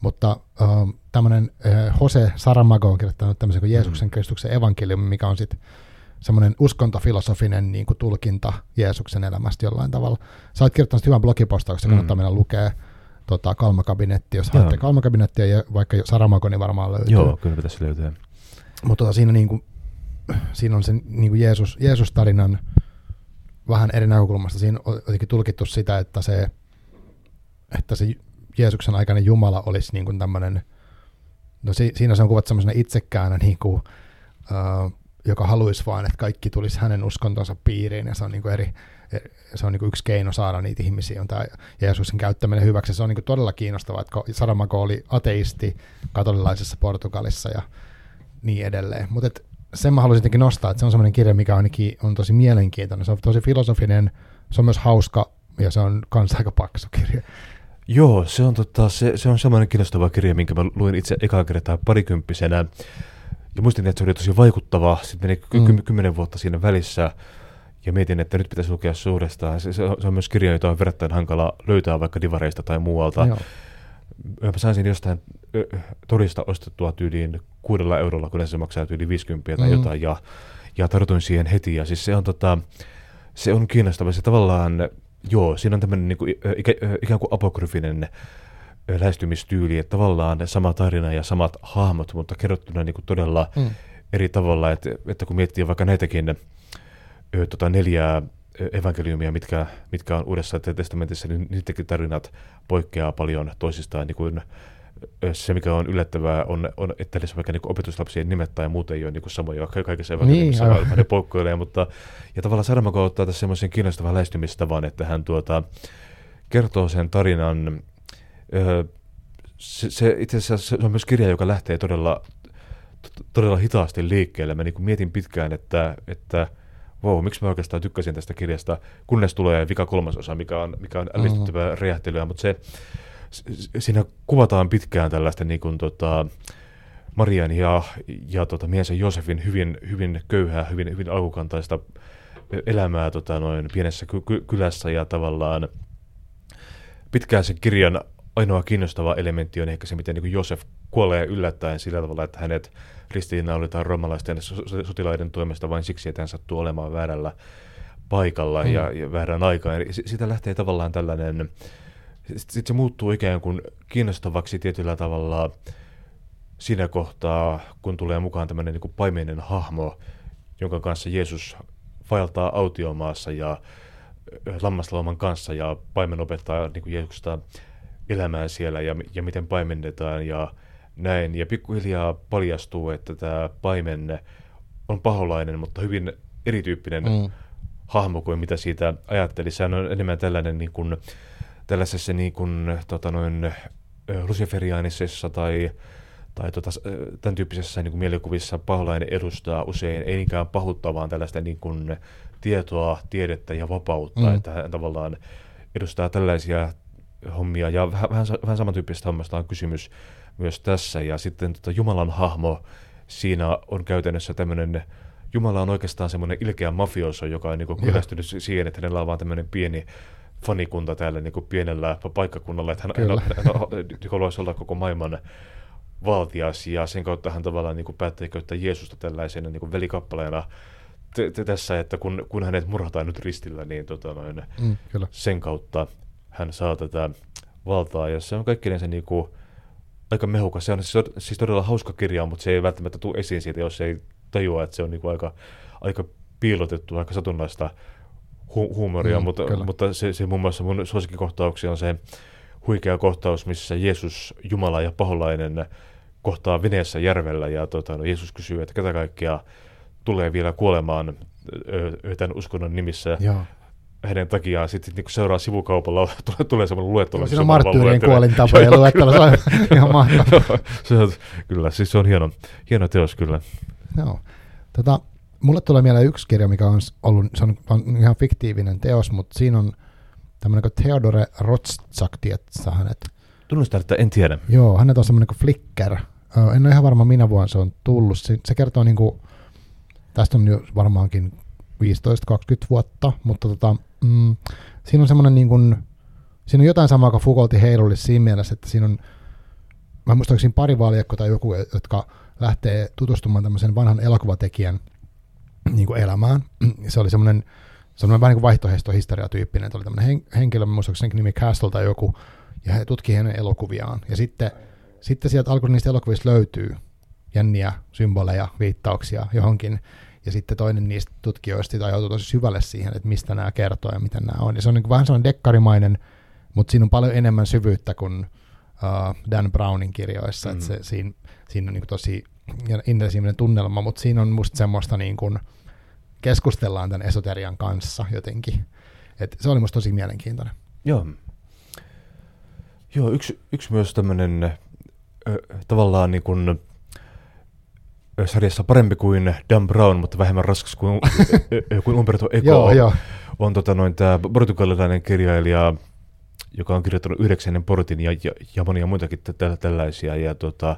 mutta äh, tämmöinen äh, Jose Saramago on kirjoittanut tämmöisen kuin Jeesuksen mm. Kristuksen evankeliumi, mikä on sitten semmoinen uskontofilosofinen niin kuin tulkinta Jeesuksen elämästä jollain tavalla. Sä oot kirjoittanut hyvän blogipostauksen, mm. kannattaa mennä lukea. Tota, Kalmakabinetti, jos haette Kalmakabinettia ja vaikka Saramago, niin varmaan löytyy. Joo, kyllä pitäisi löytää. Mutta tota, siinä, niinku, siinä on se niinku Jeesus, Jeesus-tarinan vähän eri näkökulmasta. Siinä on jotenkin tulkittu sitä, että se, että se Jeesuksen aikainen Jumala olisi niinku tämmöinen, no si, siinä se on kuvattu semmoisena itsekkäänä, niinku, äh, joka haluaisi vaan, että kaikki tulisi hänen uskontonsa piiriin ja se on niinku eri. Se on niin kuin yksi keino saada niitä ihmisiä, on tämä Jeesuksen käyttäminen hyväksi. Se on niin kuin todella kiinnostavaa, että Saramago oli ateisti katolilaisessa Portugalissa ja niin edelleen. Mutta sen mä haluaisin jotenkin nostaa, että se on sellainen kirja, mikä ainakin on tosi mielenkiintoinen. Se on tosi filosofinen, se on myös hauska ja se on myös aika paksu kirja. Joo, se on, tota, se, se on sellainen kiinnostava kirja, minkä mä luin itse ekaa kertaa parikymppisenä. Ja muistin, että se oli tosi vaikuttava. Sitten meni ky- mm. kymmenen vuotta siinä välissä. Ja mietin, että nyt pitäisi lukea suudestaan. Se, se on myös kirja, jota on verrattain hankala löytää vaikka divareista tai muualta. Joo. Mä sain siinä jostain torista ostettua tyyliin kuudella eurolla, kun se maksaa tyyliin viisikymmentä tai mm. jotain. Ja, ja tartuin siihen heti. Ja siis se on, tota, se on kiinnostava. Se tavallaan, joo, siinä on tämmöinen niinku, ikä, ikään kuin apokryfinen lähestymistyyli. Että tavallaan sama tarina ja samat hahmot, mutta kerrottuna niinku todella mm. eri tavalla. Että, että kun miettii vaikka näitäkin Tota, neljää evankeliumia, mitkä, mitkä on Uudessa testamentissa, niin niidenkin tarinat poikkeaa paljon toisistaan. Niin kuin se, mikä on yllättävää, on, on että edes vaikka niin kuin opetuslapsien nimet tai muuta ei ole niin kuin samoja, vaikka kaikessa evankeliumissa niin, ne poukkoilee. Mutta, ja tavallaan Saramago ottaa tässä semmoisen kiinnostavan lähestymistavan, että hän tuota, kertoo sen tarinan. Öö, se, se, itse asiassa se on myös kirja, joka lähtee todella, todella hitaasti liikkeelle. Mä niin kuin mietin pitkään, että... että wow, miksi mä oikeastaan tykkäsin tästä kirjasta, kunnes tulee vika kolmasosa, mikä on, mikä on ällistyttävää räjähtelyä, mutta se, siinä kuvataan pitkään tällaista niin kuin, tota, Marian ja, ja tota, miehensä Joosefin hyvin, hyvin köyhää, hyvin, hyvin alkukantaista elämää tota, noin pienessä ky- kylässä ja tavallaan pitkään sen kirjan ainoa kiinnostava elementti on ehkä se, miten niin Joosef kuolee yllättäen sillä tavalla, että hänet ristiinnaulitaan roomalaisten sotilaiden toimesta vain siksi, että hän sattuu olemaan väärällä paikalla mm. ja, ja väärän aikaan. Siitä lähtee tavallaan tällainen, sit se muuttuu ikään kuin kiinnostavaksi tietyllä tavalla siinä kohtaa, kun tulee mukaan tämmöinen niin kuin paimeinen hahmo, jonka kanssa Jeesus vaeltaa autiomaassa ja lammaslauman kanssa ja paimen opettaa niin kuin Jeesuksesta elämään siellä ja, ja miten paimennetaan ja näin. Ja pikkuhiljaa paljastuu, että tämä paimen on paholainen, mutta hyvin erityyppinen mm. hahmo kuin mitä siitä ajatteli. Sehän on enemmän tällainen niin kuin, tällaisessa niin kuin, tota noin, luciferiaanisessa tai, tai tota, tämän tyyppisessä niin kuin mielikuvissa paholainen edustaa usein ei niinkään pahuutta, vaan tällaista niin kuin tietoa, tiedettä ja vapautta. Mm. Että hän tavallaan edustaa tällaisia hommia ja vähän, vähän, vähän samantyyppisestä hommasta on kysymys myös tässä. Ja sitten tota, Jumalan hahmo siinä on käytännössä tämmöinen, Jumala on oikeastaan semmoinen ilkeä mafioso, joka on niinku kyllästynyt siihen, että hänellä on vaan tämmöinen pieni fanikunta täällä niinku pienellä paikkakunnalla, että hän, hän, hän, hän haluaisi olla koko maailman valtias ja sen kautta hän tavallaan niinku päättää käyttää Jeesusta tällaisena niinku välikappaleena te, te tässä, että kun, kun hänet murhataan nyt ristillä, niin tota noin, mm, sen kautta hän saa tätä valtaa ja se on kaikkinensa niinku aika mehukas. Se on siis, siis todella hauska kirja, mutta se ei välttämättä tule esiin siitä, jos ei tajua, että se on niinku aika, aika piilotettu, aika satunnaista hu- huumoria. Mm, mutta mutta se, se muun muassa mun suosikkikohtauksia on se huikea kohtaus, missä Jeesus, Jumala ja paholainen kohtaa veneessä järvellä. Ja tuota, no, Jeesus kysyy, että ketä kaikkea tulee vielä kuolemaan ö, tämän uskonnon nimissä. Joo. Hänen takiaan sitten niinku seuraa sivukaupalla tulee, tulee semmoinen luettelo. Siinä on marttyyrien kuolintapoja luettelo. Se on ihan mahtavaa. Kyllä, siis se on hieno, hieno teos kyllä. Joo. Tota, mulle tulee mieleen yksi kirja, mikä on ollut, se on, on ihan fiktiivinen teos, mutta siinä on tämmöinen kuin Theodore Rothschild, tiedätkö hänet? Tunnustan, että en tiedä. Joo, hänet on semmoinen kuin Flicker. En ole ihan varma, minä vuonna se on tullut. Se, se kertoo niinku, tästä on jo varmaankin viisitoista kaksikymmentä vuotta, mutta tota, mm, siinä on semmoinen niin kuin, siinä on jotain samaa kuin Foucaultin heilullisi siinä mielessä, että siinä on, mä muistan, että siinä pari vaalijekko tai joku, jotka lähtee tutustumaan tämmöisen vanhan elokuvatekijän niin kuin elämään. Se oli semmoinen, semmoinen vähän niin kuin vaihtoehtohistoria-tyyppinen, että oli tämmöinen henkilö, mä muistan, että senkin nimi Castle tai joku, ja he tutkivat hänen elokuviaan. Ja sitten, sitten sieltä alkoi niistä elokuvista löytyy jänniä symboleja, viittauksia johonkin. Ja sitten toinen niistä tutkijoista ajautui tosi syvälle siihen, että mistä nämä kertoo ja mitä nämä on. Ja se on niin vähän sellainen dekkarimainen, mutta siinä on paljon enemmän syvyyttä kuin uh, Dan Brownin kirjoissa. Mm. Että se, siinä, siinä on niin tosi intensiivinen tunnelma, mutta siinä on musta semmoista, niin kuin keskustellaan tämän esoterian kanssa jotenkin. Et se oli musta tosi mielenkiintoinen. Joo. Joo, yksi, yksi myös tämmöinen äh, tavallaan niin kuin sarjassa parempi kuin Dan Brown, mutta vähemmän raskas kuin, kuin Umberto Eco. Joo, on, jo. on tota, noin, tämä portugalilainen kirjailija, joka on kirjoittanut Yhdeksännen portin ja, ja, ja monia muitakin tä- tällaisia. Ja, tota,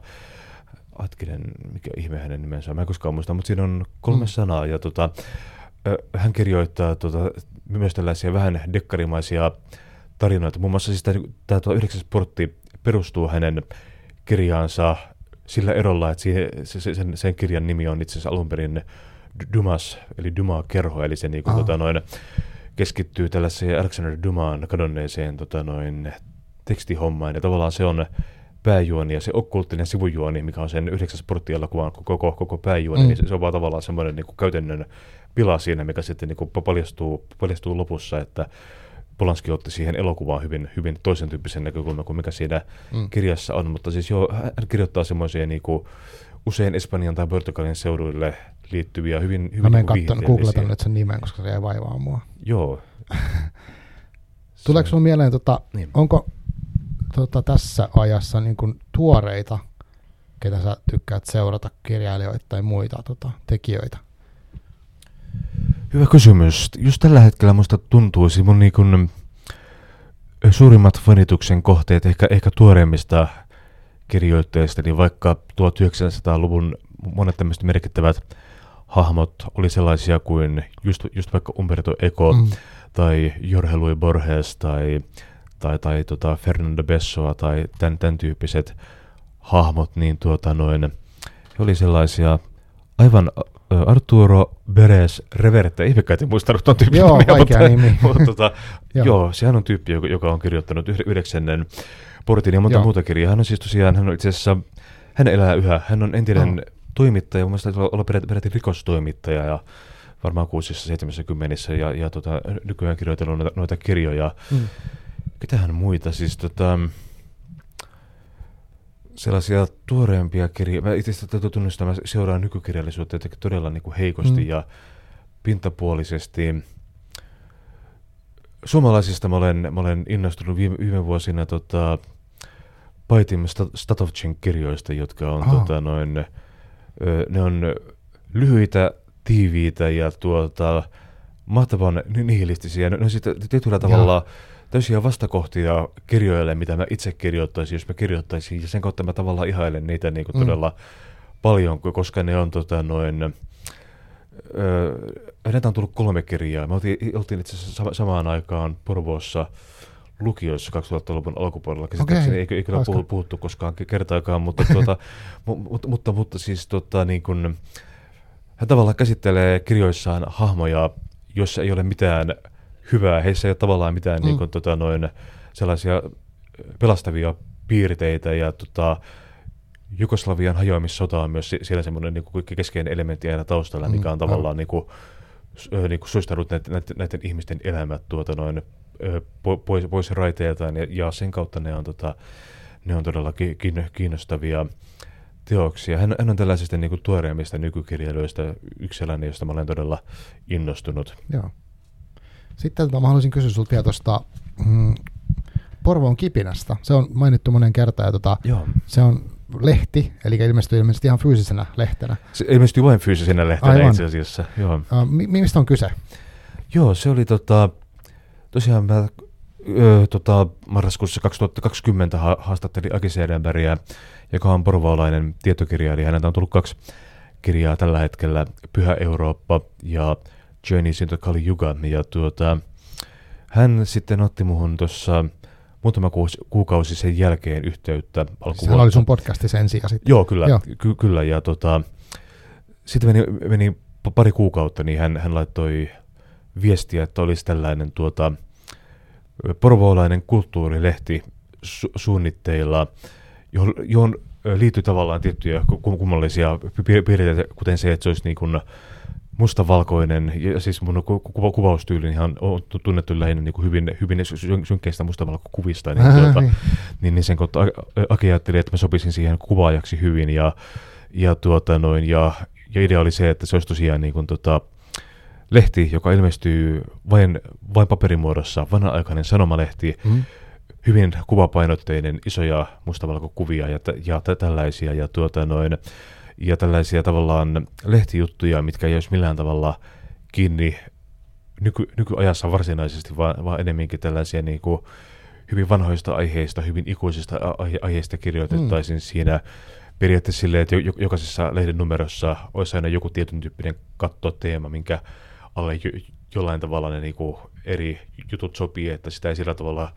atkinen, mikä ihme hänen nimensä on, mä en koskaan muista, mutta siinä on kolme mm. sanaa. Ja, tota, hän kirjoittaa tota, myös tällaisia vähän dekkarimaisia tarinoita. Muun muassa siis tämä Yhdeksäs portti perustuu hänen kirjaansa sillä erolla, että siihen, sen, sen kirjan nimi on itse asiassa alun perin Dumas, eli Dumas-kerho, eli se niinku, tota, noin, keskittyy tällaiseen Alexander Dumaan kadonneeseen tota, noin, tekstihommaan, ja tavallaan se on pääjuoni ja se okkulttinen sivujuoni, mikä on sen yhdeksäs portti, jolla kuvaan koko, koko pääjuoni, mm. niin se on vaan tavallaan semmoinen niin kuin käytännön pila siinä, mikä sitten niin kuin paljastuu, paljastuu lopussa, että Polanski otti siihen elokuvaan hyvin, hyvin toisen tyyppisen näkökulman kuin mikä siinä mm. kirjassa on, mutta siis joo, hän kirjoittaa semmoisia niin kuin usein Espanjan tai Portugalin seuduille liittyviä hyvin hyvin viihteellisiä. Mä menen katson, googletan nyt sen nimen, koska se jäi vaivaa mua. Joo. Tuleeko se... sun mieleen, tota, niin. onko tota, tässä ajassa niin kuin tuoreita, ketä sä tykkäät seurata, kirjailijoita tai muita tota, tekijöitä? Hyvä kysymys. Just tällä hetkellä musta tuntuu, että mun niin kuin suurimmat fanituksen kohteet ehkä, ehkä tuoreimmista kirjoittajista, niin vaikka tuhatyhdeksänsataaluvun monet tämmöiset merkittävät hahmot oli sellaisia kuin just, just vaikka Umberto Eco mm. tai Jorge Luis Borges tai, tai, tai tota Fernando Pessoa tai tämän, tämän tyyppiset hahmot, niin tuota noin, he oli sellaisia aivan Arturo Beres Reverte, ei vaikka en muistanut tuon tyyppiä. Joo, nimiä, vaikea nimi. Mutta, tota, joo. joo, sehän on tyyppi, joka on kirjoittanut yhdeksännen portin ja monta joo. muuta kirjaa. Hän on siis tosiaan, hän on itse asiassa, hän elää yhä, hän on entinen no. toimittaja, mun mielestä olla peräti rikostoimittaja ja varmaan kuusissa seitsemässä kymmenessä ja, ja tota, nykyään kirjoitellut noita, noita kirjoja. Mm. Ketähän muita siis tota... sellaisia tuoreempia kirjoja. Mä itse asiassa tunnistan, että mä seuraan nykykirjallisuutta jotenkin todella niin kuin heikosti mm. ja pintapuolisesti. Suomalaisista mä olen, mä olen innostunut viime, viime vuosina tota, Paitim Statovcin kirjoista, jotka on, oh. tota, noin, ne on lyhyitä, tiiviitä ja tuota, mahtavan nihilistisiä. Ne on sitten tietyllä tavalla... Ja. Täysiä vastakohtia kirjoille, mitä mä itse kirjoittaisin, jos mä kirjoittaisin, ja sen kautta mä tavallaan ihailen niitä niin kuin mm. todella paljon, koska ne on tota noin, öö, näitä on tullut kolme kirjaa. Me oltiin, oltiin itse asiassa samaan aikaan Porvoossa lukiossa kaksituhattaluvun alkupuolella, käsittääkseni okay. ei, ei kyllä puhuttu, puhuttu koskaan kertaakaan, mutta, tuota, mutta, mutta, mutta siis tota, niin kun, hän tavallaan käsittelee kirjoissaan hahmoja, joissa ei ole mitään hyvää. Heissä ei ole tavallaan mitään mm. niin kuin, tota, noin, sellaisia pelastavia piirteitä. Ja, tota, Jugoslavian hajoamissotaa on myös siellä semmoinen niin keskeinen elementti aina taustalla, mm. mikä on tavallaan mm. niin kuin, niin kuin suistanut näiden, näiden ihmisten elämät tuota, noin, pois, pois raiteiltaan. Ja, ja sen kautta ne on, tota, ne on todella kiinnostavia teoksia. Hän, hän on tällaisista niin kuin tuoreimmista nykykirjailijoista yksi sellainen, josta mä olen todella innostunut. Joo. Sitten mä haluaisin kysyä sinulta vielä tuosta mm, Porvoon kipinästä. Se on mainittu monen kertaan ja tota, se on lehti, eli ilmestyy ilmeisesti ihan fyysisenä lehtenä. Se ilmestyy vain fyysisenä lehtenä aivan. Itse asiassa. Joo. Uh, mi- mistä on kyse? Joo, se oli tota, tosiaan mä ö, tota, marraskuussa kaksituhattakaksikymmentä ha- haastattelin Akis Heidelbergia, joka on porvoolainen tietokirjailija. Häneltä on tullut kaksi kirjaa tällä hetkellä, Pyhä Eurooppa ja Journeys into Kali Yuga, ja tuota, hän sitten otti muhun tuossa muutama kuukausi sen jälkeen yhteyttä. Siis hän oli sun podcasti sen sijaan sitten. Joo, kyllä. Joo. Ky- kyllä ja tota, sitten meni, meni pari kuukautta, niin hän, hän laittoi viestiä, että olisi tällainen tuota, porvoolainen kulttuurilehti su- suunnitteilla, johon, johon liittyy tavallaan tiettyjä kum- kummallisia piirteitä, kuten se, että se olisi niin kuin mustavalkoinen, ja siis mun kuva, kuvaustyylihan on tunnettu lähinnä niin kuin hyvin, hyvin synkkeistä mustavalkokuvista, niin, tuota, niin, niin sen kautta Aki ajatteli, että mä sopisin siihen kuvaajaksi hyvin, ja, ja, tuota noin, ja, ja idea oli se, että se olisi tosiaan niin kuin, tota, lehti, joka ilmestyy vain, vain paperimuodossa, vanha-aikainen sanomalehti, mm. hyvin kuvapainotteinen, isoja mustavalkokuvia ja, ja t- tällaisia, ja tuota noin, ja tällaisia tavallaan lehtijuttuja, mitkä ei olisi millään tavalla kiinni nyky, nykyajassa varsinaisesti, vaan, vaan enemmänkin tällaisia niin kuin hyvin vanhoista aiheista, hyvin ikuisista aiheista kirjoitettaisiin mm. siinä periaatteessa silleen, että jokaisessa lehden numerossa olisi aina joku tietyn tyyppinen kattoteema, minkä alle jo, jollain tavalla ne niin kuin eri jutut sopii, että sitä ei sillä tavalla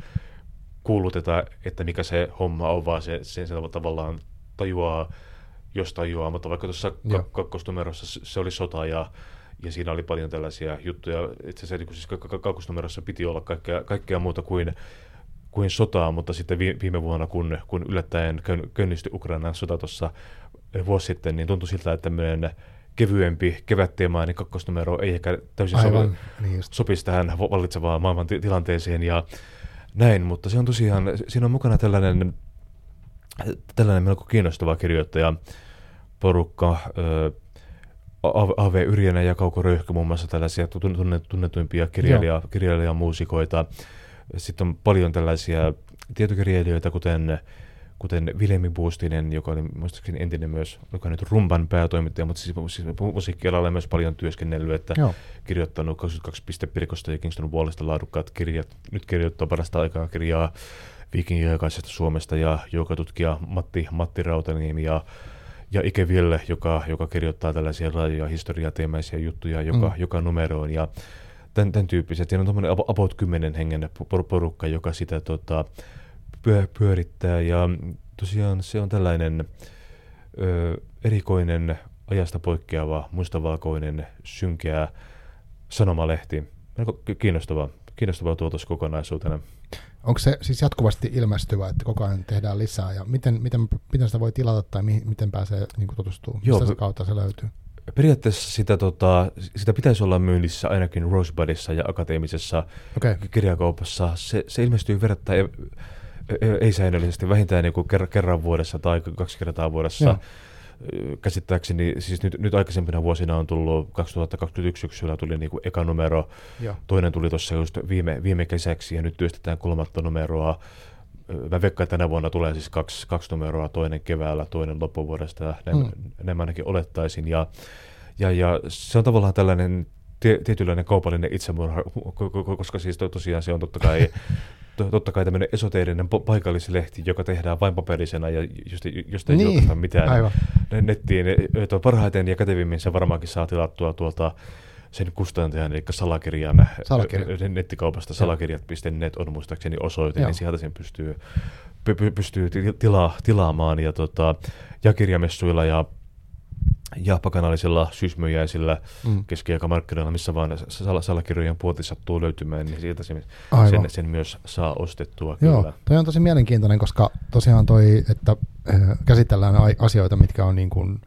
kuuluteta, että mikä se homma on, vaan se, sen tavallaan tajuaa, jos tajuaa, mutta vaikka tuossa kak- kakkosnumerossa se oli sota ja, ja siinä oli paljon tällaisia juttuja. Itse asiassa siis kakkosnumerossa piti olla kaikkea, kaikkea muuta kuin kuin sotaa, mutta sitten viime vuonna, kun, kun yllättäen käynnistyi Ukrainan sota tuossa vuosi sitten, niin tuntui siltä, että tämmöinen kevyempi kevätteemainen niin kakkosnumero ei ehkä täysin Aivan, sovi, niin sopisi tähän vallitsevaan maailman tilanteeseen ja näin, mutta se on tosiaan, siinä on mukana tällainen, tällainen melko kiinnostava kirjoittaja porukka, A V Yrjänä ja Kauko Röyhkä muun muassa, tällaisia tunnetuimpia kirjailija, kirjailijamuusikoita. Sitten on paljon tällaisia tietokirjailijoita, kuten, kuten Vilhelmi Puustinen, joka oli muistaakseni entinen myös, joka nyt Rumban päätoimittaja, mutta siis, siis musiikkialalla on myös paljon työskennellyt, että Joo. kirjoittanut kaksikymmentäkaksi Pistepirkosta ja Kingston Wallista laadukkaat kirjat. Nyt kirjoittaa parasta aikaa kirjaa Viikingin aikaisesta Suomesta ja joukatutkija Matti, Matti Rautaniemi ja Ja Ike Ville, joka, joka kirjoittaa tällaisia laajoja historiateemaisia juttuja joka, mm. joka numeroon. Ja tämän, tämän tyyppiset. Siinä on tuommoinen about kymmenen hengen porukka, joka sitä tota, pyörittää. Ja tosiaan se on tällainen ö, erikoinen, ajasta poikkeava, mustavalkoinen, synkeä sanomalehti. Melko kiinnostava, kiinnostava tuotos kokonaisuutena. Onko se siis jatkuvasti ilmestyvä, että koko ajan tehdään lisää, ja miten, miten, miten sitä voi tilata tai mihin, miten pääsee niin kuin tutustumaan? Mistä se kautta se löytyy? Periaatteessa sitä, tota, sitä pitäisi olla myynnissä ainakin Rosebudissa ja akateemisessa okay. kirjakaupassa. Se, se ilmestyy verrattain ei-säännöllisesti, vähintään niin kuin kerran vuodessa tai kaksi kertaa vuodessa. Joo. Käsittääkseni, siis nyt, nyt aikaisempina vuosina on tullut, kaksituhattakaksikymmentäyksi syksyllä tuli niin kuin eka numero, ja toinen tuli tuossa just viime, viime kesäksi ja nyt työstetään kolmatta numeroa. Mä veikkaan, tänä vuonna tulee siis kaksi, kaksi numeroa, toinen keväällä, toinen loppuvuodesta, näin, mm. näin mä ainakin olettaisin. Ja, ja, ja se on tavallaan tällainen tie, tietynlainen kaupallinen itsemurha, koska siis to, tosiaan se on totta kai Totta kai tämmöinen esoteerinen paikallislehti, joka tehdään vain paperisena ja josta, josta ei niin, julkaista mitään aivan. nettiin. Parhaiten ja kätevimmin se varmaankin saa tilattua tuolta sen kustantajan, eli salakirjan Salakirja. nettikaupasta. Salakirjat piste net on muistaakseni osoite, Joo. niin sieltä sen pystyy, pystyy tila, tilaamaan. Ja, tota, ja kirjamessuilla ja jaapakanaalisilla syysmyyjäisillä mm. keskiaikamarkkinoilla, missä vaan sal- salakirjojen puolta sattuu löytymään, niin siltä sen, sen, sen myös saa ostettua. Joo, kyllä. Toi on tosi mielenkiintoinen, koska tosiaan toi, että äh, käsitellään asioita, mitkä on niin kuin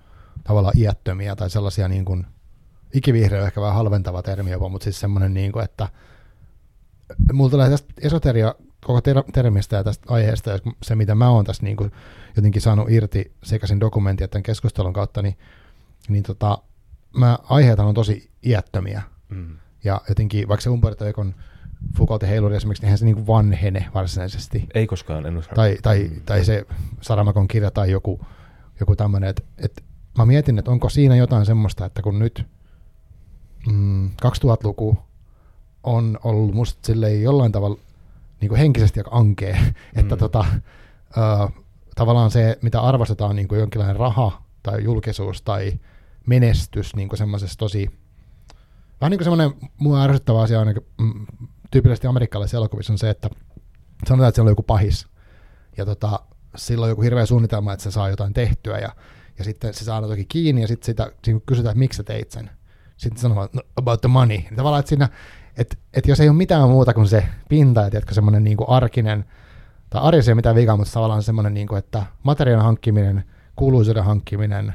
tavallaan iättömiä tai sellaisia niin kuin, ikivihreä on ehkä vähän halventava termi jopa, mutta siis semmoinen, niin kuin, että mulla tulee tästä esoteria koko ter- termistä ja tästä aiheesta, ja se mitä mä oon tässä niin kuin jotenkin saanut irti sekä sen dokumentin että tämän keskustelun kautta, niin niin tota, mä aiheethan on tosi iättömiä. Mm. Ja jotenkin, vaikka se Umberto Econ Foucaultin heiluri esimerkiksi, niin eihän se niinku vanhene varsinaisesti. Ei koskaan, en uskalla. Tai, tai, tai se Saramagon kirja tai joku, joku tämmöinen. Et, et mä mietin, että onko siinä jotain semmoista, että kun nyt mm, kaksituhattaluku on ollut musta silleen jollain tavalla niinku henkisesti aika ankea, että mm. tota, ö, tavallaan se, mitä arvostetaan niinku jonkinlainen raha tai julkisuus tai menestys, niin kuin semmoisessa tosi, vähän niin kuin semmoinen mua ärsyttävä asia ainakin mm, tyypillisesti amerikkalaisissa elokuvissa on se, että sanotaan, että siellä on joku pahis, ja tota, silloin joku hirveä suunnitelma, että se saa jotain tehtyä, ja, ja sitten se saa toki kiinni, ja sitten sitä, kun kysytään, että miksi sä teit sen, sitten sanotaan, no, about the money, niin tavallaan, että siinä, että, että jos ei ole mitään muuta kuin se pinta, että semmoinen niin kuin arkinen, tai arjessa ei ole mitään vikaa, mutta tavallaan semmoinen, niin kuin, että materiaalin hankkiminen, kuuluisuuden hankkiminen,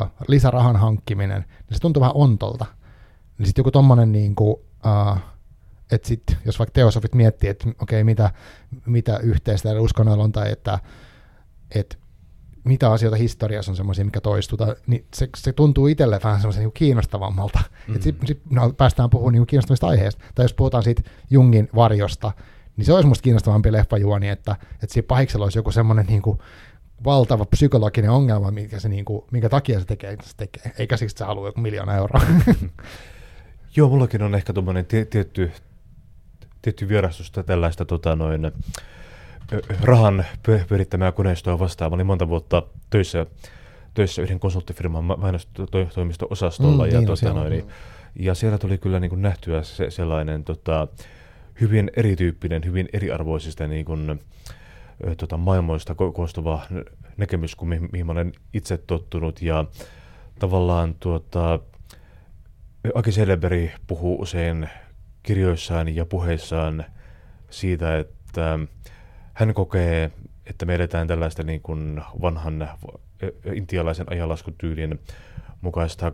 Uh, lisärahan hankkiminen, niin se tuntuu vähän ontolta. Niin sitten joku tommonen, niinku, uh, että sitten jos vaikka teosofit miettii, että okei, okay, mitä, mitä yhteistä eri uskonnoilla on, tai että et, mitä asioita historiassa on semmoisia, mikä toistuu, niin se, se tuntuu itselle vähän semmoisen niinku kiinnostavammalta. Mm-hmm. Että sitten sit, no, päästään puhumaan niinku kiinnostavista aiheista. Tai jos puhutaan siitä Jungin varjosta, niin se olisi musta kiinnostavampi leffajuoni, että et siinä pahiksella olisi joku semmoinen niinku valtava psykologinen ongelma, minkä, se niinku, minkä takia se tekee, se tekee. Eikä siksi, että se haluaa joku miljoona euroa. Joo, mullakin on ehkä tuommoinen tietty, tietty vierastusta tällaista tota, noin, rahan pyörittämää koneistoa vastaan. Mä olin monta vuotta töissä, töissä yhden konsulttifirman mainostoimisto-osastolla. Mm, ja, niin, tota, noin, niin, ja siellä tuli kyllä niin kuin nähtyä se, sellainen tota, hyvin erityyppinen, hyvin eriarvoisista niin kuin, Tuota, maailmoista koostuva näkemys, kuin mi- mihin olen itse tottunut. Ja tavallaan tuota, Akis Heidelberg puhuu usein kirjoissaan ja puheissaan siitä, että Hän kokee, että me eletään tällaista niin kuin vanhan intialaisen ajanlaskutyylin mukaista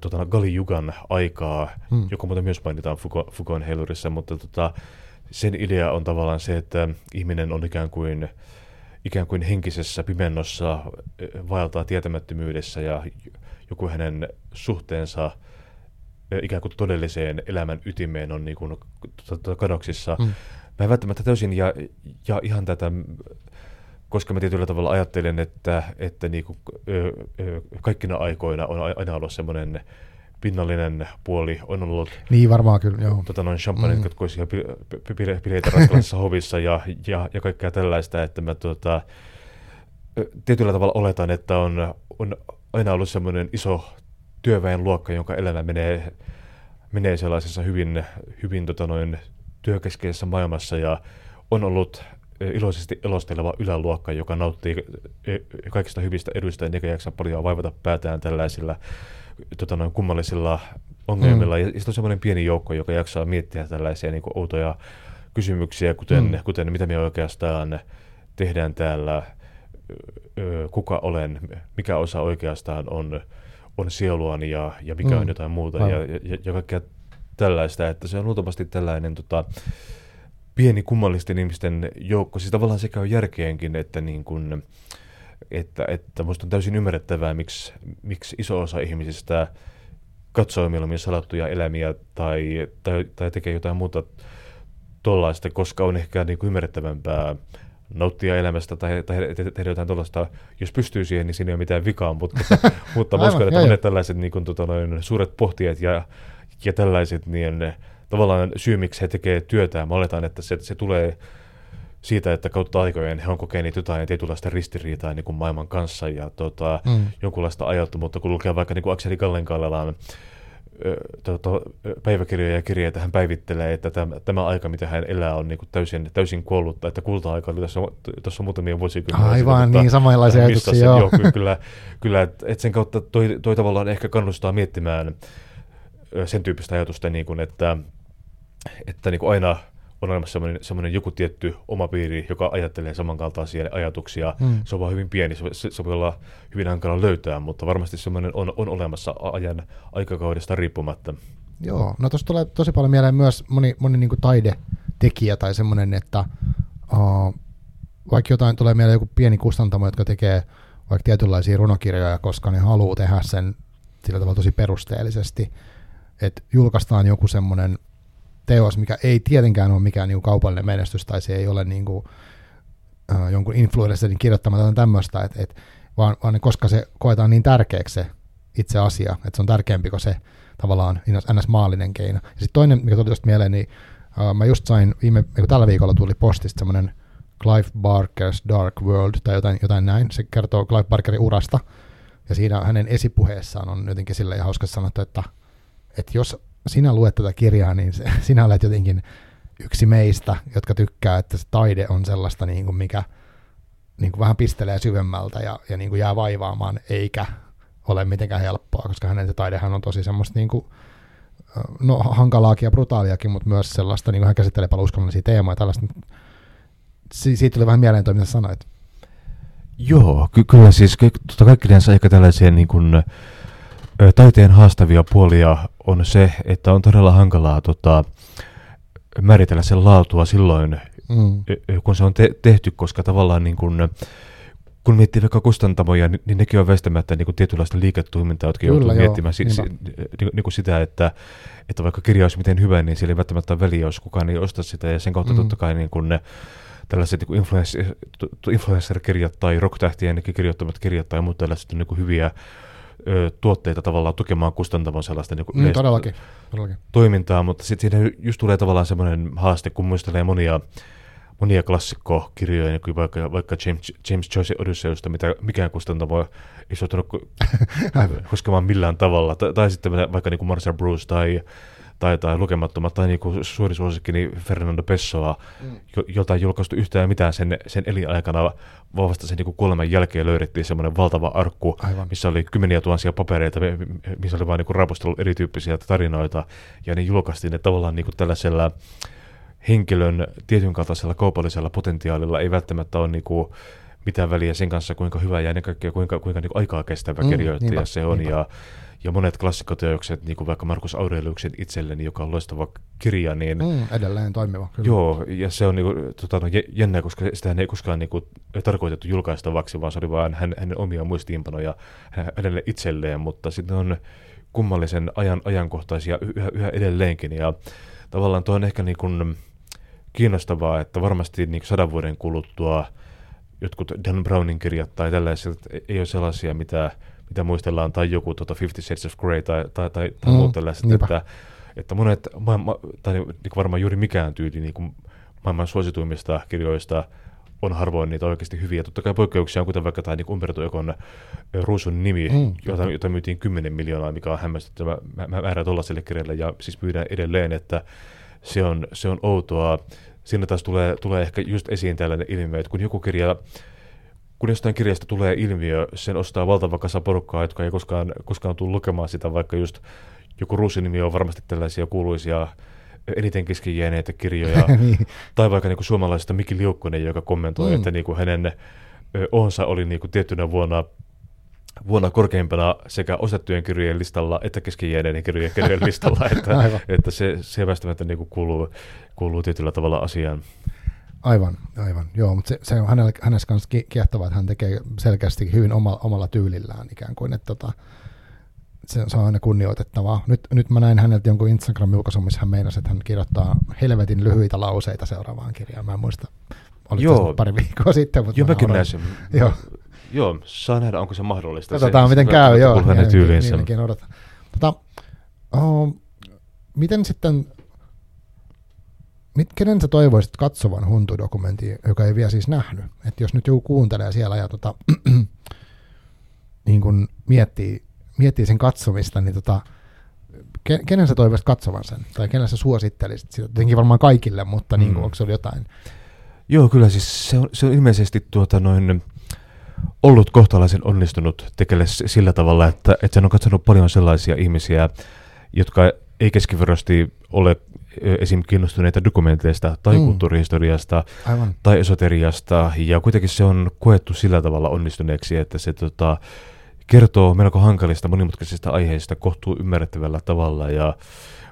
tota, Kali-jugan aikaa, hmm. joka muuten myös mainitaan Foucaultin Heilurissa, mutta tota, sen idea on tavallaan se, että ihminen on ikään kuin, ikään kuin henkisessä pimennossa, vaeltaa tietämättömyydessä ja joku hänen suhteensa ikään kuin todelliseen elämän ytimeen on niin kuin kadoksissa. Mm. Mä en välttämättä täysin ja, ja ihan tätä, koska mä tietyllä tavalla ajattelen, että, että niin kuin, ö, ö, kaikkina aikoina on aina ollut semmoinen pinnallinen puoli, on ollut niin varmaan kyllä, joo. Tota, noin champagne katkoisia mm. pileitä raskaassa hovissa ja, ja, ja kaikkea tällaista, että mä tuota, tietyllä tavalla oletan, että on, on aina ollut semmoinen iso työväenluokka, jonka elämä menee, menee sellaisessa hyvin, hyvin tota noin, työkeskeisessä maailmassa ja on ollut iloisesti elosteleva yläluokka, joka nauttii kaikista hyvistä eduista ja eikä jaksa paljon vaivata päätään tällaisilla tota noin, kummallisilla ongelmilla. Mm. Ja sitten on semmoinen pieni joukko, joka jaksaa miettiä tällaisia niin kuin outoja kysymyksiä, kuten, mm. kuten mitä me oikeastaan tehdään täällä, kuka olen, mikä osa oikeastaan on, on sieluani ja, ja mikä mm. on jotain muuta ja, ja, ja kaikkea tällaista. Että se on luultavasti tällainen tota, pieni kummallisten ihmisten joukko. Siis tavallaan se käy järkeenkin, että niin kun, että, että musta on täysin ymmärrettävää, miksi, miksi iso osa ihmisistä katsoo mieluummin salattuja elämiä tai, tai, tai tekee jotain muuta tollaista, koska on ehkä niin kuin ymmärrettävämpää nauttia elämästä tai, tai tehdä jotain tuollaista. Jos pystyy siihen, niin siinä ei ole mitään vikaa, mutta, mutta aivan, uskon, että monet tällaiset niin kuin, tota, noin, suuret pohtijat ja, ja tällaiset, niin tavallaan syy, miksi he tekevät työtään, mä oletan, että se, se tulee siitä, että kautta aikojen he on kokeneet jotain tietynlaista ristiriitaa niin kuin maailman kanssa ja tota, mm. jonkunlaista ajattomuutta, kun lukee vaikka niin kuin Akseli Gallen-Kallelan päiväkirjoja ja kirjeitä, hän päivittelee, että tämä, tämä aika, mitä hän elää, on niin kuin täysin, täysin kuollutta, että kulta-aika oli tuossa, tuossa muutamia vuosikymmeniä. Aivan, mutta, niin samanlaisia ajatuksia, joo. joo. Kyllä, kyllä että et sen kautta toi, toi tavallaan ehkä kannustaa miettimään sen tyyppistä ajatusta, niin kuin, että, että niin kuin aina on olemassa semmoinen joku tietty oma piiri, joka ajattelee samankaltaisia ajatuksia. Mm. Se on vaan hyvin pieni, se, se voi olla hyvin hankala löytää, mutta varmasti semmoinen on, on olemassa ajan aikakaudesta riippumatta. Joo, no tuossa tulee tosi paljon mieleen myös moni, moni niin kuin taidetekijä tai semmoinen, että uh, vaikka jotain tulee mieleen joku pieni kustantamo, jotka tekee vaikka tietynlaisia runokirjoja, koska ne haluaa tehdä sen sillä tavalla tosi perusteellisesti, että julkaistaan joku semmoinen teos, mikä ei tietenkään ole mikään niinku kaupallinen menestys, tai se ei ole niinku, äh, jonkun influencerin kirjoittama tai tämmöistä, et, et, vaan, vaan koska se koetaan niin tärkeäksi se itse asia, että se on tärkeämpi kuin se tavallaan ns. Maallinen keino. Ja sitten toinen, mikä tuli tuosta mieleen, niin äh, mä just sain, viime, tällä viikolla tuli postista semmoinen Clive Barker's Dark World, tai jotain, jotain näin, se kertoo Clive Barkerin urasta, ja siinä hänen esipuheessaan on jotenkin silleen hauskasti sanottu, että, että jos sinä luet tätä kirjaa, niin se, sinä olet jotenkin yksi meistä, jotka tykkää, että se taide on sellaista, niin kuin mikä niin kuin vähän pistelee syvemmältä ja, ja niin kuin jää vaivaamaan, eikä ole mitenkään helppoa, koska hänen se taidehan on tosi semmoista niin kuin, no, hankalaakin ja brutaaliakin, mutta myös sellaista, niin kuin hän käsittelee paljon uskonnollisia teemoja ja tällaista. Si- siitä tuli vähän mieleen toi, mitä sanoit. Joo, ky- kyllä siis tuota kaikki näissä ehkä tällaisia niin kuin taiteen haastavia puolia on se, että on todella hankalaa tota, määritellä sen laatua silloin, mm. kun se on te- tehty, koska tavallaan niin kun, kun miettii vaikka kustantamoja, niin, niin nekin on väistämättä niin kun tietynlaista liiketoimintaa, jotka joutuu miettimään si- si- niin, niin kun sitä, että, että vaikka kirja olisi miten hyvä, niin siellä ei välttämättä ole väliä, jos kukaan ei osta sitä, ja sen kautta mm. totta kai niin kun ne tällaiset niin influencer-kirjat tai rock-tähtien kirjoittamat kirjat tai muut tällaiset on niin kun hyviä tuotteita tavallaan tukemaan kustantamon sellaista niin kuin mm, todellakin, todellakin. toimintaa, mutta sitten siinä just tulee tavallaan semmoinen haaste, kun muistelee monia, monia klassikkokirjoja, niin kuin vaikka, vaikka James, James Joycein Odysseusta, mitä mikään kustantamo ei suhtunut koskemaan millään tavalla, tai, tai sitten vaikka niin kuin Marcel Bruce tai, tai, tai lukemattomat, tai niin kuin suuri suosikki, niin Fernando Pessoa, mm. jolta ei julkaistu yhtään mitään sen, sen elinaikana, vaan vasta sen niin kuoleman jälkeen löydettiin semmoinen valtava arkku, aivan. missä oli kymmeniä tuhansia papereita, missä oli vain niin rapustellut erityyppisiä tarinoita, ja ne julkaistiin ne tavallaan niin kuin tällaisella henkilön tietyn kaltaisella kaupallisella potentiaalilla ei välttämättä ole niinku mitään väliä sen kanssa, kuinka hyvä ja ennen kaikkea kuinka, kuinka niinku aikaa kestävä mm, kirjoittaja niinpä, se on. Niinpä. Ja Ja monet klassikkoteokset, niin kuin vaikka Markus Aureliuksen itselleni, joka on loistava kirja, niin... Mm, edelleen toimiva, kyllä. Joo, ja se on niin kuin, tota, no, jännää, koska sitä ei koskaan niin kuin, tarkoitettu julkaistavaksi, vaan se oli vain hänen, hänen omia muistiinpanoja hänelle itselleen, mutta sitten on kummallisen ajan ajankohtaisia yhä, yhä edelleenkin. Ja tavallaan tuo on ehkä niin kuin kiinnostavaa, että varmasti niin kuin sadan vuoden kuluttua jotkut Dan Brownin kirjat tai tällaiset ei ole sellaisia, mitä... mitä muistellaan, tai joku tuota Fifty Shades of Grey tai, tai, tai, tai mm, muut tällaiset, että, että monet, ma, ma, tai niin varmaan juuri mikään tyyli niin kuin maailman suosituimmista kirjoista on harvoin niitä oikeasti hyviä. Totta kai poikkeuksia on, kuten vaikka tämä niin Umberto Econ Ruusun nimi, mm, jota, jota myytiin kymmenen miljoonaa, mikä on hämmästyttävä määrä tuollaiselle kirjalle, ja siis pyydän edelleen, että se on, se on outoa. Siinä taas tulee, tulee ehkä just esiin tällainen ilmiö, että kun joku kirja... Kun jostain kirjasta tulee ilmiö, sen ostaa valtava kasa porukkaa, jotka ei koskaan, koskaan tule lukemaan sitä, vaikka just joku Ruusinimi on varmasti tällaisia kuuluisia eniten kesken jääneitä kirjoja. Tai vaikka niin suomalaisesta Miki Liukkonen, joka kommentoi, mm. että niin hänen onsa oli niin tiettynä vuonna, vuonna korkeimpana sekä ostettujen kirjojen listalla että kesken jääneiden kirjojen kirjojen listalla. Että, että se, se väistämättä niin kuuluu, kuuluu tietyllä tavalla asiaan. Aivan, aivan. Joo, mutta se, se on hänellä, hänessä kanssa kiehtovaa, että hän tekee selkeästi hyvin omalla, omalla tyylillään ikään kuin, että tota, se, se on aina kunnioitettavaa. Nyt, nyt mä näin häneltä jonkun Instagram-julkaisun, missä hän meinasi, että hän kirjoittaa helvetin lyhyitä lauseita seuraavaan kirjaan. Mä en muista, oliko pari viikkoa sitten. Mutta joo, mä mäkin näin sen. Joo. joo, saa nähdä, onko se mahdollista. Katsotaan, se, miten se, käy, joo. Kuuluu hänen tyyliinsä. Tota, oh, miten sitten... Kenen sä toivoisit katsovan Huntu-dokumentin, joka ei vielä siis nähnyt? Että jos nyt joku kuuntelee siellä ja tota, niin kun miettii, miettii sen katsomista, niin tota, kenen sä toivoisit katsovan sen? Tai kenen sä suosittelisit? Sitä tietenkin varmaan kaikille, mutta niin kun, mm. onko se jotain? Joo, kyllä siis se on, se on ilmeisesti tuota noin... ollut kohtalaisen onnistunut tekele sillä tavalla, että, että sen on katsonut paljon sellaisia ihmisiä, jotka ei keskiverrosti ole esim. Kiinnostuneita dokumenteista tai mm. kulttuurihistoriasta Aivan. tai esoteriasta, ja kuitenkin se on koettu sillä tavalla onnistuneeksi, että se tota, kertoo melko hankalista, monimutkaisista aiheista kohtuu ymmärrettävällä tavalla ja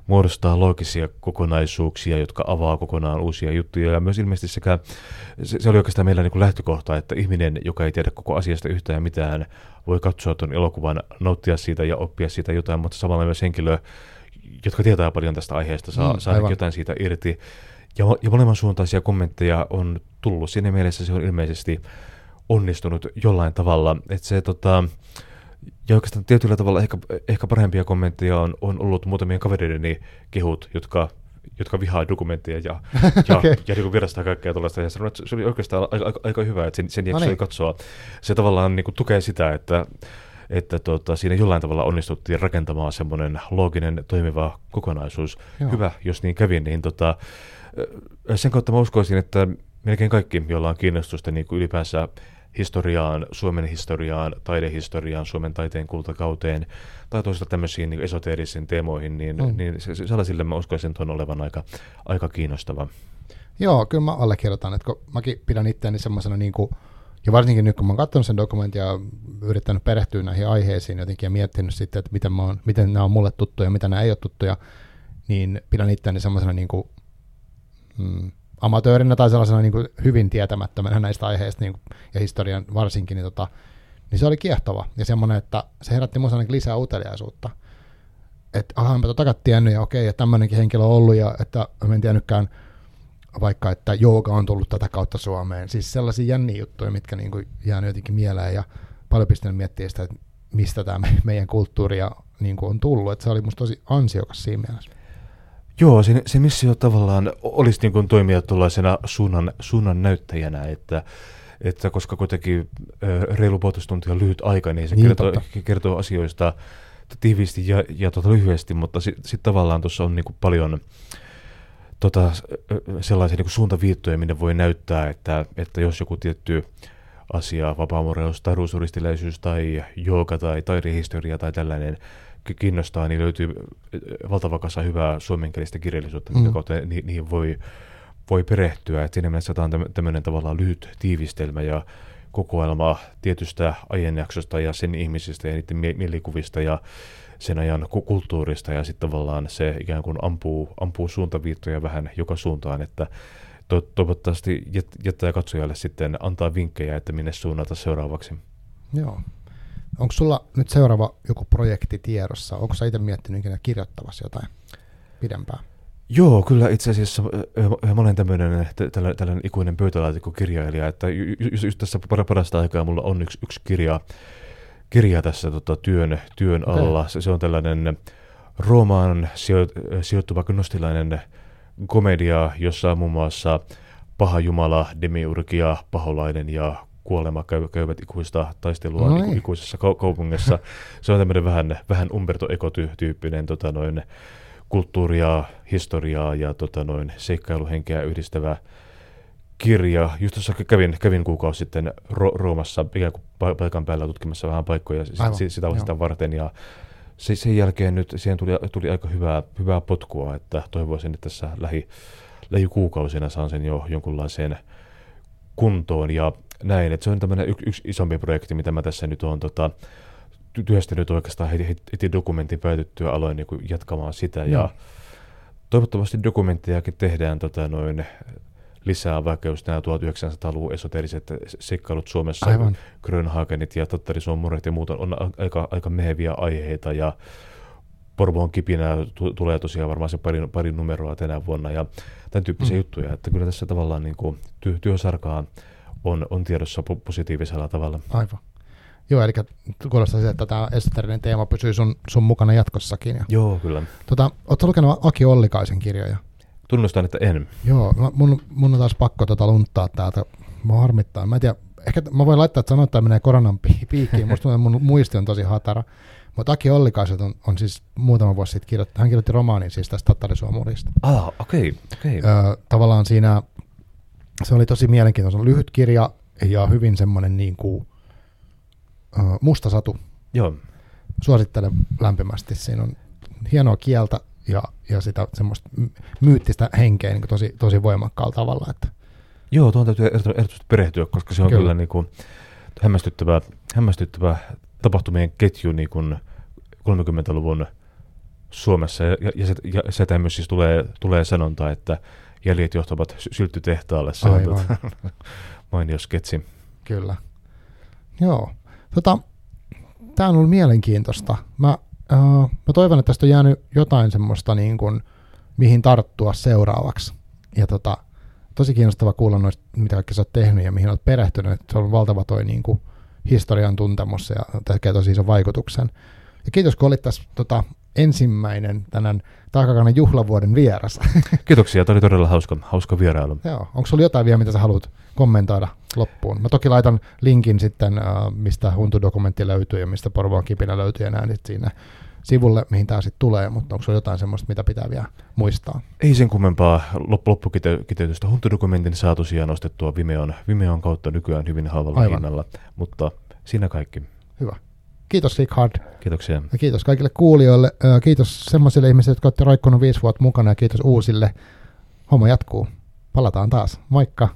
muodostaa loogisia kokonaisuuksia, jotka avaa kokonaan uusia juttuja. Ja myös ilmeisesti sekä, se, se oli oikeastaan meillä niin kuin lähtökohta, että ihminen, joka ei tiedä koko asiasta yhtään mitään, voi katsoa tuon elokuvan, nauttia siitä ja oppia siitä jotain, mutta samalla myös henkilö, jotka tietää paljon tästä aiheesta, saa, mm, saa jotain siitä irti. Ja, ja molemman suuntaisia kommentteja on tullut. Siinä mielessä se on ilmeisesti onnistunut jollain tavalla. Et se, tota, ja oikeastaan tietyllä tavalla ehkä, ehkä parempia kommentteja on, on ollut muutamien kavereideni kehut, jotka, jotka vihaa dokumentteja ja, ja, okay. ja, ja virastaa kaikkea tuollaista. Ja sanoo, että se oli oikeastaan aika, aika hyvä, että sen, sen jakso ei katsoa. Se tavallaan niin kuin tukee sitä, että että tuota, siinä jollain tavalla onnistuttiin rakentamaan semmoinen looginen, toimiva kokonaisuus. Joo. Hyvä, jos niin kävi, niin tota, sen kautta mä uskoisin, että melkein kaikki, joilla on kiinnostusta niin kuin ylipäänsä historiaan, Suomen historiaan, taidehistoriaan, Suomen taiteen kultakauteen, tai toisaalta tämmöisiin niin esoteerisiin teemoihin, niin, mm. niin se, sellaisille mä uskoisin tuon olevan aika, aika kiinnostava. Joo, kyllä mä allekirjoitan, että kun mäkin pidän itseäni semmoisena niin kuin ja varsinkin nyt, kun mä oon katsonut sen dokumentin ja yrittänyt perehtyä näihin aiheisiin jotenkin ja miettinyt sitten, että miten, mä oon, miten nämä on mulle tuttuja, mitä nämä ei ole tuttuja, niin pidän itseäni semmoisena niin kuin, mm, amatöörinä tai sellaisena niin kuin hyvin tietämättömänä näistä aiheista niin kuin, ja historian varsinkin, niin, tota, niin se oli kiehtova ja semmoinen, että se herätti minusta ainakin lisää uteliaisuutta. Että aha, enpä totakaan tiennyt ja okei, että tämmöinenkin henkilö on ollut ja että mä en tiennytkään, vaikka että jooga on tullut tätä kautta Suomeen. Siis sellaisia jänniä juttuja, mitkä niin kuin jäänyt jotenkin mieleen ja paljon pistänyt miettiä sitä, että mistä tämä meidän kulttuuri niin kuin on tullut. Että se oli musta tosi ansiokas siinä mielessä. Joo, se, se missio tavallaan olisi niin kuin toimia tuollaisena suunnan, suunnan näyttäjänä, että, että koska kuitenkin reilu puolitoistuntia on lyhyt aika, niin se niin, kertoo, kertoo asioista tiiviisti ja, ja tota lyhyesti, mutta sitten sit tavallaan tuossa on niin kuin paljon... Tota, sellaisia niin kuin suuntaviittoja, minne voi näyttää, että, että jos joku tietty asia, vapaamuoreus tai ruusuristiläisyys tai jooga tai taidehistoria tai tällainen kiinnostaa, niin löytyy valtava kasa hyvää suomenkielistä kirjallisuutta, minkä mm. kautta ni, niihin voi, voi perehtyä. Et siinä mielessä tämä on tämmöinen tavallaan lyhyt tiivistelmä ja kokoelma tietystä ajanjaksosta ja sen ihmisistä ja niiden mie- mielikuvista ja sen ajan kulttuurista, ja sitten tavallaan se ikään kuin ampuu, ampuu suuntaviittoja vähän joka suuntaan, että to- toivottavasti jättää katsojalle sitten antaa vinkkejä, että minne suunnata seuraavaksi. Joo. Onko sulla nyt seuraava joku projekti tiedossa? Onko sä itse miettinyt ikinä kirjoittavasi jotain pidempää? Joo, kyllä itse asiassa mä olen tämmöinen tällainen, tällainen ikuinen pöytälaatikkokirjailija, että just, just tässä parasta aikaa mulla on yksi, yksi kirja, kirja tässä tota, työn, työn alla. Okay. Se, se on tällainen Roomaan sijoittuva gnostilainen komedia, jossa muun muassa paha jumala, demiurgia, paholainen ja kuolema käyvät ikuista taistelua Noi. ikuisessa kaupungissa. Se on tämmöinen vähän, vähän Umberto Eco-tyyppinen tota noin, kulttuuria, historiaa ja tota noin, seikkailuhenkeä yhdistävä kirja. Just tuossa kävin, kävin kuukausi sitten Ro- Roomassa ikään kuin paikan päällä tutkimassa vähän paikkoja Aivan. sitä vastaan varten. Ja se, sen jälkeen nyt siihen tuli, tuli aika hyvää, hyvää potkua, että toivoisin, että tässä lähi, lähikuukausina saan sen jo jonkunlaiseen kuntoon. Ja näin, että se on tämmöinen yksi yks isompi projekti, mitä mä tässä nyt olen tota, työstänyt oikeastaan heti, heti dokumentin päätyttyä, aloin niin kuin jatkamaan sitä. Ja, ja toivottavasti dokumenttejakin tehdään tota, noin lisää, vaikka jos nämä tuhatyhdeksänsataaluvun esoteriset seikkailut Suomessa, Aivan. Grönhagenit ja tattarisuomurit ja muut on, on aika, aika meheviä aiheita. Ja Porvoon kipinä t- tulee tosiaan varmaan se pari, pari numeroa tänä vuonna ja tämän tyyppisiä mm. juttuja. Että kyllä tässä tavallaan niin kuin ty- työsarkaan On, on tiedossa positiivisella tavalla. Aivan. Joo, eli kuulostaa se, että tämä esoterinen teema pysyy sun, sun mukana jatkossakin. Ja. Joo, kyllä. Tota, ootko lukenut Aki Ollikaisen kirjoja? Tunnustan, että en. Joo, mä, mun, mun on taas pakko tota lunttaa täältä. Mä harmittaa. Mä en tiedä, ehkä mä voin laittaa, että sanoa, että tämä menee koronan piikkiin. Musta mun muisti on tosi hatara. Mutta Aki Ollikaiset on, on siis muutama vuosi sitten kirjoittanut. Hän kirjoitti romaanin siis tästä tattarisuomurista. Ah, okei. Okay, okay. öö, tavallaan siinä... Se oli tosi mielenkiintoinen, lyhyt kirja ja hyvin semmoinen niin kuin uh, musta satu. Joo. Suosittelen lämpimästi. Siinä on hienoa kieltä ja, ja sitä semmoista myyttistä henkeä niin kuin tosi, tosi voimakkaalla tavalla. Että. Joo, tuohon täytyy erityisesti perehtyä, koska se on kyllä, kyllä niin kuin hämmästyttävä, hämmästyttävä tapahtumien ketju niin kuin kolmekymmentäluvun Suomessa. Ja, ja, ja sitä myös siis tulee, tulee sanonta, että jäljet johtavat sylttytehtaalle. Se on tuota, mainio sketsi. Kyllä. Joo. Tota, tämä on ollut mielenkiintoista. Mä, äh, mä toivon, että tästä on jäänyt jotain semmoista, niin kuin, mihin tarttua seuraavaksi. Ja tota, tosi kiinnostava kuulla noista, mitä kaikki sä oot tehnyt ja mihin olet perehtynyt. Se on valtava toi niin kuin, historian tuntemus ja tekee tosi ison vaikutuksen. Ja kiitos, kun olit tässä tota, ensimmäinen tänään Taakkakannan juhlavuoden vieras. Kiitoksia, tämä oli todella hauska, hauska vierailu. Joo, onko sinulla jotain vielä, mitä sä haluat kommentoida loppuun? Mä toki laitan linkin sitten, mistä Huntu-dokumentti löytyy ja mistä Porvoon kipinä löytyy ja näin siinä sivulle, mihin tämä sitten tulee, mutta onko sinulla jotain sellaista, mitä pitää vielä muistaa? Ei sen kummempaa loppukiteytystä. Huntu-dokumentin saa tosiaan ostettua Vimeon, Vimeon kautta nykyään hyvin halvalla hinnalla, mutta siinä kaikki. Hyvä. Kiitos Richard. Kiitoksia. Ja kiitos kaikille kuulijoille. Kiitos semmoisille ihmisille, jotka olette roikkunut viisi vuotta mukana ja kiitos uusille. Homma jatkuu. Palataan taas. Moikka.